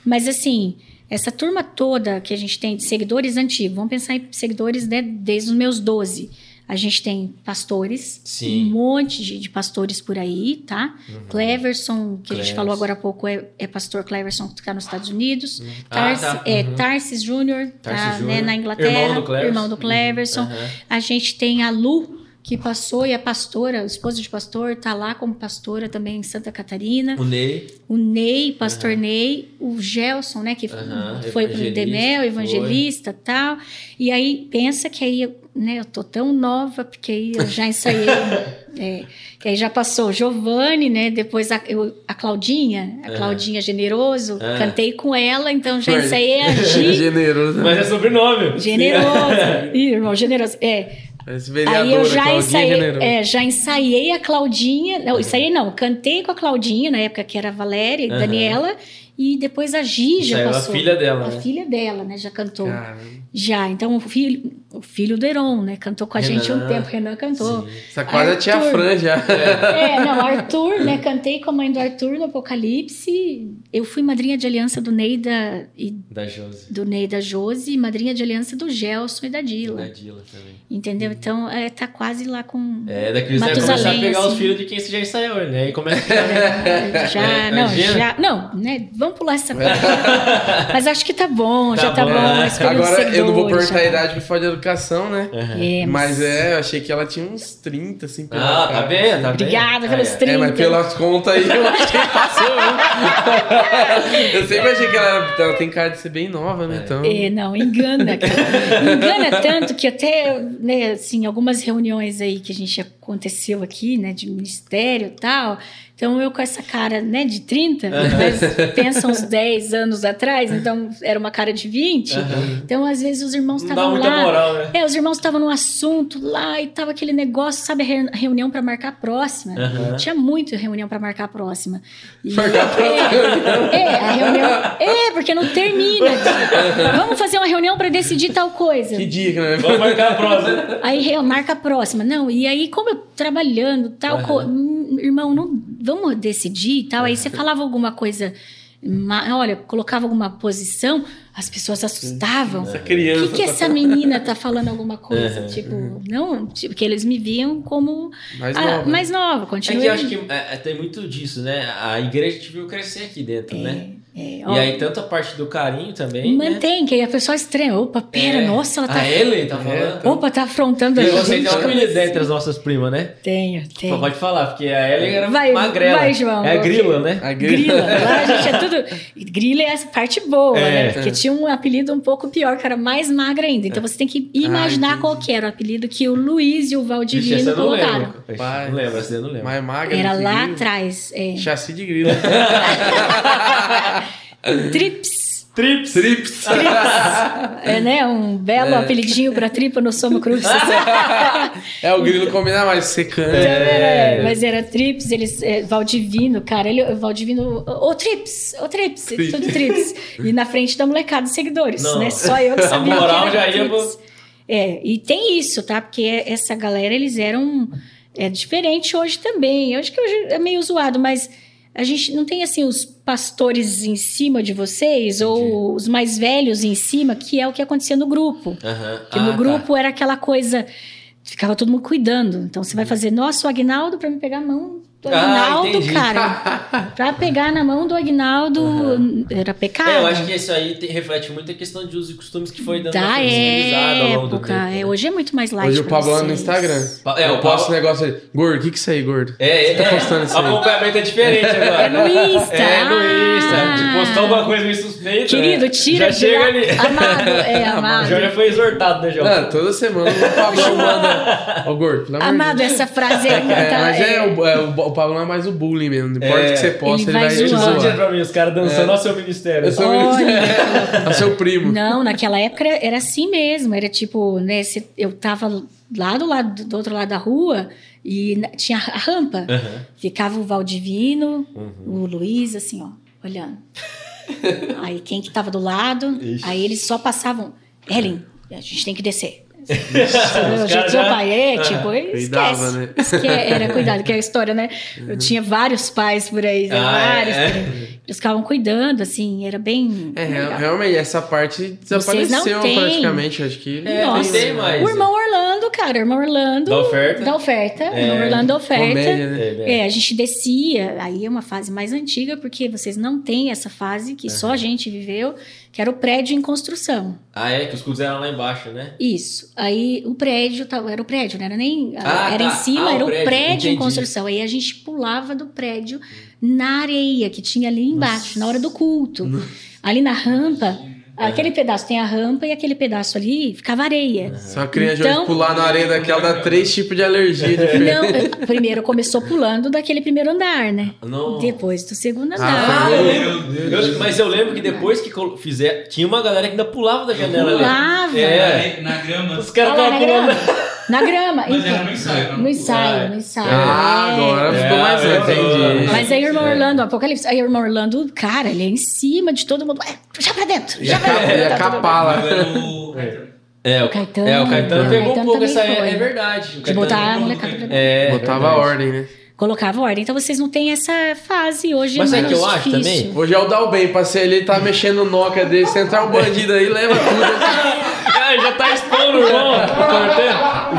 Mas assim, essa turma toda que a gente tem de seguidores antigos, vamos pensar em seguidores, né, desde os meus 12. A gente tem pastores, sim. Um monte de pastores por aí, tá? Uhum. Cleverson, que a gente falou agora há pouco, é pastor Cleverson, que está nos Estados Unidos. Uhum. Tá. Uhum. Tarsis Júnior, tá, né, na Inglaterra. Irmão do Cleverson. Uhum. A gente tem a Lu, que passou, e a pastora, esposa de pastor, está lá como pastora também em Santa Catarina. O Ney, pastor Ney. O Gelson, né, que foi pro Demel, evangelista e tal. E aí, pensa que aí... Né, eu tô tão nova, porque aí eu já ensaiei, que aí já passou Giovanni, né, depois a Claudinha, Generoso, cantei com ela, então já ensaiei a Gi. Generoso. Mas é sobrenome. Generoso, irmão, Generoso, Aí eu já ensaiei a Claudinha, cantei com a Claudinha, na época que era a Valéria e Daniela, e depois a Gi já passou. A filha dela. A filha dela, né, já cantou. Caramba. Já, então o filho do Heron, né? Cantou com a gente um tempo, Renan cantou. Sim. Essa quase tinha a Fran já. Arthur, né? Cantei com a mãe do Arthur no Apocalipse. Eu fui madrinha de aliança do Neida e da Josi. Do Neida Josi, madrinha de aliança do Gelson e da Dila. Também. Entendeu? Então, tá quase lá com. Daqui você vai começar a pegar assim. Os filhos de quem você já ensaiou, né? E começa Não, né? Vamos pular essa parte. Mas acho que tá bom, Agora, eu não vou perguntar a idade por fora de educação, né? Uhum. Mas eu achei que ela tinha uns 30, assim. Tá vendo? Tá obrigada pelos 30. Mas pelas contas aí, eu achei que passou. Eu sempre achei que ela tem cara de ser bem nova, né? Então... não, engana, cara. Engana tanto que até, né, assim, algumas reuniões aí que a gente aconteceu aqui, né, de ministério e tal... Então, eu com essa cara, né, de 30, mas pensa uns 10 anos atrás, então era uma cara de 20. Uhum. Então, às vezes, os irmãos estavam lá... Não dá muita moral, né? Os irmãos estavam num assunto lá e tava aquele negócio, sabe, a reunião pra marcar a próxima. Uhum. Tinha muito reunião pra marcar a próxima. A reunião... porque não termina. Tipo, vamos fazer uma reunião pra decidir tal coisa. Que dica, né? Vamos marcar a próxima. Aí, marca a próxima. Não, e aí, como eu trabalhando, tal coisa... Irmão, não... Vamos decidir e tal. Aí você falava alguma coisa, olha, colocava alguma posição, as pessoas assustavam. O que essa menina tá falando alguma coisa? Porque eles me viam como mais nova. Continua. É que eu acho que tem muito disso, né? A igreja te viu crescer aqui dentro, né? É, ó, e aí, tanto a parte do carinho também. Mantém, né? Que aí a pessoa estranha. Opa, pera, nossa, ela tá. Ah, ele tá falando. Opa, tá afrontando a gente. E você tem uma habilidade entre as nossas primas, né? Tenho. Pode falar, porque a Ellen era magrela. Vai, João. É a grila, né? A grila. Lá a gente é tudo. Grila é a parte boa, né? Porque tinha um apelido um pouco pior, que era mais magra ainda. Então você tem que imaginar qual que era o apelido que o Luiz e o Valdivino colocaram. Não lembro, você não lembra. Mais magra. Era lá atrás. Chassi de grila. Trips. É, né? Um belo apelidinho pra tripa no Soma Cruz. É, o grilo combina mais secante. Mas era Trips, eles... Valdivino, cara. Valdivino... Ô, Trips. Tudo Trips. E na frente da molecada de seguidores, não, né? Só eu que sabia. A moral que era já ia... E tem isso, tá? Porque essa galera, eles eram... diferente hoje também. Eu acho que hoje é meio zoado, mas... A gente não tem, assim, os pastores em cima de vocês, ou os mais velhos em cima, que é o que acontecia no grupo. Uhum. Que no grupo era aquela coisa... Ficava todo mundo cuidando. Então, você vai fazer... Nossa, o Aguinaldo, pra me pegar a mão do Aguinaldo, cara. Pra pegar na mão do Aguinaldo, era pecado. Eu acho que isso aí reflete muito a questão de usos e costumes que foi dando uma flexibilizada ao longo do tempo. Né? Hoje é muito mais light. Hoje o Pablo lá no Instagram. Eu posto um negócio aí. Gordo, o que isso aí, gordo? Você tá postando isso aí? O acompanhamento é diferente agora. É no Insta. De postar uma coisa meio suspeita. Querido, tira. Já chega ali. Amado. Amado. O João já foi exortado, né, João? Não, toda semana o Pablo manda... Ô, gordo, amado, essa frase aí. Mas o Paulo não é mais o bullying mesmo. Não importa o que você posta, ele vai te zoar. Ele pra mim, os caras dançando ao seu ministério. Ao seu ministério. Ao seu primo. Não, naquela época era assim mesmo. Era tipo, né? Eu tava lá do outro lado da rua e tinha a rampa. Uhum. Ficava o Valdivino, o Luiz, assim, ó, olhando. Aí quem que tava do lado, aí eles só passavam. Ellen, a gente tem que descer. O jeito do pai tipo, cuidava, né? Era cuidado, que é a história, né? Eu tinha vários pais por aí, vários. Eles ficavam cuidando, assim, era bem... realmente, essa parte desapareceu praticamente, acho que... Nossa, tem mais. O irmão Orlando, cara, Da oferta. O irmão Orlando da oferta. Comédia, né? A gente descia, aí é uma fase mais antiga, porque vocês não têm essa fase que só a gente viveu, que era o prédio em construção. Que os clubes eram lá embaixo, né? Isso. Aí o prédio, era o prédio, não era nem... era em cima, era o prédio em construção. Aí a gente pulava do prédio na areia que tinha ali embaixo, na hora do culto. Ali na rampa... Aquele pedaço tem a rampa e aquele pedaço ali ficava areia. Só criança então, pular na areia daquela dá 3 tipos de alergia diferente. Não, primeiro começou pulando daquele primeiro andar, né? Não. Depois do segundo andar. Eu lembro. Mas eu lembro que depois que fizer, tinha uma galera que ainda pulava da janela ali. Na grama. Os caras estavam pulando. Na grama. Mas era no ensaio. No ensaio. Agora ficou mais entendi. Mas aí o irmão Orlando, o Apocalipse, aí o irmão Orlando, cara, ele é em cima de todo mundo. Já pra dentro, já pra dentro. Ele é capala. O Caetano pegou um pouco essa... É verdade. De botar a molecada pra dentro. Botava a ordem, né? Colocava ordem. Então, vocês não têm essa fase hoje. Mas é que eu acho também. Hoje é o Dal Bem, parceiro. Ele tá mexendo no Nokia dele. Se entrar um bandido aí, leva tudo. Já tá expondo, irmão.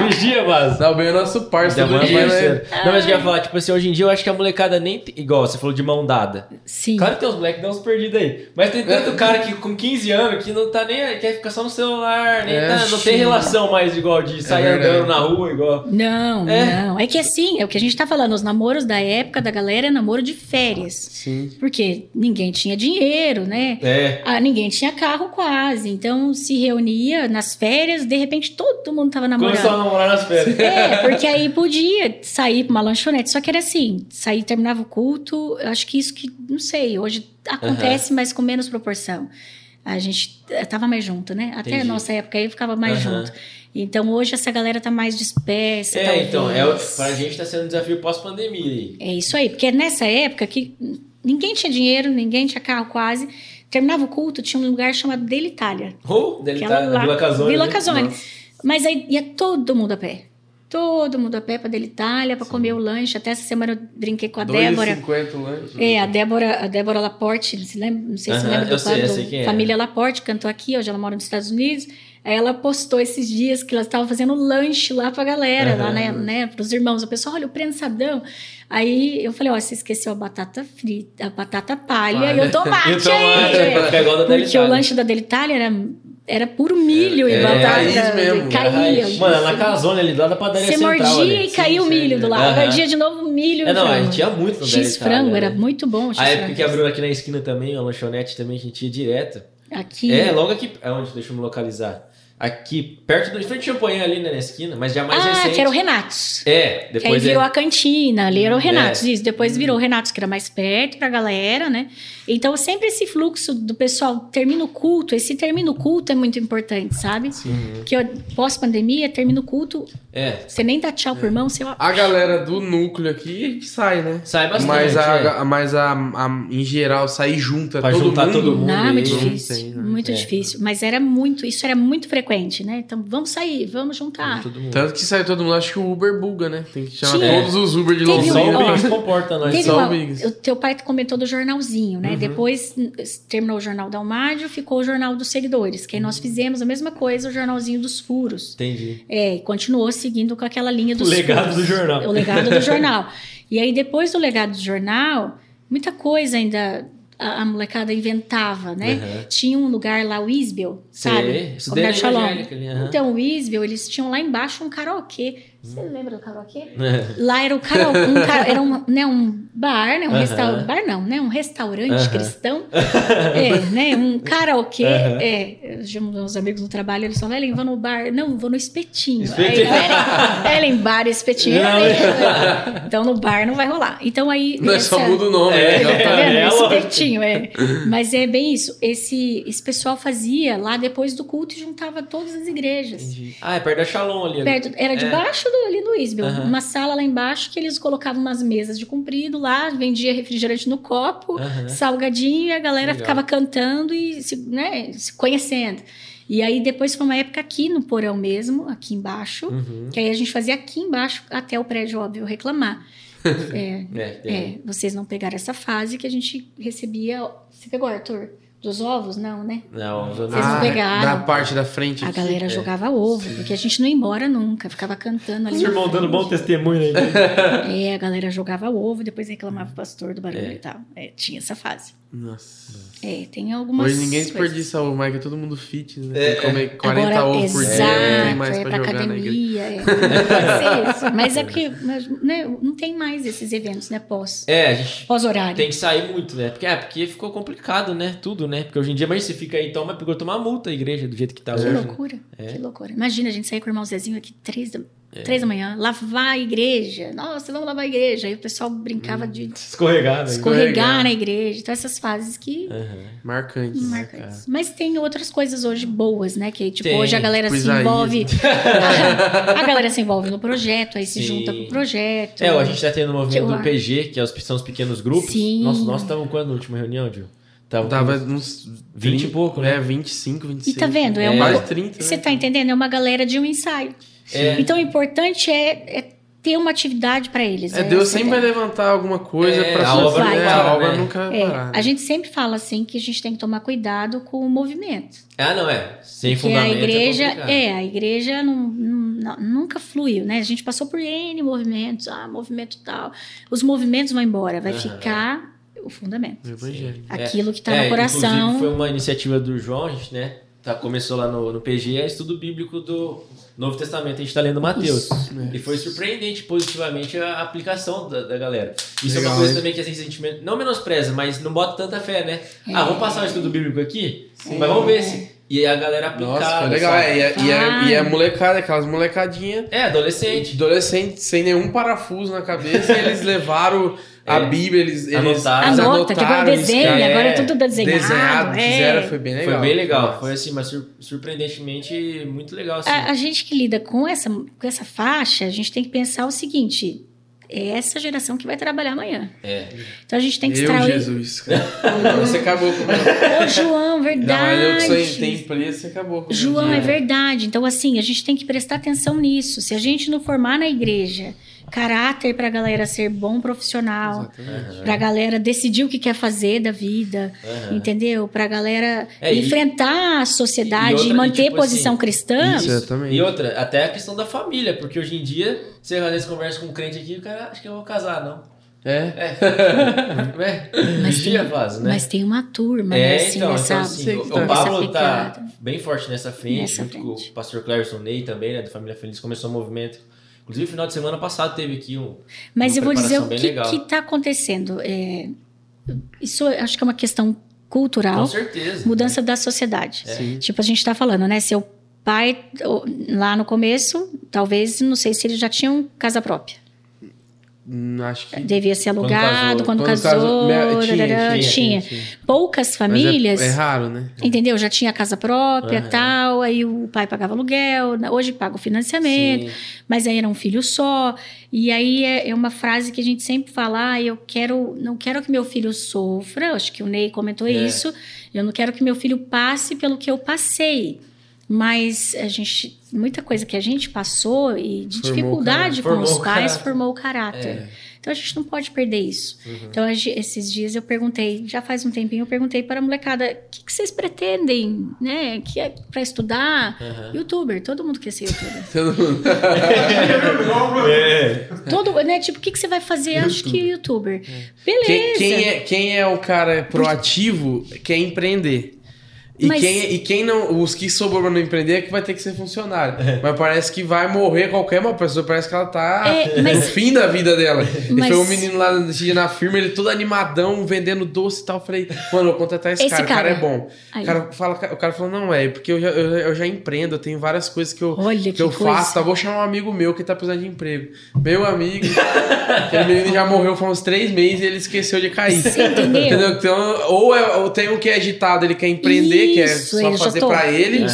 Vigia, mas. Dal Bem é nosso parceiro. Não, mas eu ia falar, tipo assim, hoje em dia eu acho que a molecada nem tem... Igual, você falou de mão dada. Sim. Claro que tem uns moleques que dão uns perdidos aí. Mas tem tanto cara que com 15 anos que não tá nem... Quer ficar só no celular, nem tá... Não tem relação mais igual de sair andando na rua, igual... Não. É que assim, é o que a gente tá falando. Os namoros da época da galera é namoro de férias. Sim. Porque ninguém tinha dinheiro, né? Ninguém tinha carro quase. Então, se reunia nas férias, de repente todo mundo tava namorando. Começou a namorar nas férias. Porque aí podia sair pra uma lanchonete. Só que era assim, sair, terminava o culto. Eu acho que isso que, não sei, hoje acontece, mas com menos proporção. A gente tava mais junto, né? Até a nossa época aí ficava mais junto. Então, hoje essa galera tá mais dispersa. Então, pra gente tá sendo um desafio pós-pandemia. É isso aí, porque nessa época que ninguém tinha dinheiro, ninguém tinha carro quase... Terminava o culto, tinha um lugar chamado Della Italia. Villa Casone. Mas aí ia todo mundo a pé. Todo mundo a pé pra Della Italia, pra comer o lanche. Até essa semana eu brinquei com a Débora. 2,50 o lanche. A Débora Laporte, não sei se você lembra do Família Laporte, cantou aqui, hoje ela mora nos Estados Unidos. Ela postou esses dias que ela estava fazendo lanche lá pra galera, lá, né, pros irmãos. O pessoal, olha, o prensadão. Aí eu falei, ó, você esqueceu a batata frita, a batata palha e o tomate. Porque o lanche da Delitalia era puro milho e batata. Caía. Mano, ela casou ali do lado da padaria central. Você mordia e caía o milho do lado. Mordia de novo o milho. Não, frango. A gente ia muito no X-frango, era muito bom. A época que abriu aqui na esquina também, a lanchonete também, a gente ia direto. Aqui? Logo aqui. É onde? Deixa eu me localizar. Aqui, perto do frente de Champagne ali, né, na esquina, mas já mais recente. Ah, que era o Renatos. Depois que aí virou a cantina, ali era o Renatos, isso. Depois virou o Renatos, que era mais perto pra galera, né? Então, sempre esse fluxo do pessoal termina o culto, esse termina o culto é muito importante, sabe? Sim. Porque pós-pandemia, termina o culto, você nem dá tchau pro irmão, você... A galera do núcleo aqui sai, né? Sai bastante. Mas em geral, sair junta pra todo mundo. Pra juntar todo mundo. Não, é muito difícil, muito difícil. Mas era muito, isso era muito frequente. Né? Então vamos sair, vamos juntar. Tanto que sai todo mundo, acho que o Uber buga, né? Tem que chamar todos os Uber de Londrina. Só o Biggs comporta, nós. Só o Biggs. O teu pai comentou do jornalzinho, né? Uhum. Depois terminou o jornal da Almádio, ficou o jornal dos seguidores, que aí nós fizemos a mesma coisa, o jornalzinho dos furos. Entendi. E continuou seguindo com aquela linha dos furos. O legado do jornal. O legado do jornal. E aí depois do legado do jornal, muita coisa ainda... A molecada inventava, né? Uhum. Tinha um lugar lá, o Isbel, sabe? Isso daí é. Então, o Isbel, eles tinham lá embaixo um karaokê. Você lembra do karaokê? Lá era o karaokê, era um bar, né? Um restaurante. Bar não, né? Um restaurante cristão. Né? Um karaokê. Meus amigos do trabalho, eles falam, Ellen, vou no bar. Não, vou no espetinho. Ellen, bar, espetinho. Então, no bar não vai rolar. Então, aí... Nós só muda o nome. Tá vendo? Espetinho. Mas é bem isso. Esse pessoal fazia lá depois do culto e juntava todas as igrejas. Entendi. É perto da Shalom ali. Perto, era debaixo ali no Isbel. Uhum. Uma sala lá embaixo que eles colocavam umas mesas de comprido lá, vendia refrigerante no copo, salgadinho, e a galera ficava cantando e se conhecendo. E aí depois foi uma época aqui no porão mesmo, aqui embaixo, que aí a gente fazia aqui embaixo até o prédio, óbvio, reclamar. Vocês não pegaram essa fase que a gente recebia... Você pegou, Arthur? Dos ovos? Não, né? Não, vocês não pegaram. Na parte da frente. A galera jogava ovo, porque a gente não ia embora nunca. Ficava cantando ali. Os irmãos dando bom testemunho aí. A galera jogava ovo, depois reclamava o pastor do barulho e tal. Tinha essa fase. Nossa. Tem algumas... Hoje ninguém desperdiça ovo, Mike. É todo mundo fit, né? Tem que comer 40 ovos por dia. Mais pra jogar academia. Mas é porque não tem mais esses eventos, né? Pós-horário. Tem que sair muito, né? Porque ficou complicado, né? Tudo, né? Porque hoje em dia, mas você fica aí, porque eu tomo uma multa a igreja do jeito que tá hoje. Loucura, que loucura. Imagina a gente sair com o irmão Zezinho aqui 3 da manhã, lavar a igreja. Nossa, vamos lavar a igreja. Aí o pessoal brincava de... Escorregar na igreja. Então, essas fases que... Marcantes. Mas tem outras coisas hoje boas, né? Que, hoje a galera se envolve... a galera se envolve no projeto, aí se junta pro projeto. A gente tá tendo o movimento do PG, que são os pequenos grupos. Sim. Nós estávamos quando na última reunião, Gil? Tava uns 20 e pouco, né? 25, 26. E tá vendo? Mais 30. Você tá entendendo? É uma galera de um ensaio. Então, o importante é ter uma atividade para eles. Deus sempre vai levantar alguma coisa para a obra. A obra nunca vai parar. A gente sempre fala assim que a gente tem que tomar cuidado com o movimento. Não é. Sem fundamento. Porque a igreja não, nunca fluiu, né? A gente passou por N movimentos, movimento tal. Os movimentos vão embora, vai ficar... o fundamento. Aquilo que está no coração. Inclusive foi uma iniciativa do João, a gente, né? Começou lá no PG, estudo bíblico do Novo Testamento. A gente está lendo Mateus. E foi surpreendente positivamente a aplicação da galera. Isso é uma coisa também que a gente não menospreza, mas não bota tanta fé, né? Vamos passar o estudo bíblico aqui? Sim. Mas vamos ver se... E a galera aplicava. Nossa, foi legal. E a molecada, aquelas molecadinhas... Adolescente, sem nenhum parafuso na cabeça. Eles levaram a Bíblia, eles anotaram. Que agora desenha, agora é tudo desenhado. Fizeram, foi bem legal. Foi assim, mas surpreendentemente muito legal. Assim. A gente que lida com essa faixa, a gente tem que pensar o seguinte... É essa geração que vai trabalhar amanhã. Então a gente tem que extrair... Jesus, cara. Você acabou com o João, verdade. Não, mas eu que tem preço, você acabou com João, é verdade. Então, assim, a gente tem que prestar atenção nisso. Se a gente não formar na igreja caráter pra galera ser bom profissional, uhum. Pra galera decidir o que quer fazer da vida, uhum. Entendeu? Pra galera enfrentar a sociedade e manter tipo posição assim, cristã. Exatamente. E outra, até a questão da família, porque hoje em dia, você às vezes conversa com um crente aqui, o cara acha que eu vou casar, não. Mas tem uma turma, né? Assim, então, o Pablo tá bem forte nessa frente, junto com o pastor Clérison Ney também, né? Da Família Feliz, começou o movimento. Inclusive, no final de semana passado teve aqui um. Mas eu vou dizer o que tá acontecendo. Isso acho que é uma questão cultural. Com certeza. Mudança da sociedade. É. Tipo, a gente tá falando, né? Seu pai, lá no começo, talvez, não sei se eles já tinham casa própria. Acho que devia ser alugado quando casou tinha. Poucas famílias é raro, né? Entendeu? Já tinha casa própria, uhum. Tal, aí o pai pagava aluguel, hoje paga o financiamento. Sim. Mas aí era um filho só, e aí é uma frase que a gente sempre fala, não quero que meu filho sofra, acho que o Ney comentou isso, eu não quero que meu filho passe pelo que eu passei. Mas muita coisa que a gente passou e de dificuldade com os pais formou o caráter. Então a gente não pode perder isso. Uhum. Então esses dias eu perguntei, já faz um tempinho, eu perguntei para a molecada, o que vocês pretendem, né? Que é para estudar? Uhum. YouTuber, todo mundo quer ser YouTuber. Todo mundo. Todo, né? Tipo, o que você vai fazer? YouTube. Acho que YouTuber. Beleza. Quem é o cara proativo quer empreender. Quem não... Os que sobraram não empreender é que vai ter que ser funcionário. Mas parece que vai morrer qualquer uma pessoa. Parece que ela tá no fim da vida dela. E foi um menino lá na firma, ele todo animadão, vendendo doce e tal. Eu falei, mano, vou contratar esse cara. O cara é bom. O cara falou, não, porque eu já empreendo. Eu tenho várias coisas que eu faço. Tá? Vou chamar um amigo meu que tá precisando de emprego. Meu amigo... aquele menino já morreu faz uns 3 meses e ele esqueceu de cair. Você entendeu? Então, ou tem um que é agitado, ele quer empreender. Que é só fazer pra ele.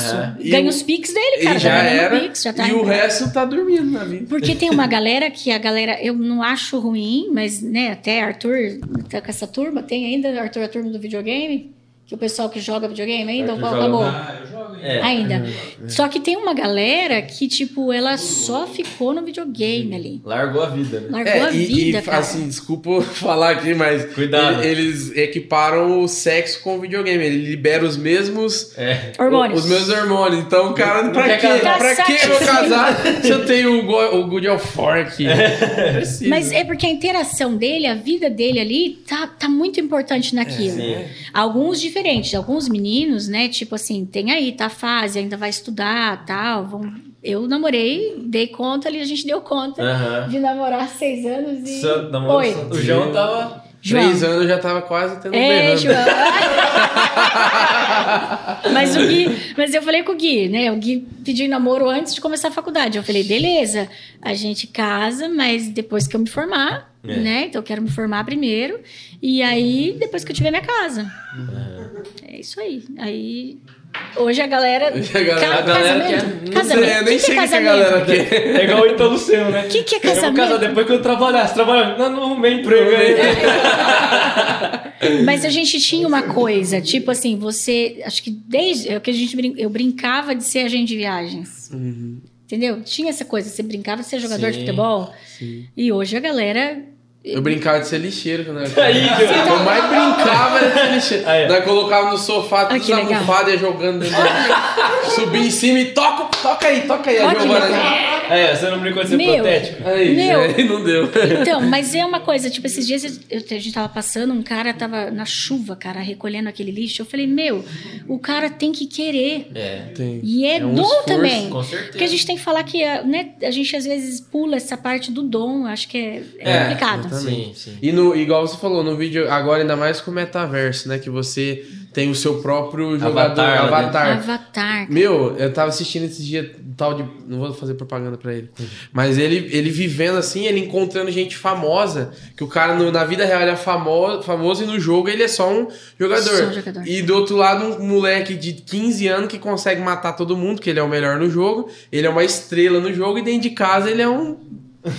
Ganha os piques dele, cara. E o resto tá dormindo na vida. Porque tem uma galera eu não acho ruim, mas, né, até Arthur tá com essa turma. Tem ainda, Arthur, a turma do videogame? Que o pessoal que joga videogame ainda? Acabou? Ainda. Só que tem uma galera que, tipo, ela só ficou no videogame ali. Largou a vida, né? Largou a vida, cara. Assim, desculpa falar aqui, mas... Cuidado. Eles equiparam o sexo com o videogame. Ele libera os mesmos... hormônios. Os mesmos hormônios. Então, cara, pra que eu vou casar se eu tenho o Good of War aqui? Mas é porque a interação dele, a vida dele ali, tá muito importante naquilo. Alguns diferentes, alguns meninos, né, tipo assim, tem aí, tá a fase, ainda vai estudar, tal, eu namorei, a gente deu conta uhum. de namorar 6 anos e 8. O João tava... 3 anos eu já tava quase tendo um João. Mas eu falei com o Gui, né? O Gui pediu namoro antes de começar a faculdade. Eu falei, beleza, a gente casa, mas depois que eu me formar, né? Então eu quero me formar primeiro. E aí, depois que eu tiver minha casa. É isso aí. Aí... Hoje a galera... Casamento. Nem sei o que a galera quer. É igual o Italo Seu, né? O que é casamento? Eu vou casar depois que eu trabalhasse. Não arrumei emprego aí. Mas a gente tinha uma coisa. Tipo assim, você... Acho que desde... Eu brincava de ser agente de viagens. Uhum. Entendeu? Tinha essa coisa. Você brincava de ser jogador de futebol. Sim. E hoje a galera... Eu brincava de ser lixeiro quando eu era Eu mais brincava era de ser lixeiro. Daí colocava no sofá, tudo abufado e jogando dentro. Subia em cima e toca aí. A Giovana. Você não brincou de ser protético. Aí não deu. Então, mas é uma coisa, tipo, esses dias a gente tava passando, um cara tava na chuva, cara, recolhendo aquele lixo. Eu falei, o cara tem que querer. Tem. E é dom esforço, também. Com certeza. Porque a gente tem que falar que, né, a gente às vezes pula essa parte do dom, acho que é complicado. Sim. E igual você falou, no vídeo, agora ainda mais com o metaverso, né? Que você tem o seu próprio jogador, Avatar. Eu tava assistindo esses dias, não vou fazer propaganda pra ele, mas ele vivendo assim, ele encontrando gente famosa, que o cara na vida real ele é famoso e no jogo ele é só um jogador. E do outro lado, um moleque de 15 anos que consegue matar todo mundo, que ele é o melhor no jogo, ele é uma estrela no jogo e dentro de casa ele é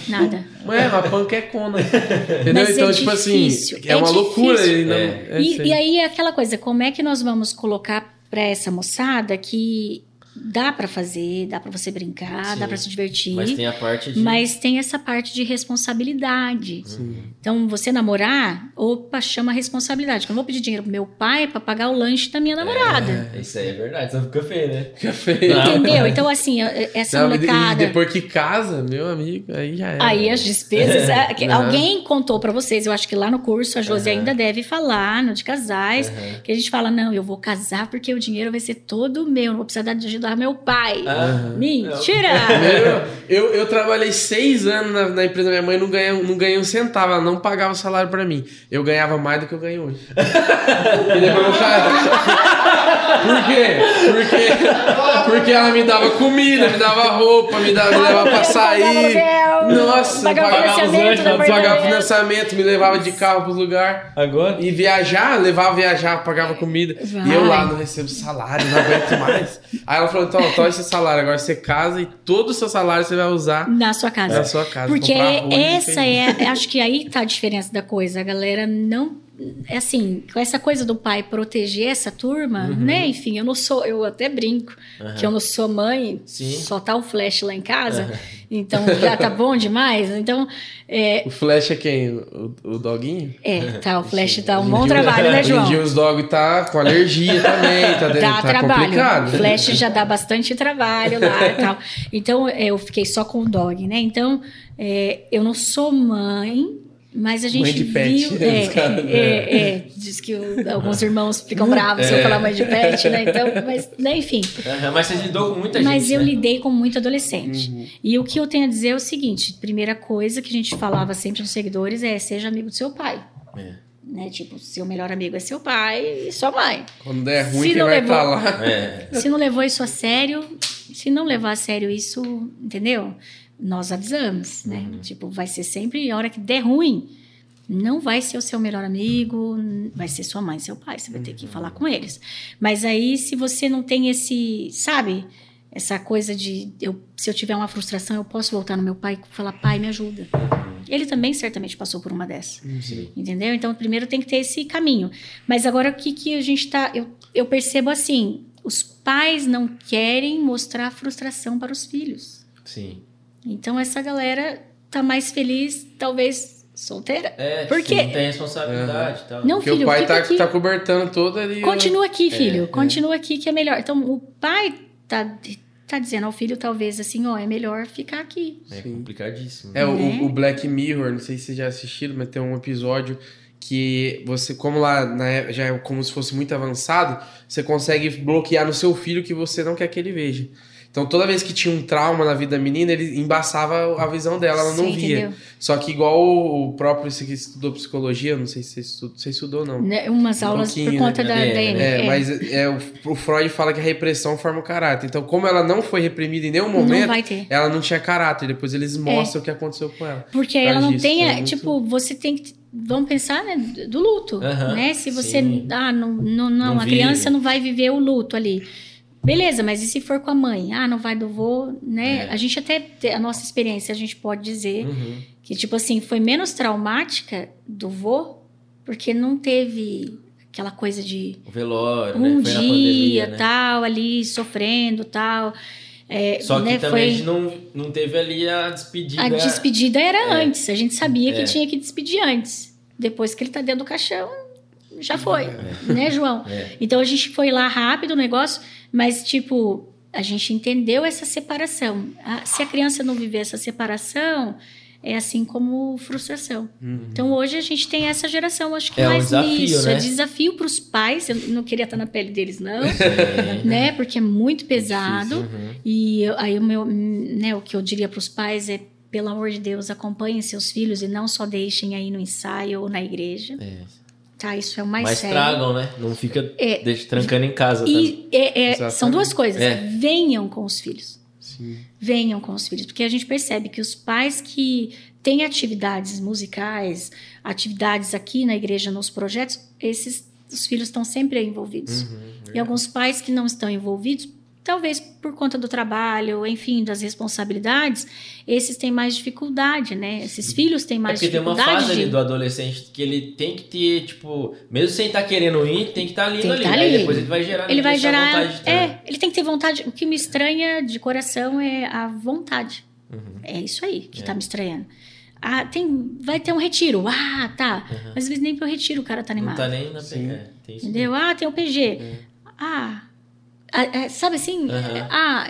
nada. Uma panquecona. Entendeu? Mas então, tipo difícil. Assim, é uma loucura. E aí é aquela coisa, como é que nós vamos colocar pra essa moçada que dá pra fazer, dá pra você brincar, sim, dá pra se divertir. Mas tem a parte de... Mas tem essa parte de responsabilidade. Sim. Então, você namorar, opa, chama a responsabilidade. Eu não vou pedir dinheiro pro meu pai pra pagar o lanche da minha namorada. É, isso aí é verdade, só fica feio, né? Fica feio. Não, entendeu? Não. Então, assim, essa molecada... E depois que casa, meu amigo, aí já é. Aí as despesas... Alguém contou pra vocês, eu acho que lá no curso, a Josi ainda deve falar, no de casais, que a gente fala, não, eu vou casar porque o dinheiro vai ser todo meu, não vou precisar de ajudar meu pai. Mentira! Eu trabalhei 6 anos na empresa da minha mãe, não ganhei um centavo, ela não pagava o salário pra mim. Eu ganhava mais do que eu ganho hoje. E depois eu Por quê? Porque ela me dava comida, me dava roupa, me levava pra sair. Nossa, pagava financiamento, me levava de carro pros lugares. Agora? E viajava, pagava comida. Vai. E eu lá não recebo salário, não aguento mais. Aí ela falou, então, toma esse salário. Agora você casa e todo o seu salário você vai usar na sua casa. Porque essa é, acho que aí tá a diferença da coisa. A galera não... assim, com essa coisa do pai proteger essa turma, né? Enfim, eu até brinco, que eu não sou mãe, sim, só tá o Flash lá em casa, então já tá bom demais, então... O Flash é quem? O doguinho? Tá, o Flash sim, tá um bom trabalho, né, João? Hoje em dia os dogs tá com alergia também, tá complicado. O Flash já dá bastante trabalho lá e tal. Então, eu fiquei só com o dog, né? Então, eu não sou mãe... Mas a gente mãe de pet, viu... diz que alguns irmãos ficam bravos se eu falar mãe de pet, né? Então, mas, né, enfim. Mas você lidou com muita gente, mas eu lidei com muito adolescente. E o que eu tenho a dizer é o seguinte. Primeira coisa que a gente falava sempre nos seguidores é: seja amigo do seu pai. Né? Tipo, seu melhor amigo é seu pai e sua mãe. Quando der ruim, quem vai estar lá? Se não levou isso a sério... Se não levar a sério isso, entendeu? Nós avisamos, né? Tipo, vai ser sempre, a hora que der ruim, não vai ser o seu melhor amigo, vai ser sua mãe, seu pai, você vai ter que falar com eles. Mas aí, se você não tem esse, sabe, essa coisa de, se eu tiver uma frustração, eu posso voltar no meu pai e falar, pai, me ajuda. Ele também certamente passou por uma dessas, entendeu? Então, primeiro tem que ter esse caminho. Mas agora, o que a gente tá, eu percebo assim, os pais não querem mostrar frustração para os filhos. Sim. Então, essa galera tá mais feliz, talvez, solteira. Porque não tem responsabilidade. Tá? Não, porque filho, o pai tá cobertando todo ali. Continua aqui, filho. Continua aqui que é melhor. Então, o pai tá dizendo ao filho, talvez, assim, é melhor ficar aqui. É complicadíssimo. Né? O Black Mirror, não sei se vocês já assistiram, mas tem um episódio... que você, como lá né, já é como se fosse muito avançado, você consegue bloquear no seu filho que você não quer que ele veja. Então, toda vez que tinha um trauma na vida da menina, ele embaçava a visão dela, ela não via. Entendeu? Só que igual o próprio, você que estudou psicologia, não sei se você estudou ou não. Umas aulas por conta da DNA. Mas o Freud fala que a repressão forma o caráter. Então, como ela não foi reprimida em nenhum momento, ela não tinha caráter. Depois eles mostram o que aconteceu com ela. Porque ela não tem... Muito... Tipo, você tem que... Vamos pensar, né, do luto, né? Se você... a criança não vai viver o luto ali. Beleza, mas e se for com a mãe? Não vai do vô, né? A gente até... A nossa experiência, a gente pode dizer que, tipo assim, foi menos traumática do vô, porque não teve aquela coisa de... O velório, né? Foi dia, na pandemia, né? Tal, ali, sofrendo, tal... Só que né, também a gente não teve ali a despedida. A despedida era antes. A gente sabia que tinha que despedir antes. Depois que ele tá dentro do caixão, já foi. Né, João? Então, a gente foi lá rápido o negócio. Mas, tipo, a gente entendeu essa separação. Se a criança não viver essa separação... assim como frustração. Então, hoje a gente tem essa geração, acho que mais desafio, nisso. Né? É desafio para os pais, eu não queria estar na pele deles, não. Né? Porque é muito pesado. E aí, o que eu diria para os pais é, pelo amor de Deus, acompanhem seus filhos e não só deixem aí no ensaio ou na igreja. Tá, isso é o mais sério. Mas tragam, né? Não fica trancando em casa. E são duas coisas. Venham com os filhos. Venham com os filhos, porque a gente percebe que os pais que têm atividades musicais, atividades aqui na igreja, nos projetos, os filhos estão sempre envolvidos. E alguns pais que não estão envolvidos talvez por conta do trabalho, enfim, das responsabilidades, esses têm mais dificuldade, né? Esses filhos têm mais dificuldade. Porque tem uma fase ali do adolescente que ele tem que ter, tipo, mesmo sem estar querendo ir, tem que estar ali. Aí depois ele vai gerar, ele vai gerar vontade de ter. É, ele tem que ter vontade. O que me estranha de coração é a vontade. Uhum. É isso aí que tá me estranhando. Ah, vai ter um retiro. Ah, tá. Uhum. Mas às vezes nem pro retiro o cara tá animado. Não tá nem na PG. Tem isso. Entendeu? Ah, tem o PG. Uhum. Ah. Sabe assim? Uhum. A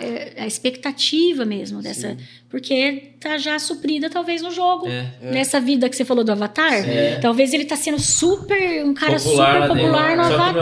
expectativa mesmo dessa. Sim. Porque tá já suprida, talvez, no jogo. Nessa vida que você falou do Avatar. Sim. Talvez ele tá sendo super. Um cara popular, super popular no Avatar.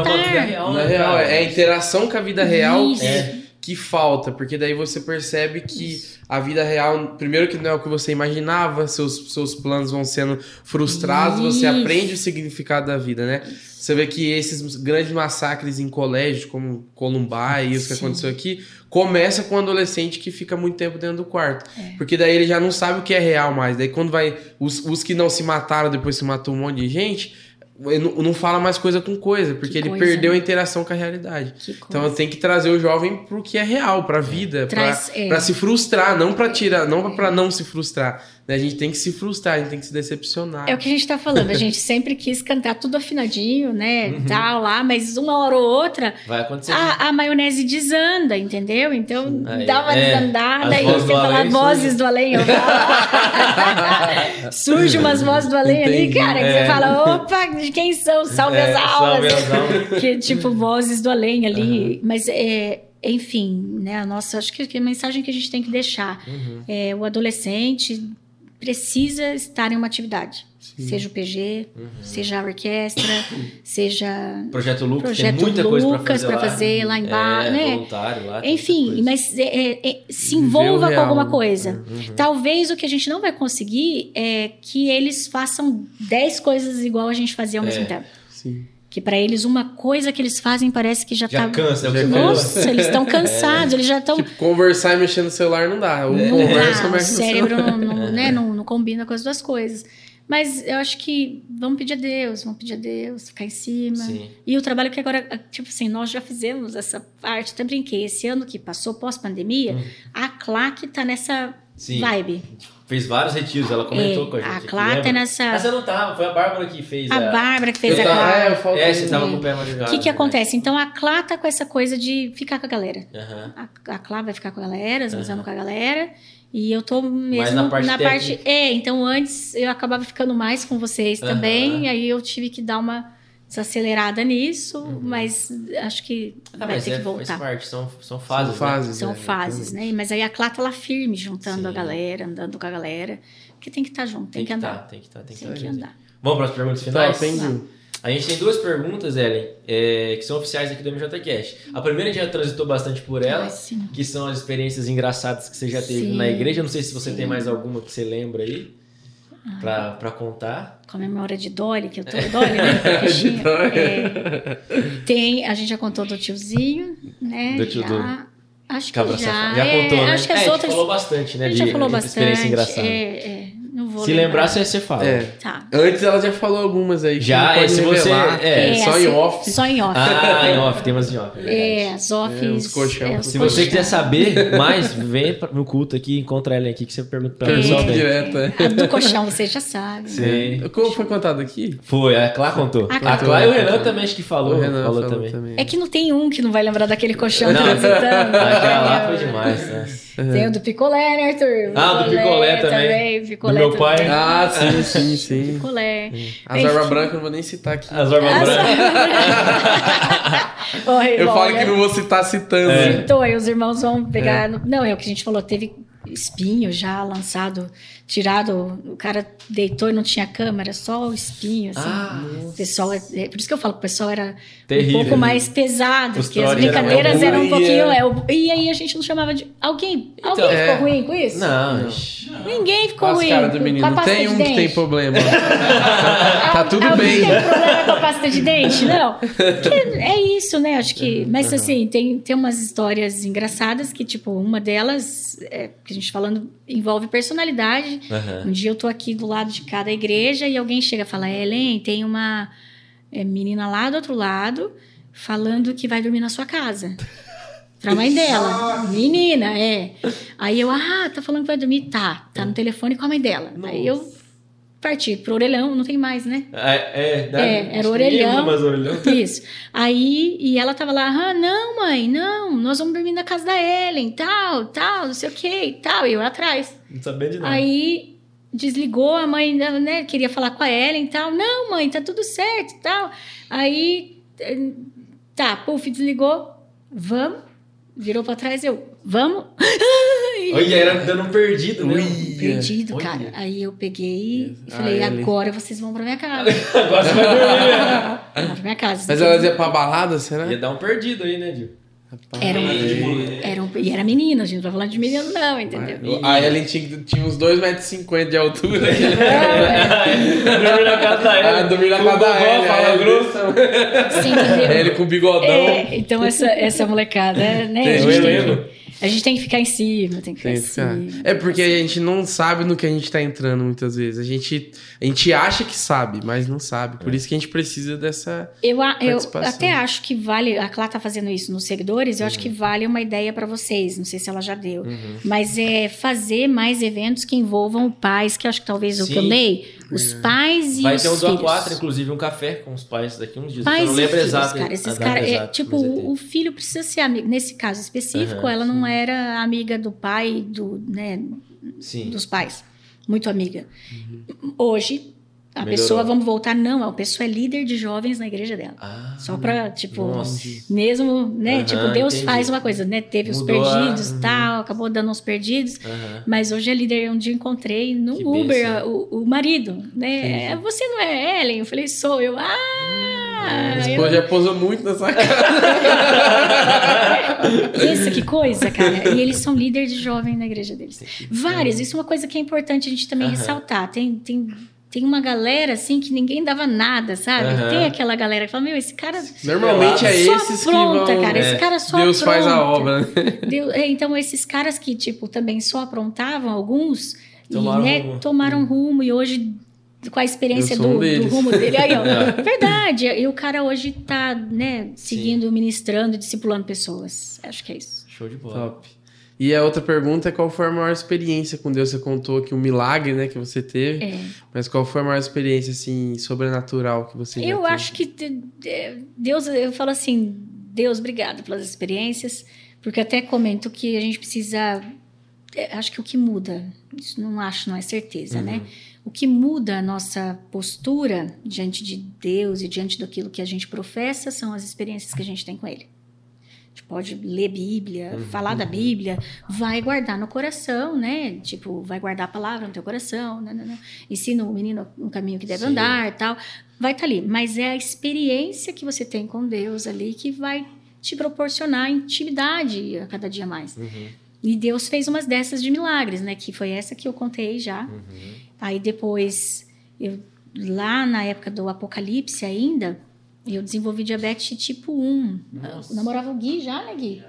Na real, é a interação com a vida real. Isso. Que falta, porque daí você percebe que a vida real, primeiro que não é o que você imaginava, seus planos vão sendo frustrados, você aprende o significado da vida, né? Você vê que esses grandes massacres em colégio, como Columbine, isso que aconteceu aqui, começa com um adolescente que fica muito tempo dentro do quarto. Porque daí ele já não sabe o que é real mais. Daí quando vai... Os que não se mataram, depois se matou um monte de gente... Não fala mais coisa com coisa, porque ele perdeu a interação com a realidade. Então tem que trazer o jovem pro que é real, pra vida, pra se frustrar, não pra tirar, não pra não se frustrar. A gente tem que se frustrar, a gente tem que se decepcionar. É o que a gente tá falando, a gente sempre quis cantar tudo afinadinho, né? Uhum. Tal lá, mas uma hora ou outra vai acontecer. A maionese desanda, entendeu? Então aí, dá uma desandada e você fala vozes do além. Surge umas vozes do além ali, cara, que você fala, opa, de quem são? Salve as almas. Que tipo, vozes do além ali, mas enfim, né? A nossa, acho que a mensagem que a gente tem que deixar é o adolescente precisa estar em uma atividade. Sim. Seja o PG, seja a orquestra, seja... Projeto Lucas, Projeto tem muita Lucas coisa para fazer lá embaixo, né? Voluntário lá. Enfim, mas se envolva com alguma coisa. Uhum. Talvez o que a gente não vai conseguir é que eles façam 10 coisas igual a gente fazia ao mesmo tempo. Sim. Que para eles, uma coisa que eles fazem parece que já tá... Cansa, nossa, eles estão cansados, eles já estão... Tipo, conversar e mexer no celular não dá. O cérebro não combina com as duas coisas. Mas eu acho que vamos pedir a Deus, ficar em cima. Sim. E o trabalho que agora, tipo assim, nós já fizemos essa parte, até brinquei. Esse ano que passou, pós-pandemia, a Claque tá nessa vibe. Fez vários retiros, ela comentou com a gente. A Clara tá nessa... Mas eu não tava, foi a Bárbara que fez a... A Bárbara que fez a Clara. Você tava com o pé machucado. O que acontece? Então, a Clara tá com essa coisa de ficar com a galera. Uhum. A Clara vai ficar com a galera, as mãos com a galera. E eu tô mesmo mais na parte... então antes eu acabava ficando mais com vocês também. Aí eu tive que dar uma desacelerada nisso, mas acho que vai ter que voltar. Parte. São fases. São fases, né? Mas aí a Clata lá firme, juntando a galera, andando com a galera. Porque tem que estar junto, tem que andar. Tem que andar. Vamos para as perguntas finais? A gente tem 2 perguntas, Ellen, que são oficiais aqui do MJCast. A primeira a gente já transitou bastante por ela, que são as experiências engraçadas que você já teve na igreja. Não sei se você tem mais alguma que você lembra aí. Pra contar. Com a memória de Dolly, que eu tô... Dolly, né? Tem, a gente já contou do tiozinho, né? Do tio já, acho que já. Já contou, né? Acho que as outras... A gente falou bastante, né? A gente já falou bastante. Experiência engraçada. Não vou lembrar. Se lembrar, você fala. Tá. Antes ela já falou algumas aí. Já, se você... só em off. Só em off. Em off. Tem umas em off. As offs... se você quiser saber mais, vem no culto aqui, encontra ela aqui, que você pergunta pra pessoal dela. A do colchão você já sabe. Sim. Como foi contado aqui? Foi, a Clá contou. A Clá e o Renan também acho que falou. O Renan falou também. É que não tem um que não vai lembrar daquele colchão transitando. Aquela lá foi demais, né? Tem o do picolé, né, Arthur? O do picolé também. Picolé do meu pai. Também. Sim. Picolé. As armas brancas eu não vou nem citar aqui. As armas brancas. Eu falo que não vou citar citando. Citou, aí os irmãos vão pegar... Não, é o que a gente falou, teve espinho já lançado, tirado, o cara deitou e não tinha câmera, só o espinho, assim. Pessoal, por isso que eu falo que o pessoal era terrível, um pouco mais pesado, porque as brincadeiras eram um pouquinho... e aí a gente não chamava de... Alguém ficou ruim com isso? Não. Ninguém ficou ruim. Cara do menino. Não tem um que tem problema. Tá tudo bem. Alguém tem problema com a pasta de dente? Não. É isso, né? Acho que... Mas assim, tem umas histórias engraçadas que, tipo, uma delas... que a gente falando, envolve personalidade. Um dia eu tô aqui do lado de cada igreja e alguém chega e fala, Ellen, tem uma menina lá do outro lado falando que vai dormir na sua casa. Pra mãe dela. Menina, é. Aí eu, tá falando que vai dormir? Tá no telefone com a mãe dela. Nossa. Aí eu parti pro orelhão, não tem mais, né? Era o orelhão. Mais orelhão. Isso. Aí, e ela tava lá, não, mãe, não, nós vamos dormir na casa da Ellen, tal, não sei o que e tal. E eu atrás. Não sabia de nada. Aí desligou, a mãe, né, queria falar com a Ellen e tal. Não, mãe, tá tudo certo e tal. Aí, puf, desligou. Vamos. Virou pra trás, eu, vamos? Olha, era dando um perdido, né? Perdido, cara. Aí eu peguei e falei, agora vocês vão pra minha casa. Agora você vai dormir. Vão pra minha casa. Mas elas iam pra balada, será? Ia dar um perdido aí, né, Dil? E era menina, a gente não tá falando de menino não, entendeu? A Ellen tinha uns 2,50 m de altura. Dormir na casa da Ellen. Dormir na casa da Ellen, fala grosso. Sim, entendeu? Ellen com bigodão. Então essa molecada, né? A gente tem que ficar em cima, É porque a gente não sabe no que a gente tá entrando muitas vezes. A gente acha que sabe, mas não sabe. Por isso que a gente precisa dessa participação. Eu até acho que vale... A Clara tá fazendo isso nos seguidores. Eu acho que vale uma ideia pra vocês. Não sei se ela já deu. Mas é fazer mais eventos que envolvam pais, que acho que talvez eu dei. Os pais e os filhos. Vai ter um do A4, inclusive, um café com os pais daqui uns dias. Pais não e filhos, exato, cara. Esses caras... o filho precisa ser amigo. Nesse caso específico, ela não era amiga do pai, dos pais. Muito amiga. Hoje, a melhorou. Pessoa, vamos voltar, não, a pessoa é líder de jovens na igreja dela. Só pra, mesmo, né? Deus entendi. Faz uma coisa, né? Teve mudou os perdidos, tal, acabou dando uns perdidos. Mas hoje é líder, um dia encontrei no que Uber o marido, né? Entendi. Você não é Ellen? Eu falei, sou eu. A esposa já posou muito nessa cara. Pensa que coisa, cara. E eles são líderes de jovem na igreja deles. Vários. Isso é uma coisa que é importante a gente também ressaltar. Tem uma galera, assim, que ninguém dava nada, sabe? Tem aquela galera que fala, esse cara... Normalmente é esses apronta, que vão... Cara, esse cara só Deus apronta. Faz a obra. Então, esses caras que, também só aprontavam, alguns, tomaram rumo e hoje... com a experiência do rumo dele. Aí, ó, verdade. E o cara hoje tá, né, seguindo, ministrando, discipulando pessoas. Acho que é isso. Show de bola. Top. E a outra pergunta é qual foi a maior experiência com Deus? Você contou aqui um milagre, né, que você teve. Mas qual foi a maior experiência, assim, sobrenatural que você teve? Eu acho que Deus... Eu falo assim, Deus, obrigado pelas experiências. Porque até comento que a gente precisa... Acho que o que muda... Isso não é certeza, né? O que muda a nossa postura diante de Deus e diante daquilo que a gente professa são as experiências que a gente tem com Ele. A gente pode ler Bíblia, falar da Bíblia, vai guardar no coração, né? Vai guardar a palavra no teu coração, não. Ensina o menino um caminho que deve andar e tal. Vai estar ali. Mas é a experiência que você tem com Deus ali que vai te proporcionar intimidade a cada dia mais. E Deus fez umas dessas de milagres, né? Que foi essa que eu contei já. Aí depois, lá na época do Apocalipse ainda, eu desenvolvi diabetes tipo 1. Nossa. Eu namorava o Gui já, né, Gui?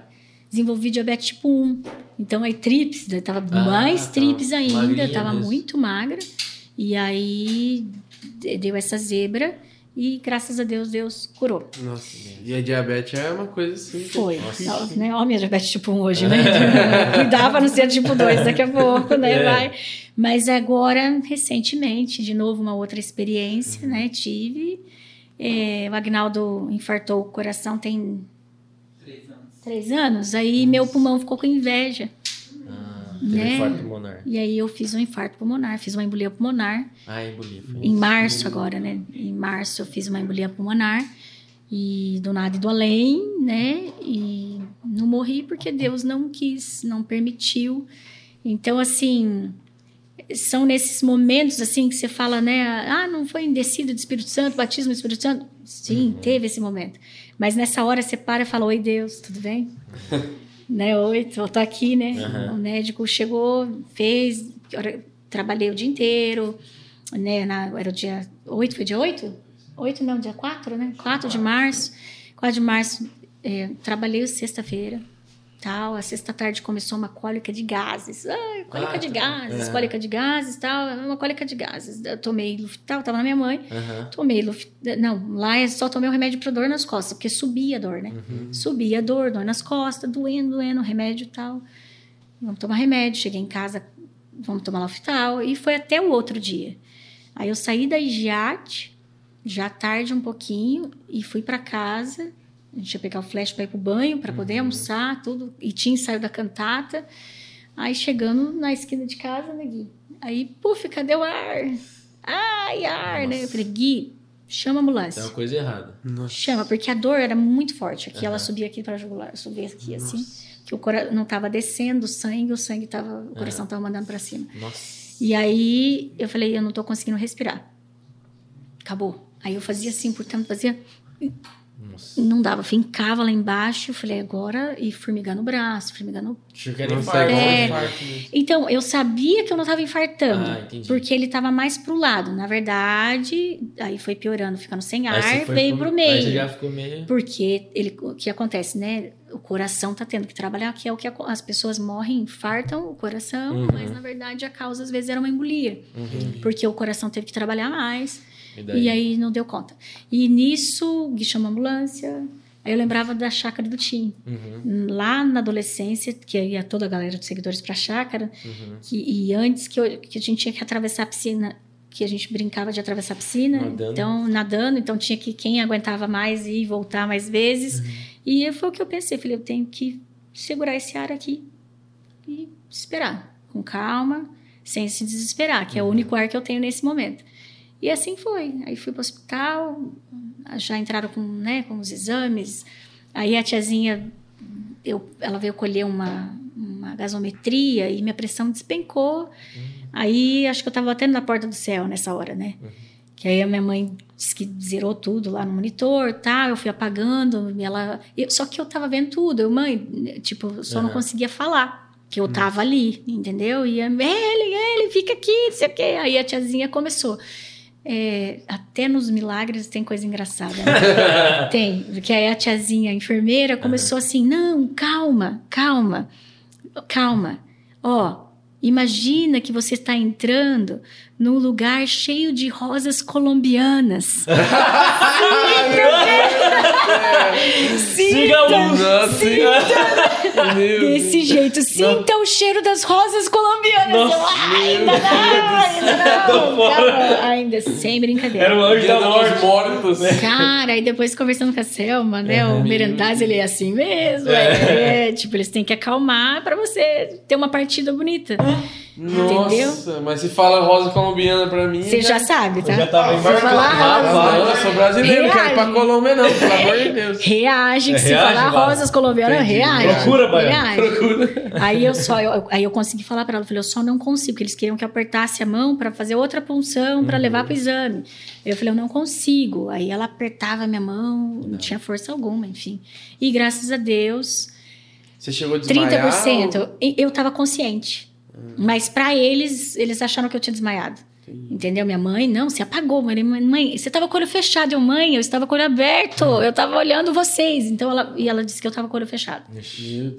Desenvolvi diabetes tipo 1. Então aí tríceps, eu tava mais tríceps ainda, eu tava muito magra. E aí deu essa zebra. E graças a Deus, Deus curou. Nossa, e a diabetes é uma coisa assim... Foi. Nossa, né? Olha a minha diabetes tipo 1 hoje, né? Cuidava pra não ser tipo 2 daqui a pouco, né? Vai. Mas agora, recentemente, de novo uma outra experiência, né? Tive. O Agnaldo infartou o coração tem... 3 anos. 3 anos. Aí meu pulmão ficou com inveja. Teve infarto pulmonar. E aí eu fiz um infarto pulmonar, fiz uma embolia pulmonar. Embolia. Em março agora, né? Em março eu fiz uma embolia pulmonar e do nada e do além, né? E não morri porque Deus não quis, não permitiu. Então, assim, são nesses momentos, assim, que você fala, né? Não foi em descida do Espírito Santo, batismo do Espírito Santo. Sim, teve esse momento. Mas nessa hora você para e fala, oi Deus, tudo bem? Né, eu tô aqui, né? O médico chegou, fez, trabalhei o dia inteiro, né? Era o dia 8, foi dia 8? 8 não, dia 4, né? 4 de março. 4 de março, trabalhei sexta-feira, tal, a sexta-tarde começou uma cólica de gases, cólica de gases, tal, uma cólica de gases, eu tomei Luftal, tava na minha mãe, tomei Luftal, não, lá eu só tomei o remédio pra dor nas costas, porque subia a dor, né, subia a dor, dor nas costas, doendo, remédio e tal, vamos tomar remédio, cheguei em casa, vamos tomar Luftal, e foi até o outro dia, aí eu saí da IGIAT, já tarde um pouquinho, e fui pra casa. A gente ia pegar o flash para ir pro banho, para poder almoçar, tudo. E tinha ensaio da cantata. Aí, chegando na esquina de casa, né, Gui? Aí, puf, cadê o ar? Ai, ar, nossa, né? Eu falei, Gui, chama a ambulância. É uma coisa errada. Nossa. Chama, porque a dor era muito forte. Aqui, ela subia aqui pra jugular, subia aqui, nossa, assim. Que o coração não tava descendo, o sangue tava... O coração tava mandando para cima. Nossa. E aí, eu falei, eu não tô conseguindo respirar. Acabou. Aí, eu fazia assim, portanto, fazia... Nossa. Não dava, fincava lá embaixo, eu falei, agora, e formigando o braço, formigando o pé. Então, eu sabia que eu não estava infartando, porque ele estava mais pro lado, na verdade, aí foi piorando, ficando sem ar, veio pro meio. Aí você já ficou meio... Porque ele, o que acontece, né, o coração tá tendo que trabalhar, que é o que as pessoas morrem, infartam o coração, mas na verdade a causa às vezes era uma embolia, porque o coração teve que trabalhar mais. E aí não deu conta. E nisso, Gui chamou a ambulância. Aí eu lembrava da chácara do Tim. Lá na adolescência, que ia toda a galera dos seguidores pra chácara. E antes que a gente tinha que atravessar a piscina, que a gente brincava de atravessar a piscina. Nadando. Então tinha que quem aguentava mais ir e voltar mais vezes. E foi o que eu pensei. Falei, eu tenho que segurar esse ar aqui. E esperar. Com calma, sem se desesperar. Que é o único ar que eu tenho nesse momento. E assim foi. Aí fui pro hospital, já entraram com os exames. Aí a tiazinha, ela veio colher uma gasometria e minha pressão despencou. Aí acho que eu tava batendo na porta do céu nessa hora, né? Que aí a minha mãe disse que zerou tudo lá no monitor, tá? Eu fui apagando, só que eu tava vendo tudo. Eu não conseguia falar. Que eu tava ali, entendeu? E ele fica aqui, não sei o quê. Aí a tiazinha começou. Até nos milagres tem coisa engraçada, né? Tem, porque aí a tiazinha, a enfermeira, começou assim, não, calma. Ó, imagina que você está entrando num lugar cheio de rosas colombianas. Sinta, desse jeito, sinta o cheiro das rosas colombianas. Ainda sem brincadeira. Era o anjo da morte, né? Cara, aí depois conversando com a Selma, né? O Merendaz, ele é assim mesmo. Eles têm que acalmar pra você ter uma partida bonita. Entendeu? Nossa, mas se fala rosa colombiana pra mim... Você já sabe, tá? Eu já tava embarcando. Eu sou brasileiro, não quero ir pra Colômbia não, pelo amor de Deus. Reage, que se falar rosas colombianas, reage. Procura, Baiana, procura. Aí eu consegui falar pra ela, eu só não consigo, porque eles queriam que eu apertasse a mão pra fazer outra punção, pra levar pro exame. Eu falei, eu não consigo. Aí ela apertava a minha mão, não tinha força alguma, enfim. E graças a Deus... Você chegou a desmaiar? 30%. Ou... Eu tava consciente. Mas pra eles acharam que eu tinha desmaiado. Sim. Entendeu? Minha mãe, não, se apagou. Mãe, você tava com o olho fechado. Eu estava com o olho aberto. Eu tava olhando vocês. Então, ela disse que eu tava com o olho fechado.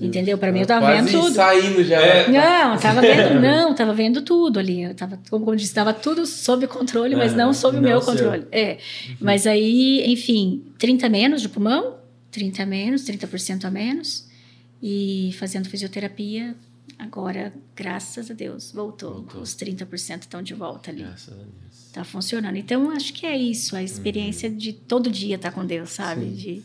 Entendeu? Pra mim, eu tava vendo tudo. Saindo já. Tava vendo tudo ali. Eu tava, como eu disse, tava tudo sob controle, mas não sob o meu controle. Mas aí, enfim, 30 menos de pulmão. 30% a menos. E fazendo fisioterapia... Agora, graças a Deus, voltou. Os 30% estão de volta ali. Graças a Deus. Tá funcionando. Então, acho que é isso. A experiência de todo dia estar com Deus, sabe?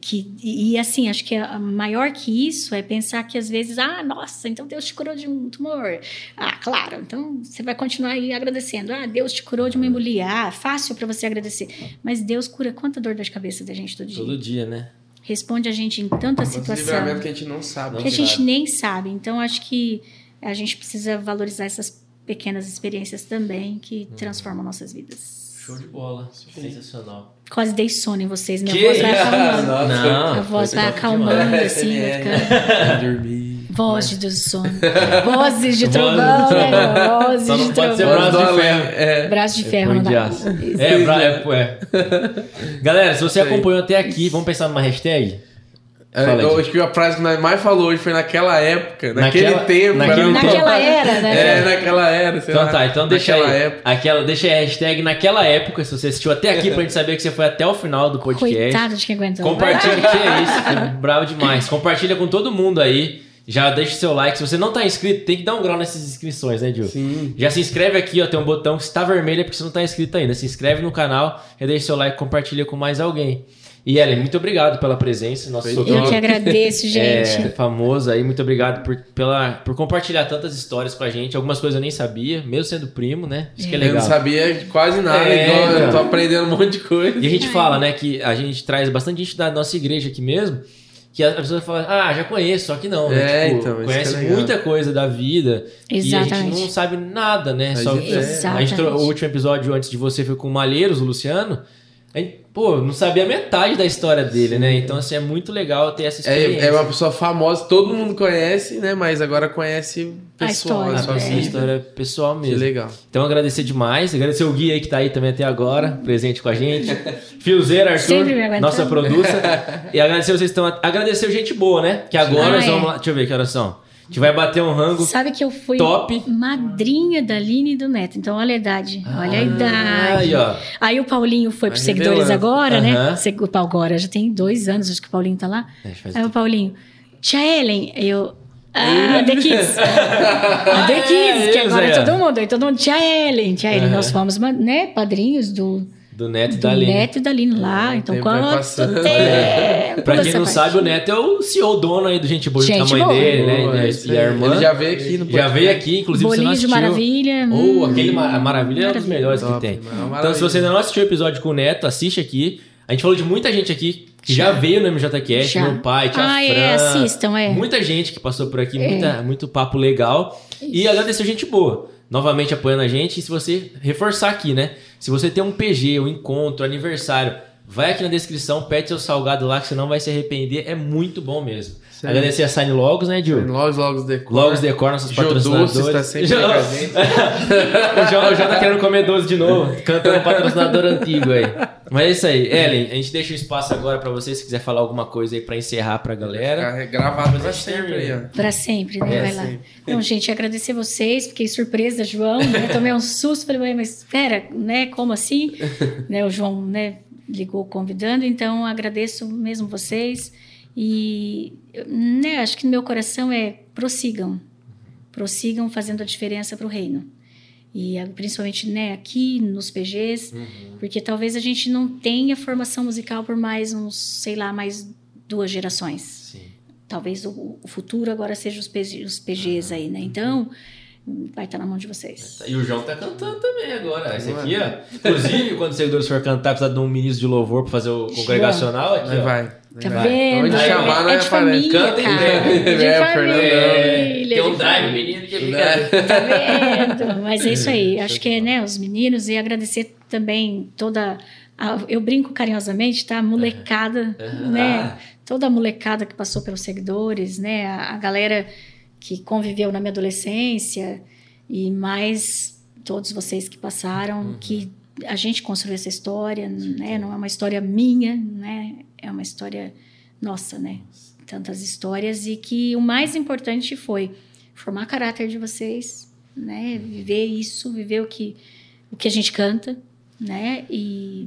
Sim, assim, acho que maior que isso é pensar que às vezes... Ah, nossa, então Deus te curou de um tumor. Ah, claro. Então, você vai continuar aí agradecendo. Ah, Deus te curou de uma embolia. Ah, fácil para você agradecer. Mas Deus cura quanta dor de cabeça da gente todo dia. Todo dia, né? Responde a gente em tanta situação que a gente não sabe. Que a gente nem sabe. Então, acho que a gente precisa valorizar essas pequenas experiências também que transformam nossas vidas. Show de bola. Sensacional. Quase dei sono em vocês. Minha voz vai acalmando. Minha voz vai acalmando, assim. Vozes do sono. Vozes de trovão, né? Vozes de trovão. Pode ser braço de ferro. Braço de ferro, não dá. Galera, se você acompanhou até aqui, vamos pensar numa hashtag? Eu acho que a frase que nós mais falou hoje foi naquela época, naquele tempo. Naquela era, né? É, naquela era. Então deixa aí. Deixa aí a hashtag naquela época, se você assistiu até aqui, pra gente saber que você foi até o final do podcast. Coitado de quem aguentou. Compartilha, que é isso, foi bravo demais. Compartilha com todo mundo aí. Já deixa o seu like. Se você não tá inscrito, tem que dar um grau nessas inscrições, né, Diogo? Sim. Já se inscreve aqui, ó. Tem um botão que está vermelho é porque você não tá inscrito ainda. Se inscreve no canal, já deixa o seu like, compartilha com mais alguém. E Ellen, muito obrigado pela presença. Eu que agradeço, gente. É, famoso aí, muito obrigado por compartilhar tantas histórias com a gente. Algumas coisas eu nem sabia, mesmo sendo primo, né? Isso que é legal. Eu não sabia quase nada, eu tô aprendendo um monte de coisa. E a gente fala, né, que a gente traz bastante gente da nossa igreja aqui mesmo. Que a pessoa fala, já conheço, só que não. É, tipo, então, conhece muita coisa da vida. Exatamente. E a gente não sabe nada, né? Exatamente. O último episódio antes de você foi com o Malheiros, o Luciano. A gente, não sabia metade da história dele, né? Então, assim, é muito legal ter essa experiência. É uma pessoa famosa, todo mundo conhece, né? Mas agora conhece pessoal. A história pessoal mesmo. Que legal. Então, agradecer demais. Agradecer o Gui aí que tá aí também até agora, presente com a gente. Filzeira, Arthur, nossa produça. E agradecer vocês estão... Agradecer gente boa, né? Que agora nós vamos lá... Deixa eu ver que horas são. A gente vai bater um rango top. Sabe que eu fui madrinha da Aline e do Neto. Então, olha a idade. Olha a idade. Aí o Paulinho foi para os seguidores agora, né? O Paulo agora já tem 2 anos, acho que o Paulinho tá lá. Aí o Paulinho, tia Ellen, The Kids. The Kids, que agora todo mundo, tia Ellen. Nós fomos, né, padrinhos do Neto e da Aline. Neto e da Aline lá. Então, pra quem não sabe, o Neto é o CEO, dono aí do Gente Boa, da mãe dele, né? E a irmã. Ele já veio aqui no podcast. Já veio aqui, inclusive, se você não assistiu. Maravilha. A Maravilha é um dos melhores top, que tem. Então, se você ainda não assistiu o episódio com o Neto, assiste aqui. A gente falou de muita gente aqui que já veio no MJCast, meu pai, tia Fran. Assistam, Muita gente que passou por aqui, muito papo legal. E agradecer Gente Boa. Novamente apoiando a gente. E se você reforçar aqui, né? Se você tem um PG, um encontro, aniversário, vai aqui na descrição, pede seu salgado lá que você não vai se arrepender. É muito bom mesmo. Sim. Agradecer a Sign Logos, né, Diogo? Logos Decor, nossos patrocinadores. Doce está sempre presente. O João tá querendo comer doce de novo, cantando patrocinador antigo aí. Mas é isso aí. Ellen, a gente deixa o espaço agora pra você, se quiser falar alguma coisa aí pra encerrar pra galera. Ficar gravado pra sempre aí, ó. Pra sempre, né? Vai lá. Então, gente, agradecer vocês, fiquei surpresa, João, né? Tomei um susto, falei, mas espera, né? Como assim? Né, o João, né? Ligou convidando, então agradeço mesmo vocês e, né, acho que no meu coração prossigam fazendo a diferença para o reino e principalmente, né, aqui nos PGs, porque talvez a gente não tenha formação musical por mais uns, sei lá, mais 2 gerações. Sim. Talvez o futuro agora seja os PGs aí, né, então... Vai estar na mão de vocês. E o João tá cantando também agora. Esse aqui, ó. Inclusive, quando os seguidores forem cantar, precisa de um ministro de louvor pra fazer o congregacional. Aqui, vai. Vendo? Onde chamar, não é família, canta, cara. Fernando. Tem um drive, menino, que obrigado. Tá vendo? Mas é isso aí. Acho que é, né, os meninos. E agradecer também toda... Eu brinco carinhosamente, tá? A molecada, né? Toda a molecada que passou pelos seguidores, né? A galera... que conviveu na minha adolescência, e mais todos vocês que passaram, que a gente construiu essa história, né? Não é uma história minha, né? É uma história nossa, né? Tantas histórias, e que o mais importante foi formar caráter de vocês, né? Viver isso, viver o que a gente canta, né? E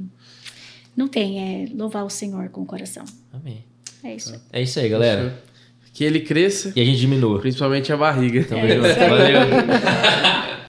não tem, louvar o Senhor com o coração. Amém. É isso aí. É isso aí, galera. Que ele cresça. E a gente diminua. Principalmente a barriga. Então, valeu.